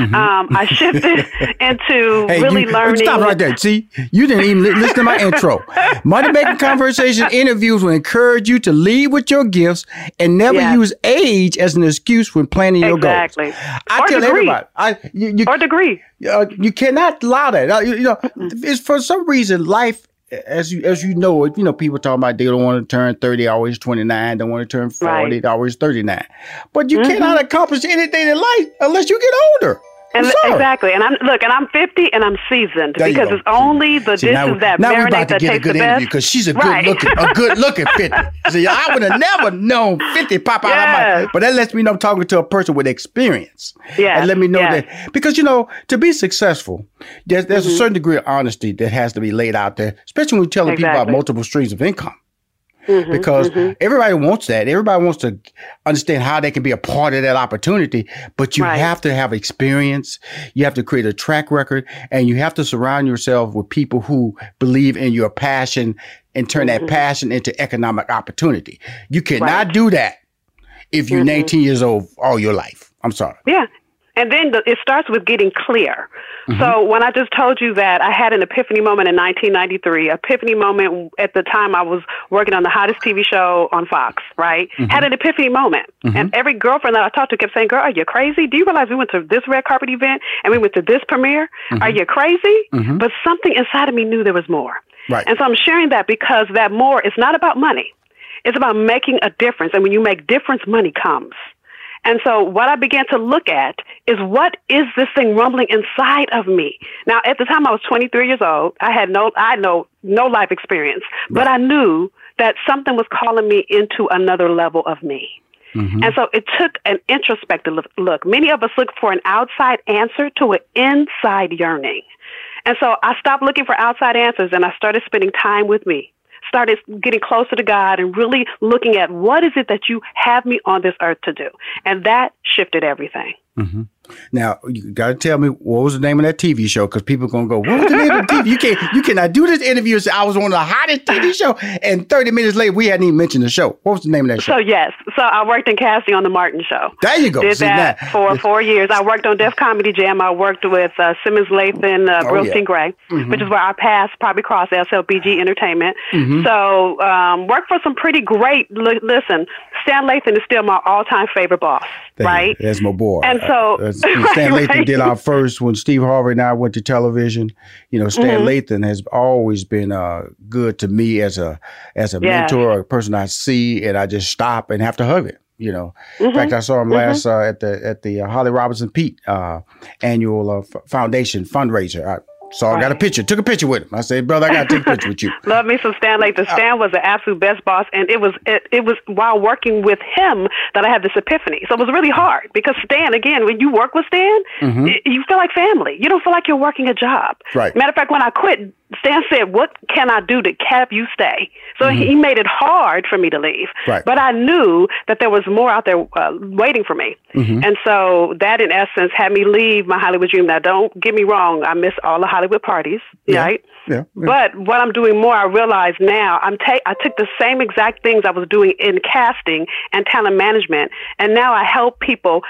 Mm-hmm. Um, I shifted into hey, really you, learning. Stop right there. See, you didn't even listen to my intro. Money Making Conversation interviews will encourage you to lead with your gifts and never yes. use age as an excuse when planning exactly. your goals. I or tell degree. everybody, I, you, you, or degree, uh, you cannot allow that. Uh, you, you know, it's for some reason life, as you as you know, you know people talk about they don't want to turn thirty, always twenty-nine. Don't want to turn forty, right. always thirty-nine. But you mm-hmm. cannot accomplish anything in life unless you get older. And exactly. And I'm look, and I'm fifty and I'm seasoned there because it's only the See, dishes we, that marinate that taste the best. Because she's a good right. looking, a good looking fifty. See, I would have never known fifty pop out yes. of my, but that lets me know I'm talking to a person with experience. Yeah. And let me know yes. that, because, you know, to be successful, there's, there's mm-hmm. a certain degree of honesty that has to be laid out there, especially when you're telling exactly. people about multiple streams of income. Mm-hmm, because mm-hmm. everybody wants that. Everybody wants to understand how they can be a part of that opportunity, but you right. have to have experience. You have to create a track record, and you have to surround yourself with people who believe in your passion and turn mm-hmm. that passion into economic opportunity. You cannot right. do that if you're mm-hmm. nineteen years old all your life. I'm sorry. Yeah. And then the, it starts with getting clear. Mm-hmm. So when I just told you that I had an epiphany moment in nineteen ninety-three, epiphany moment at the time I was working on the hottest T V show on Fox, right? Mm-hmm. Had an epiphany moment. Mm-hmm. And every girlfriend that I talked to kept saying, girl, are you crazy? Do you realize we went to this red carpet event and we went to this premiere? Mm-hmm. Are you crazy? Mm-hmm. But something inside of me knew there was more. Right. And so I'm sharing that because that more is not about money. It's about making a difference. And when you make difference, money comes. And so what I began to look at is what is this thing rumbling inside of me? Now, at the time I was twenty-three years old, I had no, I know no life experience, right. but I knew that something was calling me into another level of me. Mm-hmm. And so it took an introspective look. Many of us look for an outside answer to an inside yearning. And so I stopped looking for outside answers and I started spending time with me. started getting closer to God and really looking at what is it that you have me on this earth to do. And that shifted everything. Mm-hmm. Now, you got to tell me, what was the name of that T V show? Because people are going to go, what was the name of the T V? You can't, you cannot do this interview. So I was on the hottest T V show, and thirty minutes later, we hadn't even mentioned the show. What was the name of that show? So, yes. So I worked in casting on The Martin Show. There you go. Did See, that now, for four years. I worked on Def Comedy Jam. I worked with uh, Simmons Lathan, uh, oh, Brillstein yeah. Gray, mm-hmm. which is where our paths probably crossed, S L B G Entertainment. Mm-hmm. So um, worked for some pretty great, li- listen, Stan Lathan is still my all-time favorite boss, there, right? That's my boy. And so... Uh, Stan right, Lathan right. did our first when Steve Harvey and I went to television. You know, Stan mm-hmm. Lathan has always been uh, good to me as a as a yeah. mentor, a person I see, and I just stop and have to hug him. You know, mm-hmm. in fact, I saw him mm-hmm. last uh, at the at the uh, Holly Robinson Peete uh, annual uh, f- foundation fundraiser. I, So I got a picture, took a picture with him. I said, brother, I got to take a picture with you. Love me some Stan Lathan. Stan was the absolute best boss. And it was it, it was while working with him that I had this epiphany. So it was really hard because Stan, again, when you work with Stan, mm-hmm. it, you feel like family. You don't feel like you're working a job. Right. Matter of fact, when I quit, Stan said, what can I do to have you stay? So mm-hmm. he made it hard for me to leave. Right. But I knew that there was more out there uh, waiting for me. Mm-hmm. And so that, in essence, had me leave my Hollywood dream. Now, don't get me wrong. I miss all the Hollywood parties, yeah, right? Yeah, yeah. But what I'm doing more, I realize now, I'm ta- I took the same exact things I was doing in casting and talent management, and now I help people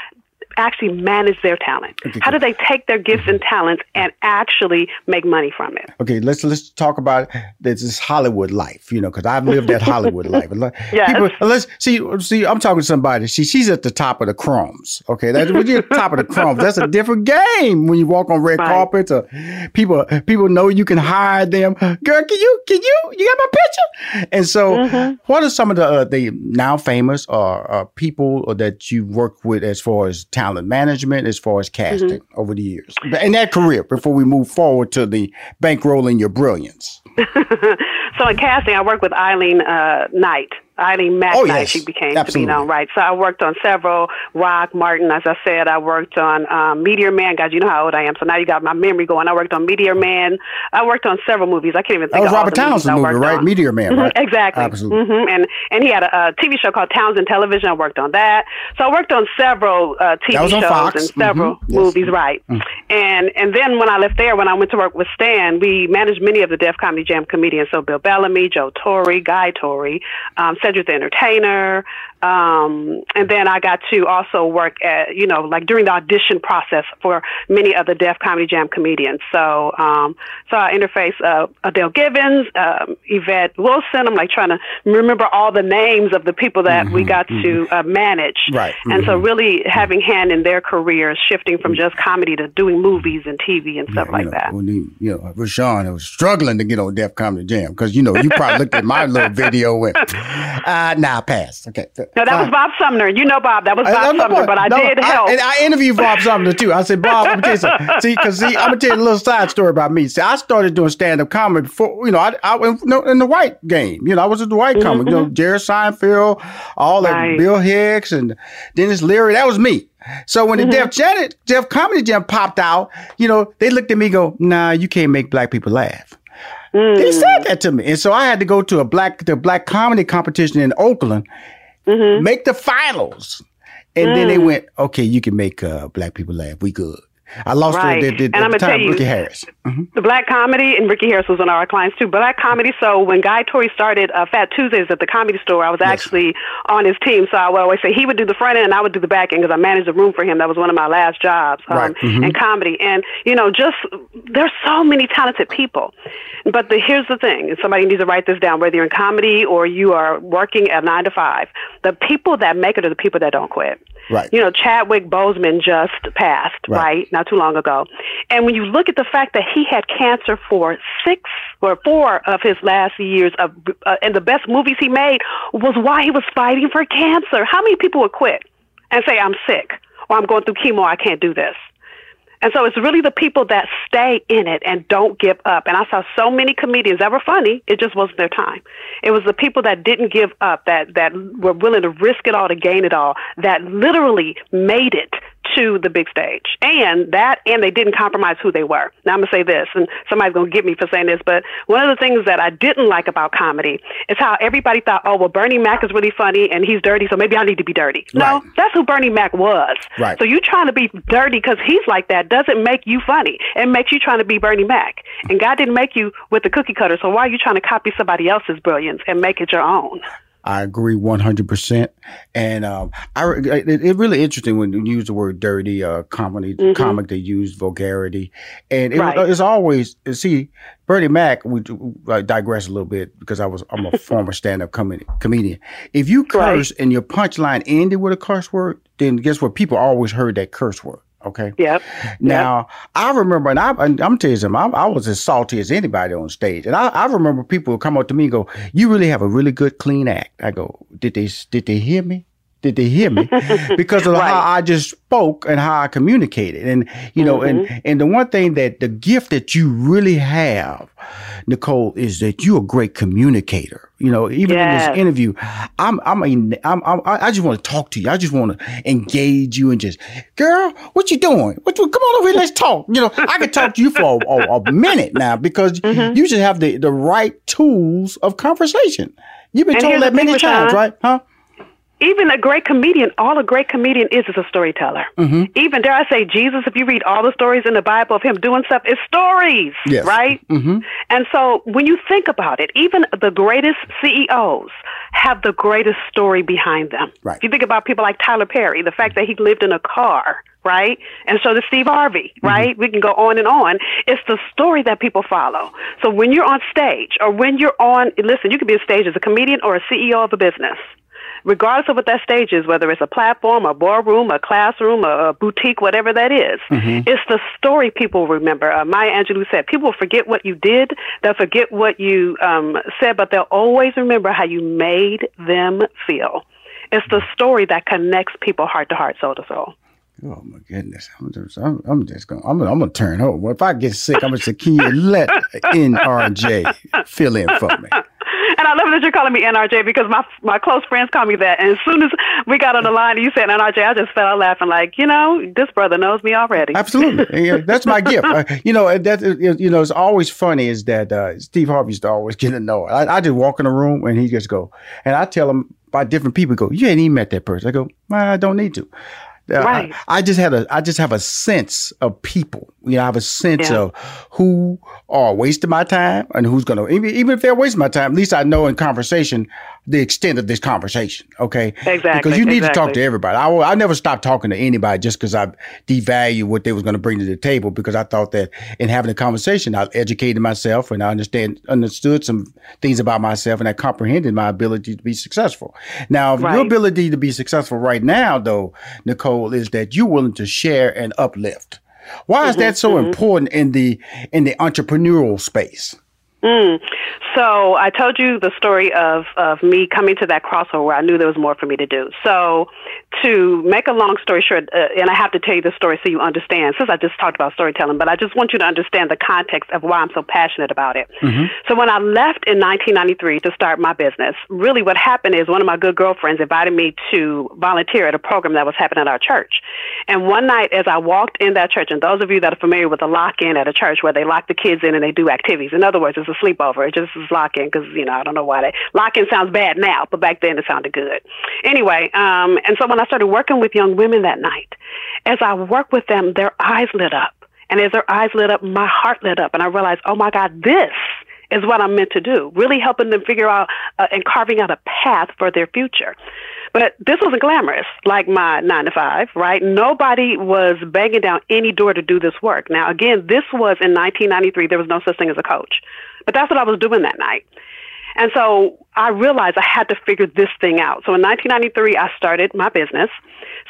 actually manage their talent. Okay, how do they take their gifts and talents and actually make money from it? Okay, let's let's talk about this, this Hollywood life, you know, because I've lived that Hollywood life. Yes. People, let's see, see, I'm talking to somebody. She, she's at the top of the crumbs. Okay, that's when you're at the top of the crumbs. That's a different game when you walk on red right. carpets. Or people people know you can hire them. Girl, can you can you you got my picture? And so, mm-hmm. what are some of the uh, the now famous or uh, uh, people that you work with as far as talent? Talent management as far as casting mm-hmm. over the years in that career before we move forward to the bankrolling your brilliance. So in casting, I work with Eileen uh, Knight. Eileen Mack oh, yes. Knight, she became Absolutely. to be known, right? So I worked on several, Rock, Martin, as I said, I worked on um, Meteor Man. God, you know how old I am, so now you got my memory going. I worked on Meteor Man. I worked on several movies. I can't even think that was of Robert all the Townsend movies movie, right? On. Meteor Man, right? Mm-hmm, exactly. Absolutely. Mm-hmm. And and he had a, a T V show called Townsend Television. I worked on that. So I worked on several uh, T V on shows Fox. and several mm-hmm. movies, yes. right? Mm-hmm. And and then when I left there, when I went to work with Stan, we managed many of the Def Comedy Jam comedians, so Bill Bellamy, Joe Torry, Guy Torry, um, Cedric the Entertainer, um, and then I got to also work at, you know, like during the audition process for many of the Def Comedy Jam comedians. So, um, so I interfaced uh, Adele Givens, um, Yvette Wilson. I'm like trying to remember all the names of the people that mm-hmm, we got mm-hmm. to uh, manage. Right. And mm-hmm. so really having hand in their careers, shifting from just comedy to doing movies and T V and stuff yeah, like know, that. When you, you know, Rashawn was struggling to get on Def Comedy Jam because, you know, you probably looked at my little video and... Uh, nah, pass. Okay. No, that uh, was Bob Sumner. You know Bob. That was Bob no, Sumner, no, but I no, did I, help. And I interviewed Bob Sumner, too. I said, Bob, I'm going to tell you something. See, because see, I'm going to tell you a little side story about me. See, I started doing stand-up comedy before, you know, I, I in, in the white game. You know, I was in the white mm-hmm. comic. You know, Jerry Seinfeld, all that, right. Bill Hicks, and Dennis Leary. That was me. So when mm-hmm. the Def Janet, Def Comedy Jam popped out, you know, they looked at me and go, nah, you can't make black people laugh. Mm. They said that to me. And so I had to go to a black the black comedy competition in Oakland, mm-hmm. make the finals. And mm. then they went, okay, you can make uh, black people laugh. We good. I lost right. the, the, the, and the time with Ricky Harris. Mm-hmm. The black comedy, and Ricky Harris was one of our clients too, black comedy. So when Guy Torry started uh, Fat Tuesdays at the Comedy Store, I was yes. actually on his team. So I would always say he would do the front end and I would do the back end because I managed the room for him. That was one of my last jobs um, right. mm-hmm. in comedy. And, you know, just there's so many talented people. But the, here's the thing, and somebody needs to write this down, whether you're in comedy or you are working at nine to five, the people that make it are the people that don't quit. Right. You know, Chadwick Boseman just passed, right. right? Not too long ago. And when you look at the fact that he had cancer for six or four of his last years of, uh, and the best movies he made was why he was fighting for cancer. How many people would quit and say, I'm sick or I'm going through chemo, I can't do this? And so it's really the people that stay in it and don't give up. And I saw so many comedians that were funny. It just wasn't their time. It was the people that didn't give up, that, that were willing to risk it all to gain it all, that literally made it to the big stage. And that, and they didn't compromise who they were. Now I'm going to say this, and somebody's going to get me for saying this, but one of the things that I didn't like about comedy is how everybody thought, oh, well, Bernie Mac is really funny and he's dirty, so maybe I need to be dirty. Right. No, that's who Bernie Mac was. Right. So you trying to be dirty because he's like that doesn't make you funny. It makes you trying to be Bernie Mac. And God didn't make you with the cookie cutter, so why are you trying to copy somebody else's brilliance and make it your own? I agree one hundred percent. And um, I, it, it really interesting when you use the word dirty, uh, comedy, mm-hmm. comic, they use vulgarity. And it, right. it's always, see, Bernie Mac, we uh, digress a little bit because I was, I'm a former stand-up com- comedian. If you curse right. and your punchline ended with a curse word, then guess what? People always heard that curse word. Okay. Yep. Now yep. I remember, and I, I'm telling you something. I, I was as salty as anybody on stage, and I, I remember people would come up to me and go, "You really have a really good clean act." I go, "Did they? Did they hear me? Did they hear me?" Because of right. how I just spoke and how I communicated, and you know, mm-hmm. and and the one thing that the gift that you really have, Nicole, is that you're a great communicator. You know, even yes. in this interview, I'm, I'm, a, I'm, I'm, I just want to talk to you. I just want to engage you and just, girl, what you doing? What you, come on over here, let's talk. You know, I could talk to you for a, a, a minute now because mm-hmm. you should have the, the right tools of conversation. You've been and told that many times, time. right? Huh? Even a great comedian, all a great comedian is is a storyteller. Mm-hmm. Even, dare I say, Jesus, if you read all the stories in the Bible of him doing stuff, it's stories, yes. right? Mm-hmm. And so when you think about it, even the greatest C E Os have the greatest story behind them. Right. If you think about people like Tyler Perry, the fact that he lived in a car, right? And so does Steve Harvey, right? Mm-hmm. We can go on and on. It's the story that people follow. So when you're on stage or when you're on, listen, you can be on stage as a comedian or a C E O of a business. Regardless of what that stage is, whether it's a platform, a boardroom, a classroom, a boutique, whatever that is, mm-hmm. it's the story people remember. Uh, Maya Angelou said, people forget what you did, they'll forget what you um, said, but they'll always remember how you made them feel. It's the story that connects people heart to heart, soul to soul. Oh my goodness! I'm just, I'm, I'm just gonna, I'm, I'm gonna turn over. If I get sick, I'm gonna say, "Can you let N R J fill in for me?" And I love that you're calling me N R J because my my close friends call me that. And as soon as we got on the line and you said N R J, I just fell out laughing. Like, you know, this brother knows me already. Absolutely, yeah, that's my gift. Uh, you know, that you know, it's always funny is that uh, Steve Harvey used to always get annoyed. I, I just walk in the room and he just go, and I tell him by different people go, "You ain't even met that person." I go, "I don't need to." Uh, right. I, I just had a, I just have a sense of people. You know, I have a sense yeah. of who are wasting my time and who's going to, even, even if they're wasting my time, at least I know in conversation the extent of this conversation. Okay. Exactly. Because you need exactly. to talk to everybody. I, I never stopped talking to anybody just because I devalued what they was going to bring to the table because I thought that in having a conversation, I educated myself and I understand, understood some things about myself and I comprehended my ability to be successful. Now, right. your ability to be successful right now, though, Nicole, is that you're willing to share and uplift. Why is mm-hmm, that so mm-hmm. important in the in the entrepreneurial space? Mm. So I told you the story of, of me coming to that crossover where I knew there was more for me to do. So to make a long story short, uh, and I have to tell you the story so you understand, since I just talked about storytelling, but I just want you to understand the context of why I'm so passionate about it. Mm-hmm. So when I left in nineteen ninety-three to start my business, really what happened is one of my good girlfriends invited me to volunteer at a program that was happening at our church. And one night as I walked in that church, and those of you that are familiar with the lock-in at a church where they lock the kids in and they do activities, in other words, it's a sleepover. It just is lock-in because, you know, I don't know why they lock-in sounds bad now, but back then it sounded good. Anyway, um, and so when I started working with young women that night, as I worked with them, their eyes lit up. And as their eyes lit up, my heart lit up. And I realized, oh, my God, this is what I'm meant to do, really helping them figure out uh, and carving out a path for their future. But this wasn't glamorous, like my nine to five, right? Nobody was banging down any door to do this work. Now, again, this was in nineteen ninety-three. There was no such thing as a coach. But that's what I was doing that night. And so I realized I had to figure this thing out. So in nineteen ninety-three, I started my business.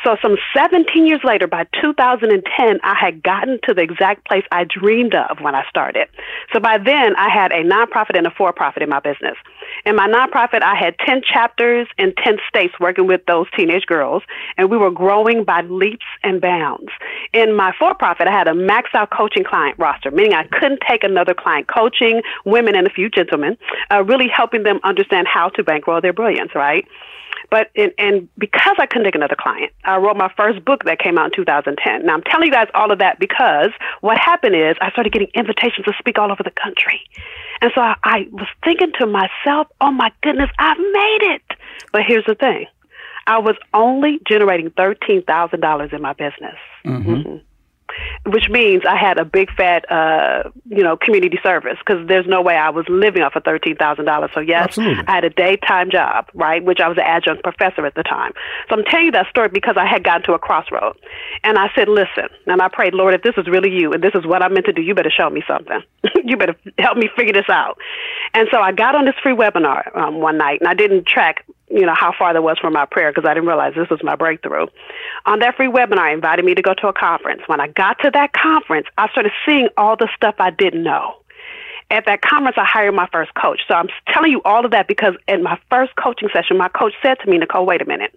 So some seventeen years later, by two thousand ten, I had gotten to the exact place I dreamed of when I started. So by then, I had a nonprofit and a for-profit in my business. In my nonprofit, I had ten chapters in ten states working with those teenage girls, and we were growing by leaps and bounds. In my for-profit, I had a maxed out coaching client roster, meaning I couldn't take another client, coaching women and a few gentlemen, uh, really helping them understand how to bankroll their brilliance, right? But in, and because I couldn't take another client, I wrote my first book that came out in two thousand ten. Now, I'm telling you guys all of that because what happened is I started getting invitations to speak all over the country. And so I, I was thinking to myself, oh, my goodness, I've made it. But here's the thing. I was only generating thirteen thousand dollars in my business, mm-hmm. Mm-hmm. which means I had a big, fat, uh, you know, community service because there's no way I was living off of thirteen thousand dollars. So, yes, absolutely. I had a daytime job, right, which I was an adjunct professor at the time. So I'm telling you that story because I had gotten to a crossroad. And I said, listen, and I prayed, Lord, if this is really you and this is what I meant to do, you better show me something. You better help me figure this out. And so I got on this free webinar um, one night, and I didn't track you know, how far that was from my prayer because I didn't realize this was my breakthrough. On that free webinar, it invited me to go to a conference. When I got to that conference, I started seeing all the stuff I didn't know. At that conference, I hired my first coach. So I'm telling you all of that because in my first coaching session, my coach said to me, Nicole, wait a minute.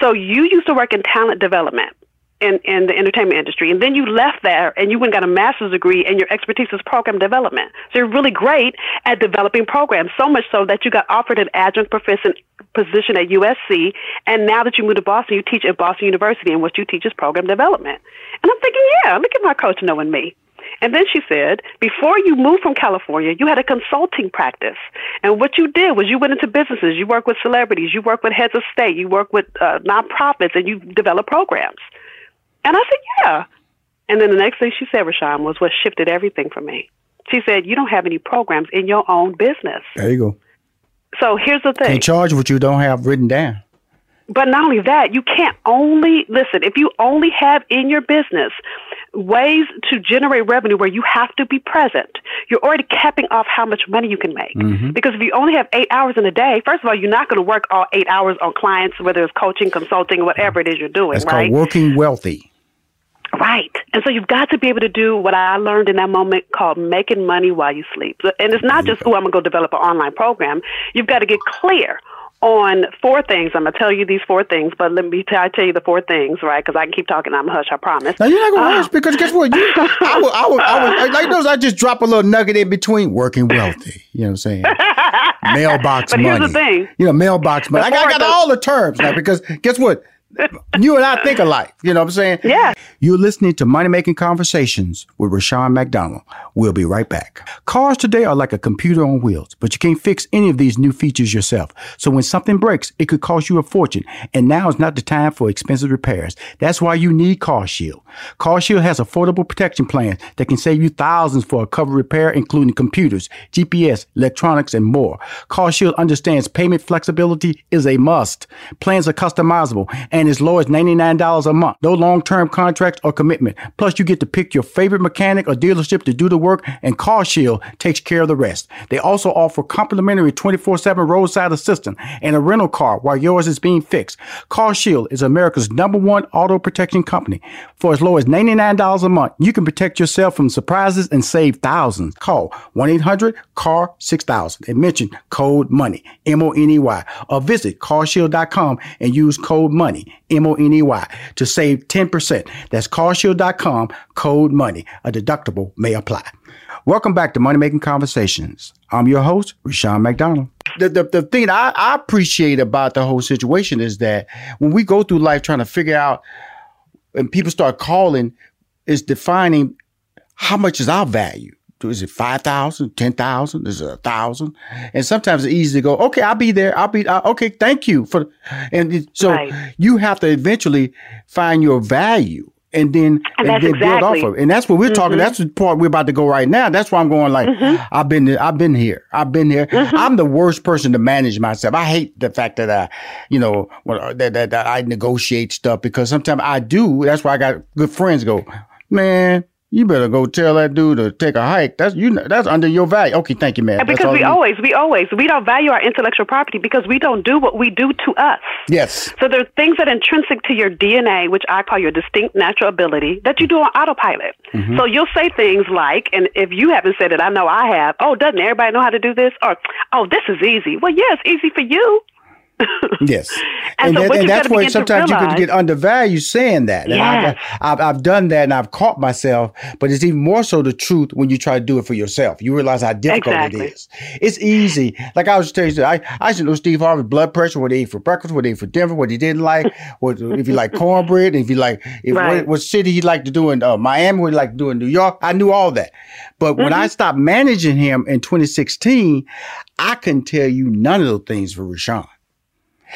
So you used to work in talent development in, in the entertainment industry, and then you left there and you went and got a master's degree, and your expertise is program development. So you're really great at developing programs, so much so that you got offered an adjunct professor position at U S C, and now that you moved to Boston, you teach at Boston University, and what you teach is program development. And I'm thinking, yeah, look at my coach knowing me. And then she said, before you moved from California, you had a consulting practice. And what you did was you went into businesses, you worked with celebrities, you worked with heads of state, you worked with uh, nonprofits, and you developed programs. And I said, yeah. And then the next thing she said, Rashawn, was what shifted everything for me. She said, you don't have any programs in your own business. There you go. So here's the thing. Can't charge what you don't have written down. But not only that, you can't only, listen, if you only have in your business ways to generate revenue where you have to be present, you're already capping off how much money you can make. Mm-hmm. Because if you only have eight hours in a day, first of all, you're not going to work all eight hours on clients, whether it's coaching, consulting, whatever it is you're doing. It's right? called working wealthy. Right. And so you've got to be able to do what I learned in that moment called making money while you sleep. And it's not just, oh, I'm going to go develop an online program. You've got to get clear on four things. I'm going to tell you these four things, but let me t- I tell you the four things, right? Because I can keep talking. I'm hush, I promise. Now, you're not going to uh, hush because guess what? You, I would, I would, I would, like those, I just drop a little nugget in between working wealthy. You know what I'm saying? Mailbox money. But here's money. The thing. You know, mailbox money. I got, I got the- all the terms now because guess what? You and I think alike. You know what I'm saying? Yeah. You're listening to Money Making Conversations with Rashawn McDonald. We'll be right back. Cars today are like a computer on wheels, but you can't fix any of these new features yourself. So when something breaks, it could cost you a fortune. And now is not the time for expensive repairs. That's why you need CarShield. CarShield has affordable protection plans that can save you thousands for a covered repair, including computers, G P S, electronics, and more. CarShield understands payment flexibility is a must. Plans are customizable and and as low as ninety-nine dollars a month. No long-term contracts or commitment. Plus, you get to pick your favorite mechanic or dealership to do the work, and CarShield takes care of the rest. They also offer complimentary twenty-four seven roadside assistance and a rental car while yours is being fixed. CarShield is America's number one auto protection company. For as low as ninety-nine dollars a month, you can protect yourself from surprises and save thousands. Call one eight hundred C A R six thousand and mention code MONEY, M O N E Y, or visit carshield dot com and use code MONEY, M O N E Y, to save ten percent. That's carshield dot com, code MONEY. A deductible may apply. Welcome back to Money Making Conversations. I'm your host, Rashawn McDonald. The, the, the thing I, I appreciate about the whole situation is that when we go through life trying to figure out, and people start calling, is defining how much is our value. Is it five thousand, ten thousand? Is it one thousand? And sometimes it's easy to go, okay, I'll be there. I'll be, uh, okay, thank you. for. And so right. you have to eventually find your value and then, and and then exactly. build off of it. And that's what we're mm-hmm. talking. That's the part we're about to go right now. That's why I'm going like, mm-hmm. I've been there, I've been here. I've been here. Mm-hmm. I'm the worst person to manage myself. I hate the fact that I, you know, that, that, that I negotiate stuff because sometimes I do. That's why I got good friends go, man. you better go tell that dude to take a hike. That's you. That's under your value. Okay, thank you, ma'am. Because we always, we always, we don't value our intellectual property because we don't do what we do to us. Yes. So there are things that are intrinsic to your D N A, which I call your distinct natural ability, that you do on autopilot. Mm-hmm. So you'll say things like, and if you haven't said it, I know I have, oh, doesn't everybody know how to do this? Or, oh, this is easy. Well, yeah, it's easy for you. Yes. And, and, so that, and that's where sometimes you could get undervalued saying that. And yes. I've, I've, I've done that and I've caught myself, but it's even more so the truth when you try to do it for yourself. You realize how difficult exactly. it is. It's easy. Like I was telling you, I, I used to know Steve Harvey, blood pressure, what he ate for breakfast, what he ate for dinner, what he didn't like, what, if he liked cornbread, if he liked, if, right. what, what city he liked to do in uh, Miami, what he liked to do in New York. I knew all that. But mm-hmm. when I stopped managing him in twenty sixteen, I couldn't tell you none of those things for Rashawn.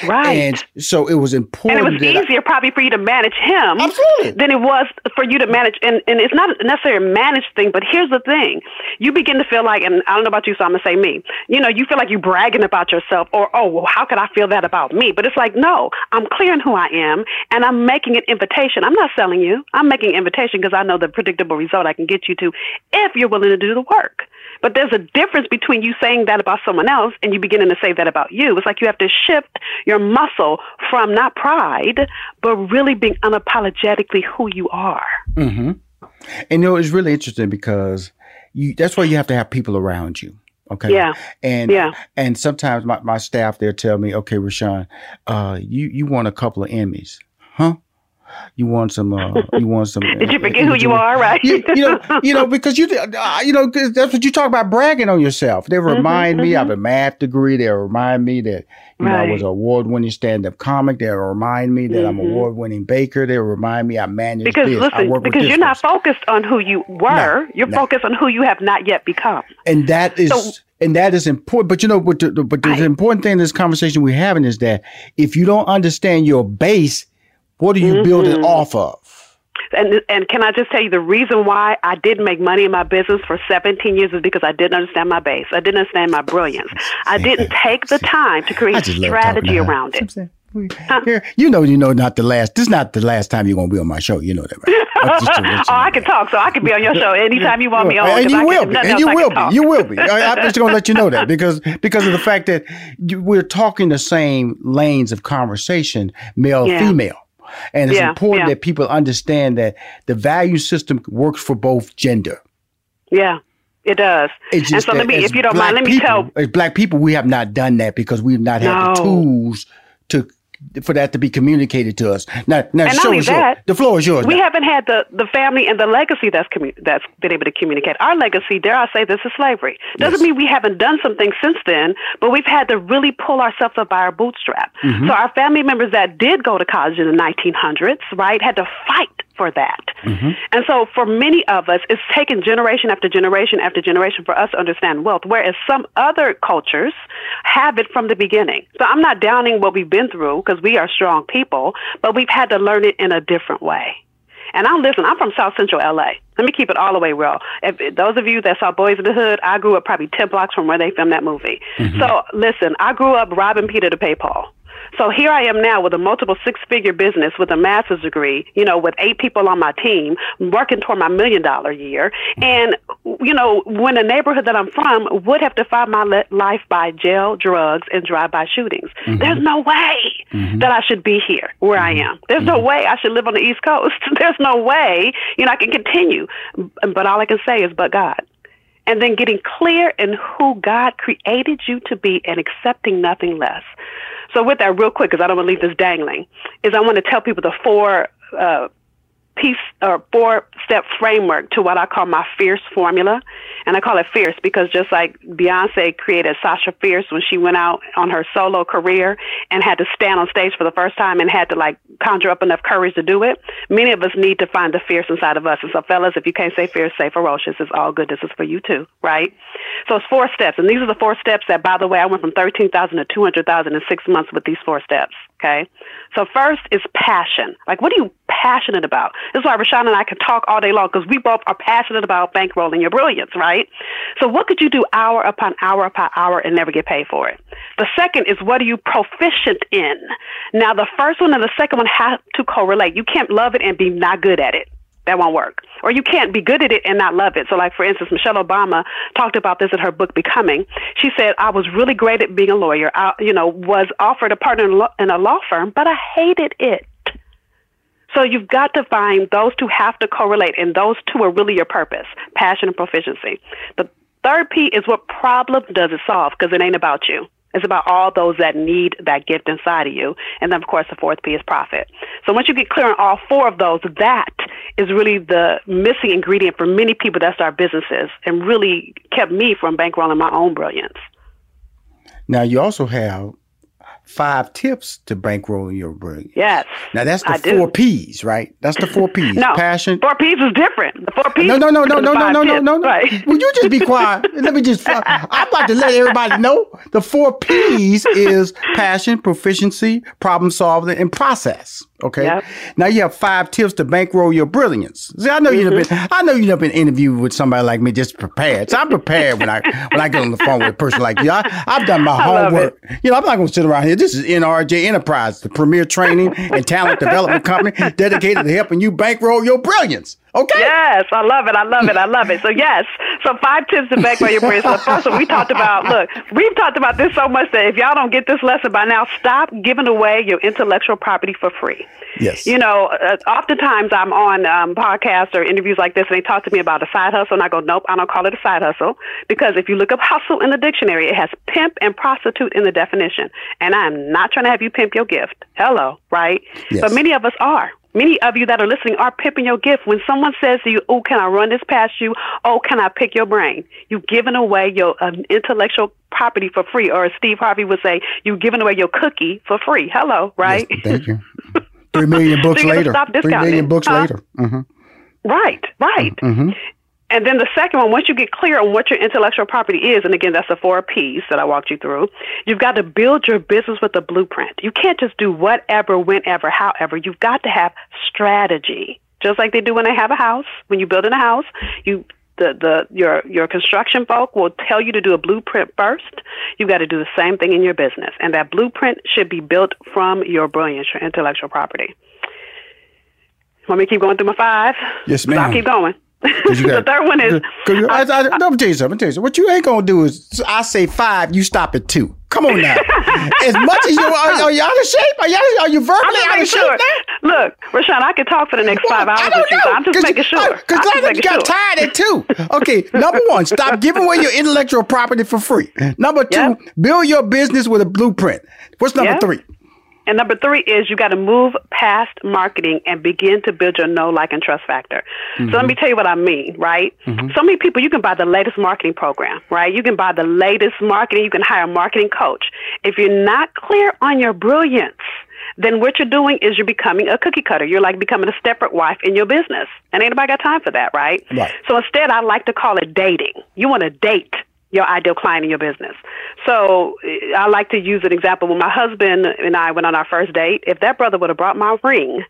Right. And so it was important. And it was easier I, probably for you to manage him absolutely. Than it was for you to manage. And, and it's not necessarily a managed thing, but here's the thing. You begin to feel like, and I don't know about you, so I'm going to say me. You know, you feel like you're bragging about yourself or, oh, well, how could I feel that about me? But it's like, no, I'm clear in who I am and I'm making an invitation. I'm not selling you. I'm making an invitation because I know the predictable result I can get you to if you're willing to do the work. But there's a difference between you saying that about someone else and you beginning to say that about you. It's like you have to shift your muscle from not pride, but really being unapologetically who you are. Mm-hmm. And you know, it's really interesting because you, that's why you have to have people around you. Okay. Yeah. And yeah. and sometimes my, my staff there tell me, okay, Rashawn, uh, you, you want a couple of Emmys, huh? You want some? Uh, you want some? Did you forget uh, who you are, right? you, you know, you know, because you, uh, you know, cause that's what you talk about, bragging on yourself. They remind mm-hmm, me mm-hmm. I have a math degree. They remind me that you right. know I was an award-winning stand-up comic. They remind me that mm-hmm. I'm an award-winning baker. They remind me I manage because this. Listen, I work because with you're not focused on who you were. No, you're no. focused on who you have not yet become. And that is. So, And that is important. But, you know, but the, the, but the I, important thing in this conversation we're having is that if you don't understand your base, what are you mm-hmm. building off of? And and can I just tell you the reason why I didn't make money in my business for seventeen years is because I didn't understand my base. I didn't understand my brilliance. I didn't take the time to create strategy around it. Huh? Here, you know, you know, not the last. This is not the last time you're gonna be on my show. You know that, right? Just, oh, right. I can talk, so I can be on your show anytime you want me on. And you I will can, be, and you will be, talk. you will be. I, I'm just gonna let you know that because because of the fact that you, we're talking the same lanes of conversation, male, yeah. female. And it's yeah, important yeah. that people understand that the value system works for both gender. Yeah, it does. It's just and so let me, if you don't mind, let me people, tell. As black people, we have not done that because we've not had no. the tools to for that to be communicated to us. Now, now and show us that, the floor is yours. We now. haven't had the, the family and the legacy that's commu- that's been able to communicate. Our legacy, dare I say this, is slavery. Doesn't yes. mean we haven't done some things since then, but we've had to really pull ourselves up by our bootstrap. Mm-hmm. So our family members that did go to college in the nineteen hundreds, right, had to fight for that. Mm-hmm. And so for many of us, it's taken generation after generation after generation for us to understand wealth, whereas some other cultures have it from the beginning. So I'm not downing what we've been through because we are strong people, but we've had to learn it in a different way. And I'm, listen, I'm from South Central L A. Let me keep it all the way real. If, those of you that saw Boys in the Hood, I grew up probably ten blocks from where they filmed that movie. Mm-hmm. So listen, I grew up robbing Peter to pay Paul. So here I am now with a multiple six-figure business with a master's degree, you know, with eight people on my team, working toward my million-dollar year. And, you know, when the neighborhood that I'm from would have defined my le- life by jail, drugs, and drive-by shootings. Mm-hmm. There's no way mm-hmm. that I should be here where I am. There's mm-hmm. no way I should live on the East Coast. There's no way, you know, I can continue. But all I can say is, but God. And then getting clear in who God created you to be and accepting nothing less. So with that real quick, because I don't want to leave this dangling, is I want to tell people the four uh, piece or four step framework to what I call my fierce formula. And I call it fierce because just like Beyonce created Sasha Fierce when she went out on her solo career and had to stand on stage for the first time and had to like conjure up enough courage to do it. Many of us need to find the fierce inside of us. And so fellas, if you can't say fierce, say ferocious. It's all good. This is for you too, right? So it's four steps. And these are the four steps that, by the way, I went from thirteen thousand to two hundred thousand in six months with these four steps. Okay. So first is passion. Like, what are you passionate about? This is why Rashawn and I can talk all day long because we both are passionate about bankrolling your brilliance, right? So what could you do hour upon hour upon hour and never get paid for it? The second is, what are you proficient in? Now, the first one and the second one have to correlate. You can't love it and be not good at it. That won't work. Or you can't be good at it and not love it. So like, for instance, Michelle Obama talked about this in her book, Becoming. She said, I was really great at being a lawyer. I, you know, was offered a partner in, lo- in a law firm, but I hated it. So you've got to find those two have to correlate, and those two are really your purpose, passion and proficiency. The third P is what problem does it solve, because it ain't about you. It's about all those that need that gift inside of you. And then, of course, the fourth P is profit. So once you get clear on all four of those, that is really the missing ingredient for many people that start businesses and really kept me from bankrolling my own brilliance. Now, you also have five tips to bankroll your brilliance. Yes. Now, that's the I four do. Ps, right? That's the four Ps. No, passion. Four Ps is different. The four Ps. No, no, no, no, no, no, no, no, no, no. Right. Will you just be quiet? Let me just, I'm about to let everybody know the four Ps is passion, proficiency, problem solving, and process. Okay. Yep. Now you have five tips to bankroll your brilliance. See, I know mm-hmm. you've been, I know you've been interviewed with somebody like me, just prepared. So I'm prepared when I, when I get on the phone with a person like you. I, I've done my I homework. You know, I'm not going to sit around here. This is N R J Enterprise, the premier training and talent development company dedicated to helping you bankroll your brilliance. Okay. Yes, I love it. I love it. I love it. So yes. So five tips to bankroll your brilliance. So first one we talked about, look, we've talked about this so much that if y'all don't get this lesson by now, stop giving away your intellectual property for free. Yes. You know, uh, oftentimes I'm on um, podcasts or interviews like this, and they talk to me about a side hustle, and I go, nope, I don't call it a side hustle, because if you look up hustle in the dictionary, it has pimp and prostitute in the definition. And I'm not trying to have you pimp your gift. Hello, right? Yes. But many of us are. Many of you that are listening are pimping your gift. When someone says to you, oh, can I run this past you? Oh, can I pick your brain? You've given away your um, intellectual property for free. Or as Steve Harvey would say, you've given away your cookie for free. Hello, right? Yes, thank you. Three million books so later. Three million books huh? later. Mm-hmm. Right, right. Mm-hmm. And then the second one, once you get clear on what your intellectual property is, and again, that's the four Ps that I walked you through, you've got to build your business with a blueprint. You can't just do whatever, whenever, however. You've got to have strategy, just like they do when they have a house. When you build in a house, you the the your your construction folk will tell you to do a blueprint first. You've got to do the same thing in your business, and that blueprint should be built from your brilliance, your intellectual property. Want me to keep going through my five? Yes, ma'am. So I'll keep going. The third one is. I, I, I, no, I'm tell you something. I'm tell you something. What you ain't gonna do is I say five, you stop at two. Come on now. As much as you are, are you out of shape? Are you are you verbally out of shape? Sure. Look, Rashawn, I could talk for the next well, five hours. I don't know. So I'm just making sure. Because I, I you got sure. tired at two. Okay, number one, stop giving away your intellectual property for free. Number two, yep. build your business with a blueprint. What's number yep. three? And number three is you got to move past marketing and begin to build your know, like, and trust factor. Mm-hmm. So let me tell you what I mean, right? Mm-hmm. So many people, you can buy the latest marketing program, right? You can buy the latest marketing. You can hire a marketing coach. If you're not clear on your brilliance, then what you're doing is you're becoming a cookie cutter. You're like becoming a separate wife in your business. And ain't nobody got time for that, right? Right. So instead, I like to call it dating. You want to date your ideal client in your business. So I like to use an example. When my husband and I went on our first date, if that brother would have brought my ring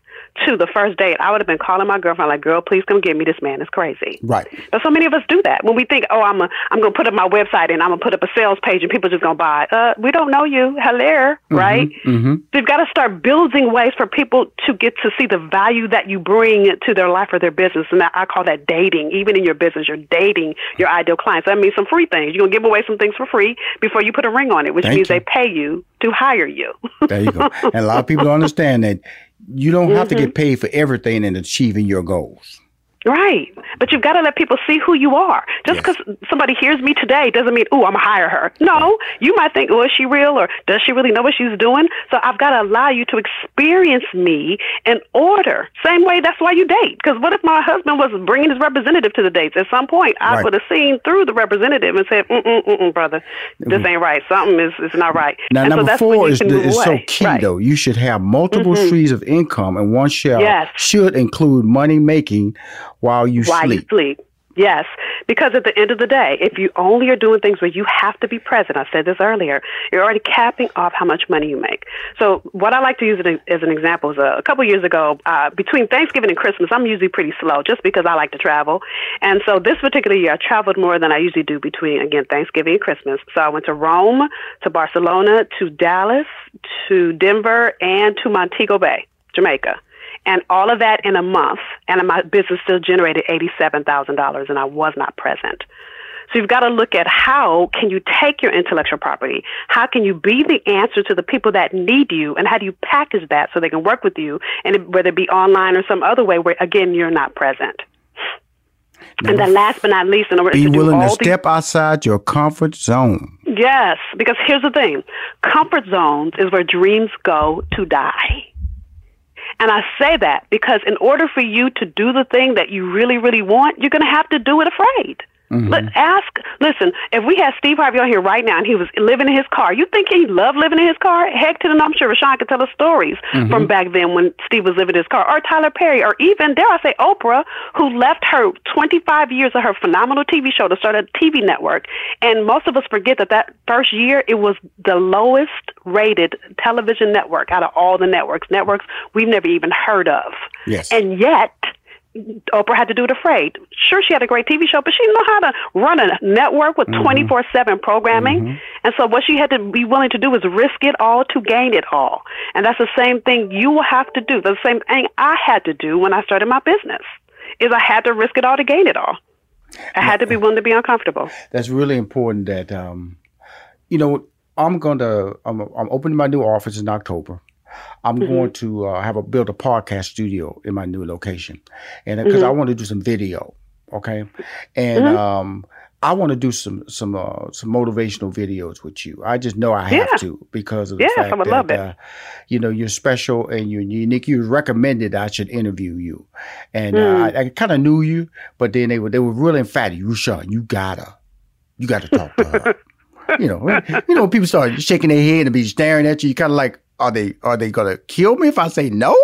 to the first date, I would have been calling my girlfriend like, girl, please come get me. This man is crazy. Right. But so many of us do that. When we think, oh, I'm a, I'm going to put up my website and I'm going to put up a sales page and people are just going to buy. Uh, we don't know you. Hello. Right. Mm-hmm. They've got to start building ways for people to get to see the value that you bring to their life or their business. And I call that dating. Even in your business, you're dating your ideal clients. That means some free things. You're going to give away some things for free before you put a ring on it, which Thank means you. They pay you to hire you. There you go. And a lot of people don't understand that you don't have mm-hmm. to get paid for everything in achieving your goals. Right. But you've got to let people see who you are. Just because yes. somebody hears me today doesn't mean, oh, I'm going to hire her. No, you might think, oh, is she real? Or does she really know what she's doing? So I've got to allow you to experience me in order. Same way, that's why you date. Because what if my husband was bringing his representative to the dates? At some point, I right. would have seen through the representative and said, mm-mm, mm-mm, brother, this ain't right. Something is, is not right. Now, and number so that's four is, the, is so key, right. though. You should have multiple mm-hmm. streams of income, and one shall, yes. should include money-making While you While sleep. While you sleep, yes. Because at the end of the day, if you only are doing things where you have to be present, I said this earlier, you're already capping off how much money you make. So what I like to use it as an example is a, a couple years ago, uh, between Thanksgiving and Christmas, I'm usually pretty slow just because I like to travel. And so this particular year, I traveled more than I usually do between, again, Thanksgiving and Christmas. So I went to Rome, to Barcelona, to Dallas, to Denver, and to Montego Bay, Jamaica. And all of that in a month, and my business still generated eighty-seven thousand dollars, and I was not present. So you've got to look at how can you take your intellectual property? How can you be the answer to the people that need you? And how do you package that so they can work with you, and whether it be online or some other way where, again, you're not present. Now, and then last but not least, in order be to do willing all to step these- outside your comfort zone. Yes, because here's the thing. Comfort zones is where dreams go to die. And I say that because in order for you to do the thing that you really, really want, you're going to have to do it afraid. Mm-hmm. But ask, listen, if we had Steve Harvey on here right now and he was living in his car, you think he loved living in his car? Heck to the no, I'm sure Rashawn could tell us stories mm-hmm. from back then when Steve was living in his car, or Tyler Perry, or even, dare I say, Oprah, who left her twenty-five years of her phenomenal T V show to start a T V network. And most of us forget that that first year, it was the lowest rated television network out of all the networks, networks we've never even heard of. Yes. And yet... Oprah had to do it afraid. Sure, she had a great T V show, but she didn't know how to run a network with mm-hmm. twenty-four seven programming. Mm-hmm. And so what she had to be willing to do was risk it all to gain it all. And that's the same thing you will have to do. The same thing I had to do when I started my business is I had to risk it all to gain it all. I had to be willing to be uncomfortable. That's really important that, um, you know, I'm going to, I'm, I'm opening my new office in October. I'm mm-hmm. going to uh, have a build a podcast studio in my new location, and because mm-hmm. I want to do some video, okay, and mm-hmm. um, I want to do some some uh, some motivational videos with you. I just know I have yeah. to because of the yes, fact I would that love it. Uh, you know you're special and you're unique. You recommended I should interview you, and mm. uh, I, I kind of knew you, but then they were they were really emphatic. Rashawn, you gotta, you gotta talk to her. you know, you know, people start shaking their head and be staring at you. You kind of like. Are they are they gonna kill me if I say no?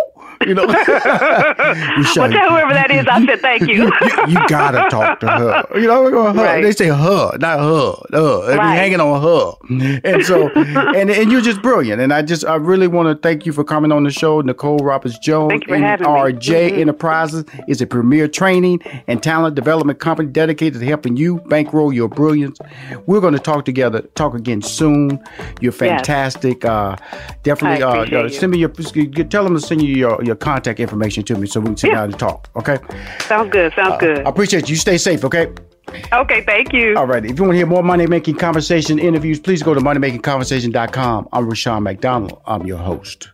You know, well, tell whoever that is, I said thank you. you, you gotta talk to her. You know, her. Right. They say her, not her. her. They right. be hanging on her, and so and and you're just brilliant. And I just I really want to thank you for coming on the show, Nicole Roberts Jones. N R J mm-hmm. Enterprises is a premier training and talent development company dedicated to helping you bankroll your brilliance. We're going to talk together, talk again soon. You're fantastic. Yes. Uh, definitely. Uh, uh, send me your. Tell them to send you your, your contact information to me so we can sit yeah. down and talk. Okay. Sounds good. Sounds uh, good. I appreciate you. Stay safe. Okay. Okay. Thank you. All right. If you want to hear more Money Making Conversation interviews, please go to money making conversation dot com. I'm Rashawn McDonald. I'm your host.